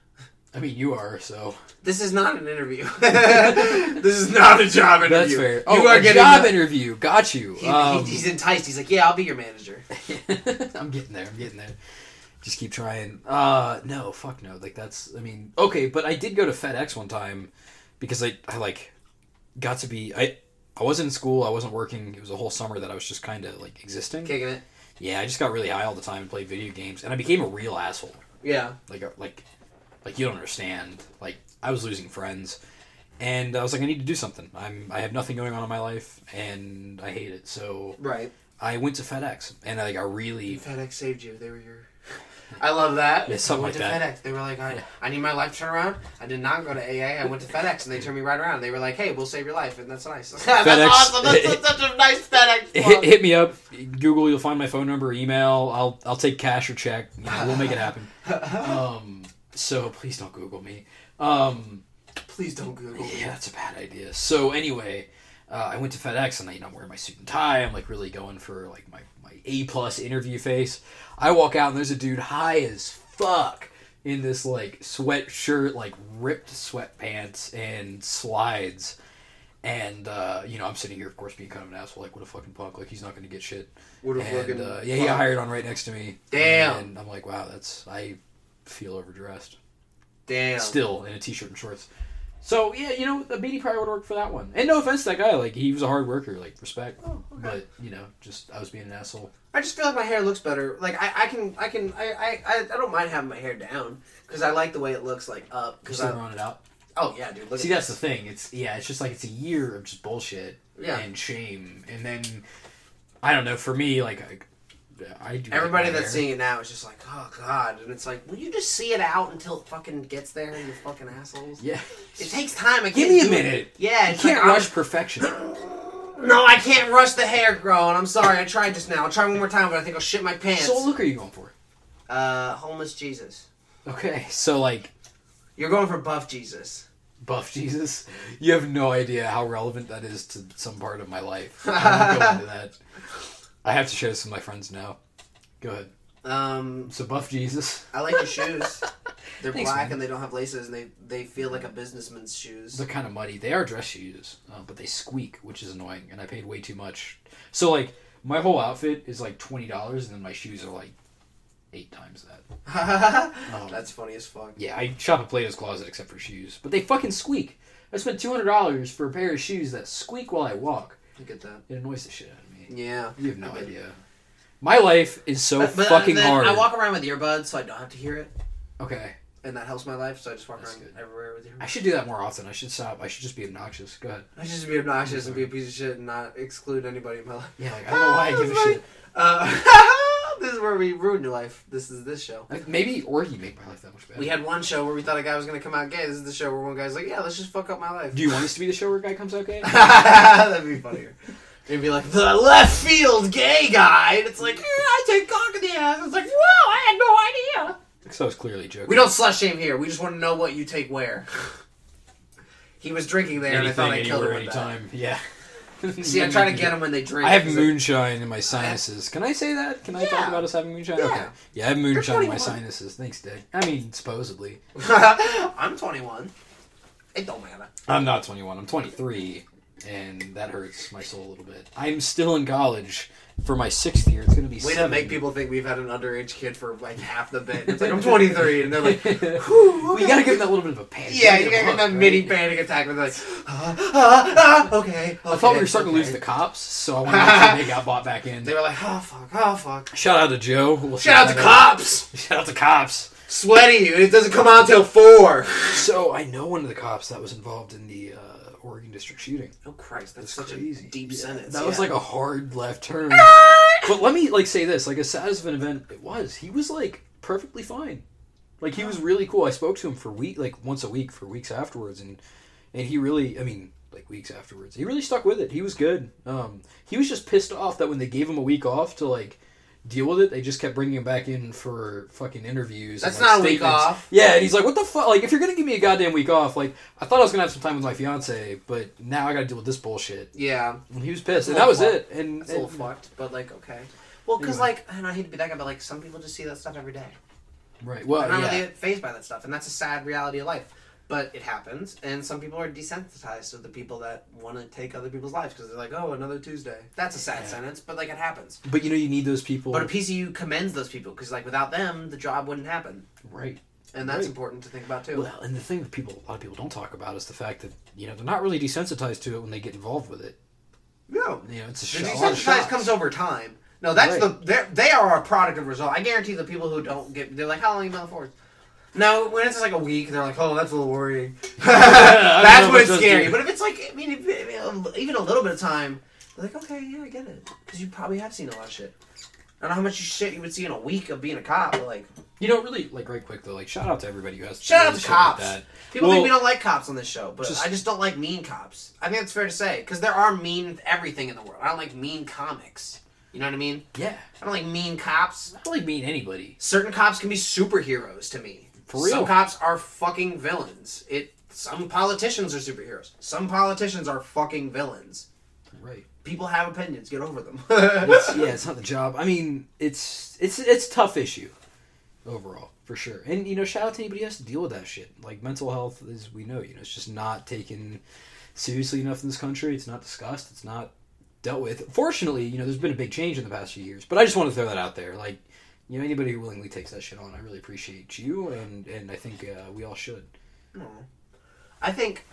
I mean, you are, so... This is not an interview. This is not a job interview. That's fair. Oh, you are a getting job the... interview. Got you. He, um, he, he's enticed. He's like, yeah, I'll be your manager. I'm getting there. I'm getting there. Just keep trying. Uh, no, fuck no. Like, that's... I mean... Okay, but I did go to FedEx one time because I, I like, got to be... I, I wasn't in school. I wasn't working. It was a whole summer that I was just kind of, like, existing. Kicking it. Yeah, I just got really high all the time and played video games. And I became a real asshole. Yeah. Like, like... Like, you don't understand. Like, I was losing friends. And I was like, I need to do something. I'm, I have nothing going on in my life, and I hate it. So right. I went to FedEx, and I, like, I really... FedEx saved you. They were your... I love that. Yeah, something I went like to that. FedEx. They were like, I, yeah. I need my life turned around. I did not go to A A. I went to FedEx, and they turned me right around. They were like, hey, we'll save your life, and that's nice. FedEx, that's awesome. That's it, such a nice FedEx hit, hit me up. Google, you'll find my phone number, email. I'll I'll take cash or check. You know, we'll make it happen. Um... So, please don't Google me. Um, please don't Google me. Yeah, that's a bad idea. So, anyway, uh, I went to FedEx, and I, you know, I'm wearing my suit and tie. I'm, like, really going for, like, my, my A-plus interview face. I walk out, and there's a dude high as fuck in this, like, sweatshirt, like, ripped sweatpants and slides. And, uh, you know, I'm sitting here, of course, being kind of an asshole. Like, what a fucking punk. Like, he's not going to get shit. What a fucking uh, Yeah, he got hired on right next to me. Damn. And I'm like, wow, that's... I... feel overdressed. Damn. Still in a t-shirt and shorts. So yeah, you know, a beanie probably would work for that one. And no offense to that guy, like he was a hard worker, like respect. Oh, okay. But you know, just I was being an asshole. I just feel like my hair looks better. Like I, I can, I can, I, I, I don't mind having my hair down because I like the way it looks like up. Because I'm growing it out. Oh yeah, dude. Look See, at that's this. the thing. It's yeah, it's just like it's a year of just bullshit yeah. and shame, and then I don't know. For me, like. I, I do Everybody like that's hair. seeing it now is just like, oh god, and it's like, will you just see it out until it fucking gets there, you fucking assholes? Yeah, it takes time. I Give me a minute. It. Yeah, you can't like, rush I'm... perfection. No, I can't rush the hair growing. I'm sorry, I tried this now. I'll try one more time, but I think I'll shit my pants. So, what look are you going for? Uh, homeless Jesus. Okay, so like, You're going for Buff Jesus. Buff Jesus? You have no idea how relevant that is to some part of my life. I'm going into that. I have to share this with my friends now. Go ahead. Um, so Buff Jesus. I like your shoes. They're Thanks, black man. And they don't have laces, and they, they feel like a businessman's shoes. They're kind of muddy. They are dress shoes, uh, but they squeak, which is annoying, and I paid way too much. So, like, my whole outfit is like twenty dollars, and then my shoes are like eight times that. um, That's funny as fuck. Yeah, I shop at Plato's Closet except for shoes, but they fucking squeak. I spent two hundred dollars for a pair of shoes that squeak while I walk. Look at that. It annoys the shit out of me. Yeah. You have no idea. My life is so but, but fucking then hard. I walk around with earbuds so I don't have to hear it. Okay. And that helps my life, so I just walk That's around good. everywhere with earbuds. I should do that more often. I should stop. I should just be obnoxious. Go ahead. I should just be obnoxious and be a piece of shit and not exclude anybody in my life. Yeah, like, I don't know why I give a like, shit. Uh, this is where we ruined your life. This is this show. Like, maybe, or you make my life that much better. We had one show where we thought a guy was going to come out gay. This is the show where one guy's like, yeah, let's just fuck up my life. Do you want us to be the show where a guy comes out gay? That'd be funnier. They'd be like, the left field gay guy. And it's like, eh, I take cock in the ass. It's like, whoa, I had no idea. So I was clearly joking. We don't slush shame here. We just want to know what you take where. He was drinking there, Anything, and I thought I killed him with anytime. That. Yeah. See, I try to get him when they drink. I have moonshine like, in my sinuses. Can I say that? Can I yeah. talk about us having moonshine? Yeah. Okay. Yeah, I have moonshine in my sinuses. Thanks, Dad. I mean, supposedly. I'm twenty-one. It don't matter. I'm not twenty-one. I'm twenty-three. And that hurts my soul a little bit. I'm still in college for my sixth year. It's going to be Way seven. Way to make people think we've had an underage kid for like half the bit. It's like, I'm twenty-three. And they're like, whew. We got to give them that little bit of a panic Yeah, you got to give them that right? mini panic attack. And they're like, ah, ah, ah, okay, okay. I thought we were starting okay. to lose the cops, so I wanted to make sure they got bought back in. They were like, oh, fuck, oh, fuck. Shout out to Joe. We'll Shout out to cops. Out. Shout out to cops. Sweaty, and it doesn't come out till four. So I know one of the cops that was involved in the... Uh, Oregon District shooting. Oh Christ, that's, that's such crazy. a deep yeah. sentence. That yeah. was like a hard left turn. But let me like say this, like as sad as an event it was, he was like perfectly fine. Like he was really cool. I spoke to him for week like once a week for weeks afterwards and and he really I mean like weeks afterwards. He really stuck with it. He was good. Um he was just pissed off that when they gave him a week off to like deal with it, they just kept bringing him back in for fucking interviews. That's and, like, not a statements. Week off. Yeah, and he's like, what the fuck? Like, if you're going to give me a goddamn week off, like, I thought I was going to have some time with my fiance, but now I got to deal with this bullshit. Yeah. And he was pissed, and that was fucked. it. And That's and, a little fucked, but, like, okay. Well, because, anyway. like, and I hate to be that guy, but, like, some people just see that stuff every day. Right, well, and I'm yeah. not really fazed by that stuff, and that's a sad reality of life. But it happens, and some people are desensitized to the people that want to take other people's lives because they're like, oh, another Tuesday. That's a sad yeah. sentence, but, like, it happens. But, you know, you need those people. But a P C U commends those people because, like, without them, the job wouldn't happen. Right. And that's right. important to think about, too. Well, and the thing that people, a lot of people don't talk about is the fact that, you know, they're not really desensitized to it when they get involved with it. No. You know, it's a shot. The desensitized comes over time. No, that's right. the, they are a product of result. I guarantee the people who don't get, they're like, how long are you mailing for? No, when it's like a week, they're like, oh, that's a little worrying. That's when it's scary. But if it's like, I mean, even a little bit of time, they're like, okay, yeah, I get it. Because you probably have seen a lot of shit. I don't know how much shit you would see in a week of being a cop, but like... You know, really, like, right quick, though, like, shout out to everybody who has... Shout out to cops! Like People well, think we don't like cops on this show, but just, I just don't like mean cops. I think that's fair to say, because there are mean everything in the world. I don't like mean comics. You know what I mean? Yeah. I don't like mean cops. I don't like mean anybody. Certain cops can be superheroes to me. For real. Some cops are fucking villains. It. Some politicians are superheroes. Some politicians are fucking villains. Right. People have opinions. Get over them. it's, yeah, it's not the job. I mean, it's it's it's a tough issue overall, for sure. And, you know, shout out to anybody who has to deal with that shit. Like, mental health, as we know, you know, it's just not taken seriously enough in this country. It's not discussed. It's not dealt with. Fortunately, you know, there's been a big change in the past few years. But I just want to throw that out there. Like, you know, anybody who willingly takes that shit on, I really appreciate you, and, and I think uh, we all should. Aww. I think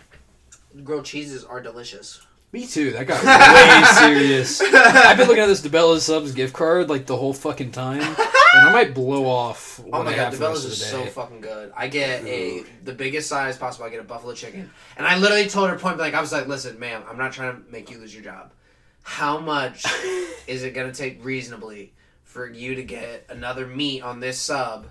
grilled cheeses are delicious. Me too. That got way serious. I've been looking at this DeBella's subs gift card like the whole fucking time, and I might blow off when oh my I God, have DeBella's the rest of the day. is so fucking good. I get Dude. a the biggest size possible. I get a buffalo chicken, and I literally told her point blank. I was like, "Listen, ma'am, I'm not trying to make you lose your job. How much is it going to take reasonably?" for you to get another meat on this sub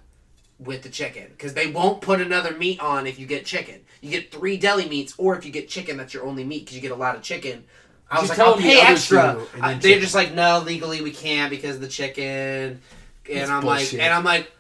with the chicken. Because they won't put another meat on if you get chicken. You get three deli meats, or if you get chicken, that's your only meat because you get a lot of chicken. I you was like, I'll pay extra. I, they're chicken. just like, no, legally we can't because of the chicken. And it's I'm bullshit. like, and I'm like,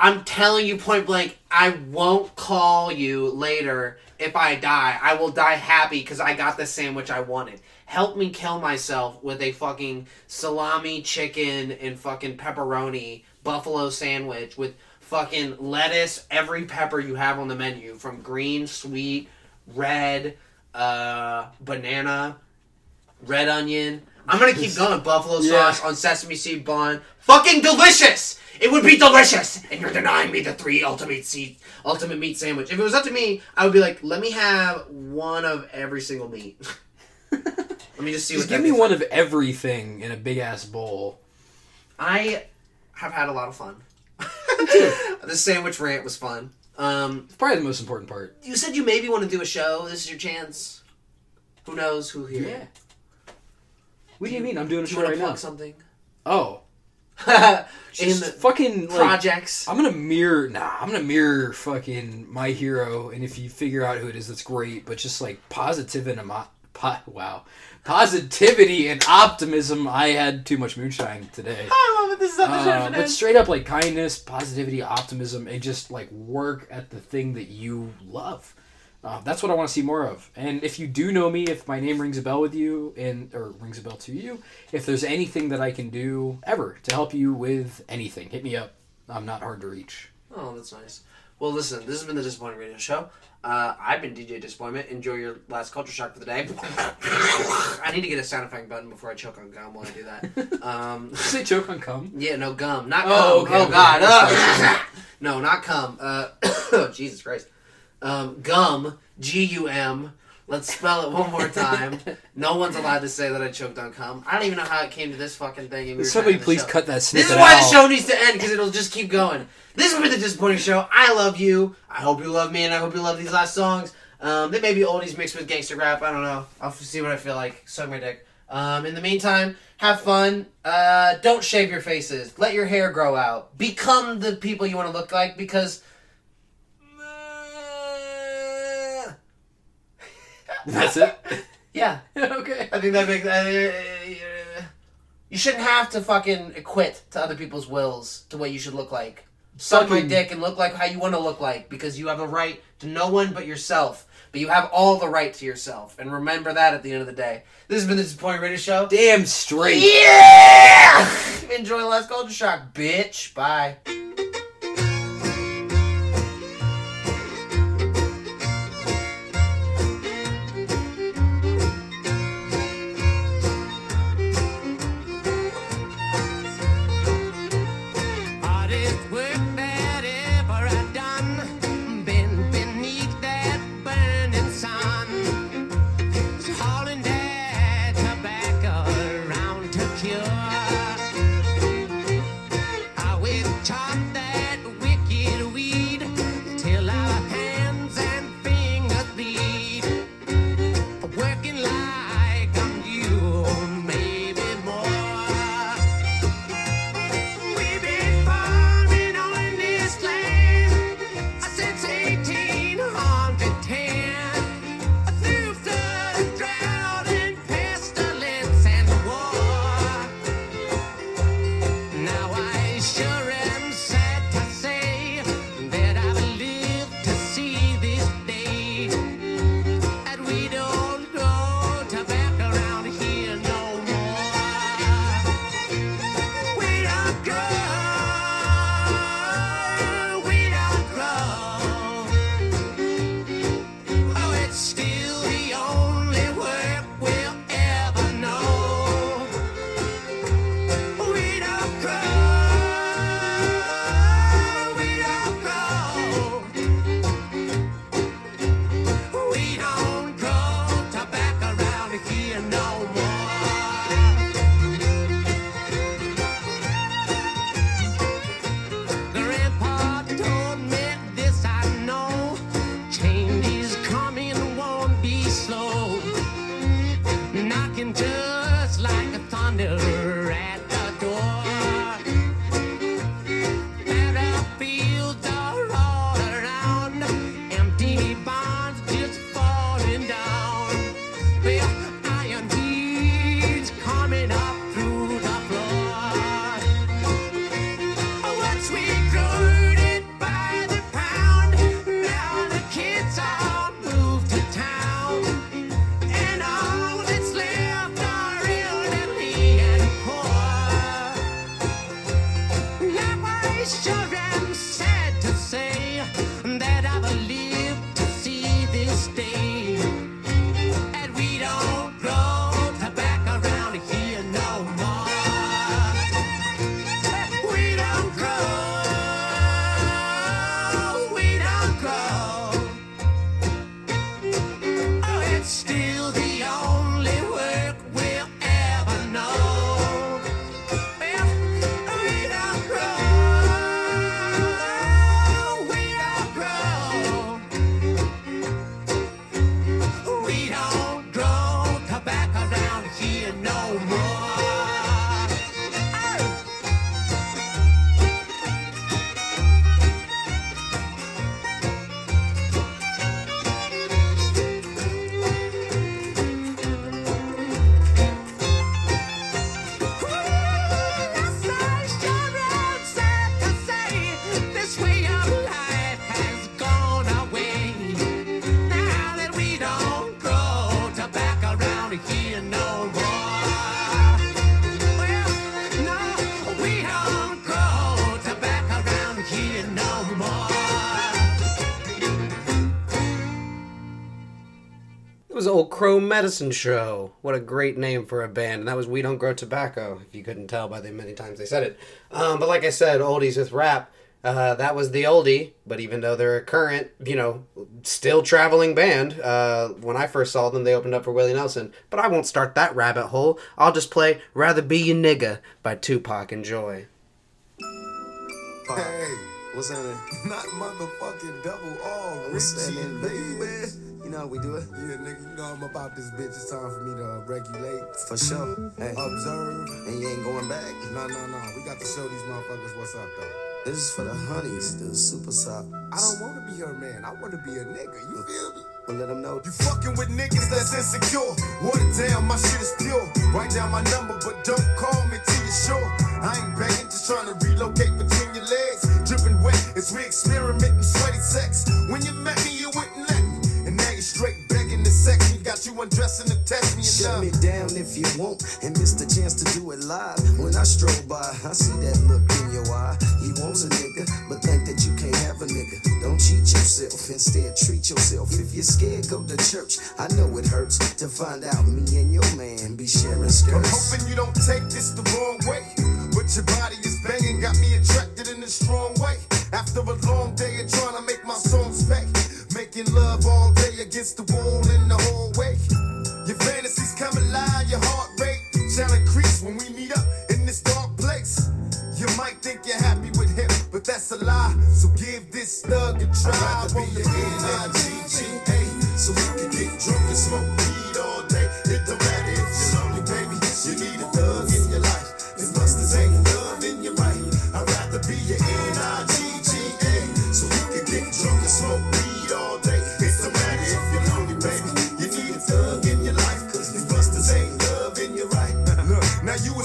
I'm telling you point blank, I won't call you later if I die. I will die happy because I got the sandwich I wanted. Help me kill myself with a fucking salami, chicken, and fucking pepperoni buffalo sandwich with fucking lettuce, every pepper you have on the menu, from green, sweet, red, uh, banana, red onion. I'm going to keep going. Buffalo sauce yeah. on sesame seed bun. Fucking delicious! It would be delicious! And you're denying me the three ultimate seed, ultimate meat sandwich. If it was up to me, I would be like, let me have one of every single meat. Let me just see just what give me one like. Of everything in a big-ass bowl. I have had a lot of fun. The sandwich rant was fun. Um, it's probably the most important part. You said you maybe want to do a show. This is your chance. Who knows who here? Yeah. What do you mean? I'm doing a show right now. Do you want to plug something? Oh. Just in fucking, like, projects. I'm going to mirror... Nah, I'm going to mirror fucking My Hero, and if you figure out who it is, that's great, but just, like, positive and... Emo- po- wow. Positivity and optimism. I had too much moonshine today. I love it. This is not the uh, But straight up, like, kindness, positivity, optimism, and just, like, work at the thing that you love. Uh, that's what I want to see more of. And if you do know me, if my name rings a bell with you, and or rings a bell to you, if there's anything that I can do ever to help you with anything, hit me up. I'm not hard to reach. Oh, that's nice. Well, listen, this has been the Disappointing Radio Show. Uh, I've been D J Disappointment. Enjoy your last culture shock for the day. I need to get a sound effect button before I choke on gum while I do that. Um, Did you say choke on cum? Yeah, no, gum. Not oh, cum. Okay, oh, okay. God. Oh. No, not cum. Uh, oh, Jesus Christ. Um, gum, G U M. Let's spell it one more time. No one's allowed to say that I choked on cum. I don't even know how it came to this fucking thing. We Somebody please cut that snippet out. This is why the show needs to end, because it'll just keep going. This has been The Disappointing Show. I love you. I hope you love me, and I hope you love these last songs. Um, they may be oldies mixed with gangster rap. I don't know. I'll see what I feel like. Suck my dick. Um, in the meantime, have fun. Uh, don't shave your faces. Let your hair grow out. Become the people you want to look like, because... That's it? Yeah. Okay. I think that makes... Uh, you shouldn't have to fucking acquit to other people's wills to what you should look like. Suck my dick and look like how you want to look like, because you have a right to no one but yourself. But you have all the right to yourself. And remember that at the end of the day. This has been The Disappointing Radio Show. Damn straight. Yeah! Enjoy the last culture shock, bitch. Bye. Time. was Old Crow Medicine Show. What a great name for a band. And that was We Don't Grow Tobacco, if you couldn't tell by the many times they said it. Um, but like I said, Oldies with Rap, uh, that was the oldie. But even though they're a current, you know, still traveling band, uh, when I first saw them, they opened up for Willie Nelson. But I won't start that rabbit hole. I'll just play Rather Be You Nigga by Tupac and Joy. Hey, what's happening? Not motherfucking double all, Richie, baby. You know how we do it? Yeah, nigga, you know I'm about this bitch. It's time for me to uh, regulate. For sure. Hey. Observe. And you ain't going back. No, no, no. We got to show these motherfuckers what's up, though. This is for the honeys, the super sop. I don't want to be her man. I want to be a nigga. You feel me? Well, let them know. You fucking with niggas that's insecure. Water down, my shit is pure. Write down my number, but don't call me till you're sure. I ain't begging, just trying to relocate between your legs. Dripping wet as we experimenting sweaty sex. When you met me, you wouldn't let me. Straight begging the sex, we got you undressing to test me. Shut me down if you won't, and miss the chance to do it live. When I stroll by, I see that look in your eye. You want a nigga, but think that you can't have a nigga. Don't cheat yourself, instead treat yourself. If you're scared, go to church. I know it hurts to find out me and your man be sharing skirts. I'm hoping you don't take this the wrong way, but your body is banging, got me attracted in a strong way. After a long day of trying to make my songs back. Making love all day against the wall in the hallway. Your fantasies come alive, your heart rate shall increase when we meet up in this dark place. You might think you're happy with him, but that's a lie. So give this thug a try. I'd rather be your N I G G A, so you can get drunk and smoke weed all day. It don't matter if you're lonely, baby. You need a thug in your life. This mustard's ain't love in your right. I'd rather be your N I G G A, so you can get drunk and smoke weed.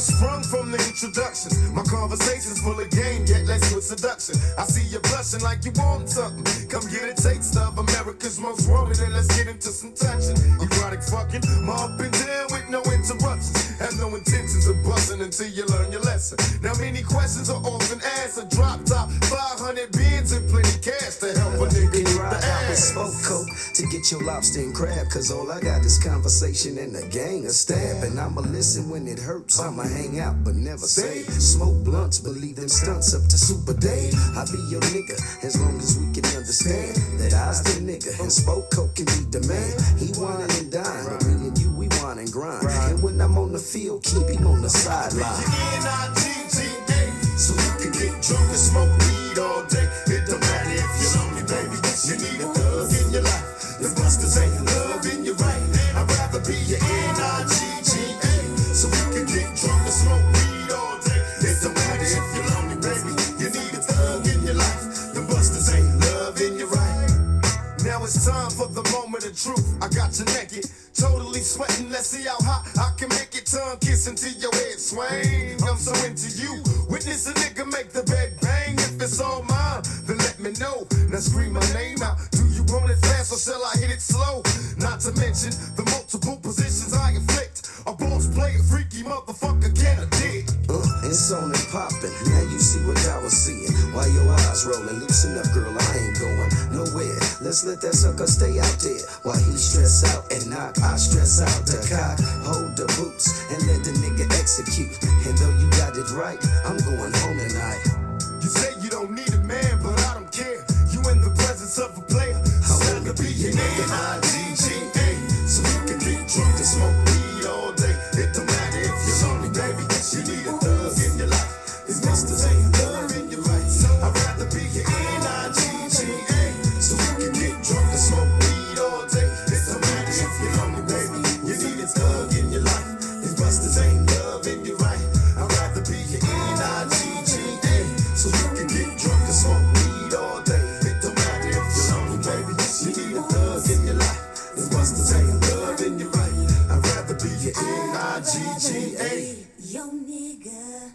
Sprung from the introduction, my conversation's full of game, yet less with seduction. I see you blushing like you want something. Come get a taste of America's most wanted, and let's get into some touching. Erotic fucking, up and down with no interruptions. Have no intentions of busting until you learn your lesson. Now many questions are often asked. A drop top, five hundred beans and plenty cash to help a nigga get the ass. Smoke coke to get your lobster and crab, cause all I got is conversation and a gang of stab. And I'ma listen when it hurts. I'ma hang out but never say. Smoke blunts, believe in stunts up to Super Dave. I be your nigga as long as we can understand that I's the nigga and spoke coke can be the man. He whining and dying, but me and you we whine and grind. And when I'm on the field, keep him on the sideline. N I G G A, so you can get drunk and smoke weed all day. It don't matter if you're lonely, baby. You need a thug in your life. The busters ain't love in your right. I'd rather be your N I G G A, so you can get drunk and smoke weed all day. It don't matter if you're lonely, baby. You need a thug in your life. The busters ain't love in your right. Now it's time for the moment of truth. I got you naked, totally sweating. Let's see how hot I can make it. Tongue kissing to your head swing. I'm so into you. Witness a nigga make the bed bang. If it's all mine, then let me know. Now scream my name out. Do you want it fast or shall I hit it slow? Not to mention the multiple positions I inflict. A boss player, freaky motherfucker, get a dick. Uh, it's on and popping. Now you see what I was seeing. While your eyes rolling, loosen up, girl. I ain't going nowhere. Let's let that sucker stay out there while he stress out and knock. I stress out the cock, hold the boots, and let the nigga execute. And though you got it right, I'm going home and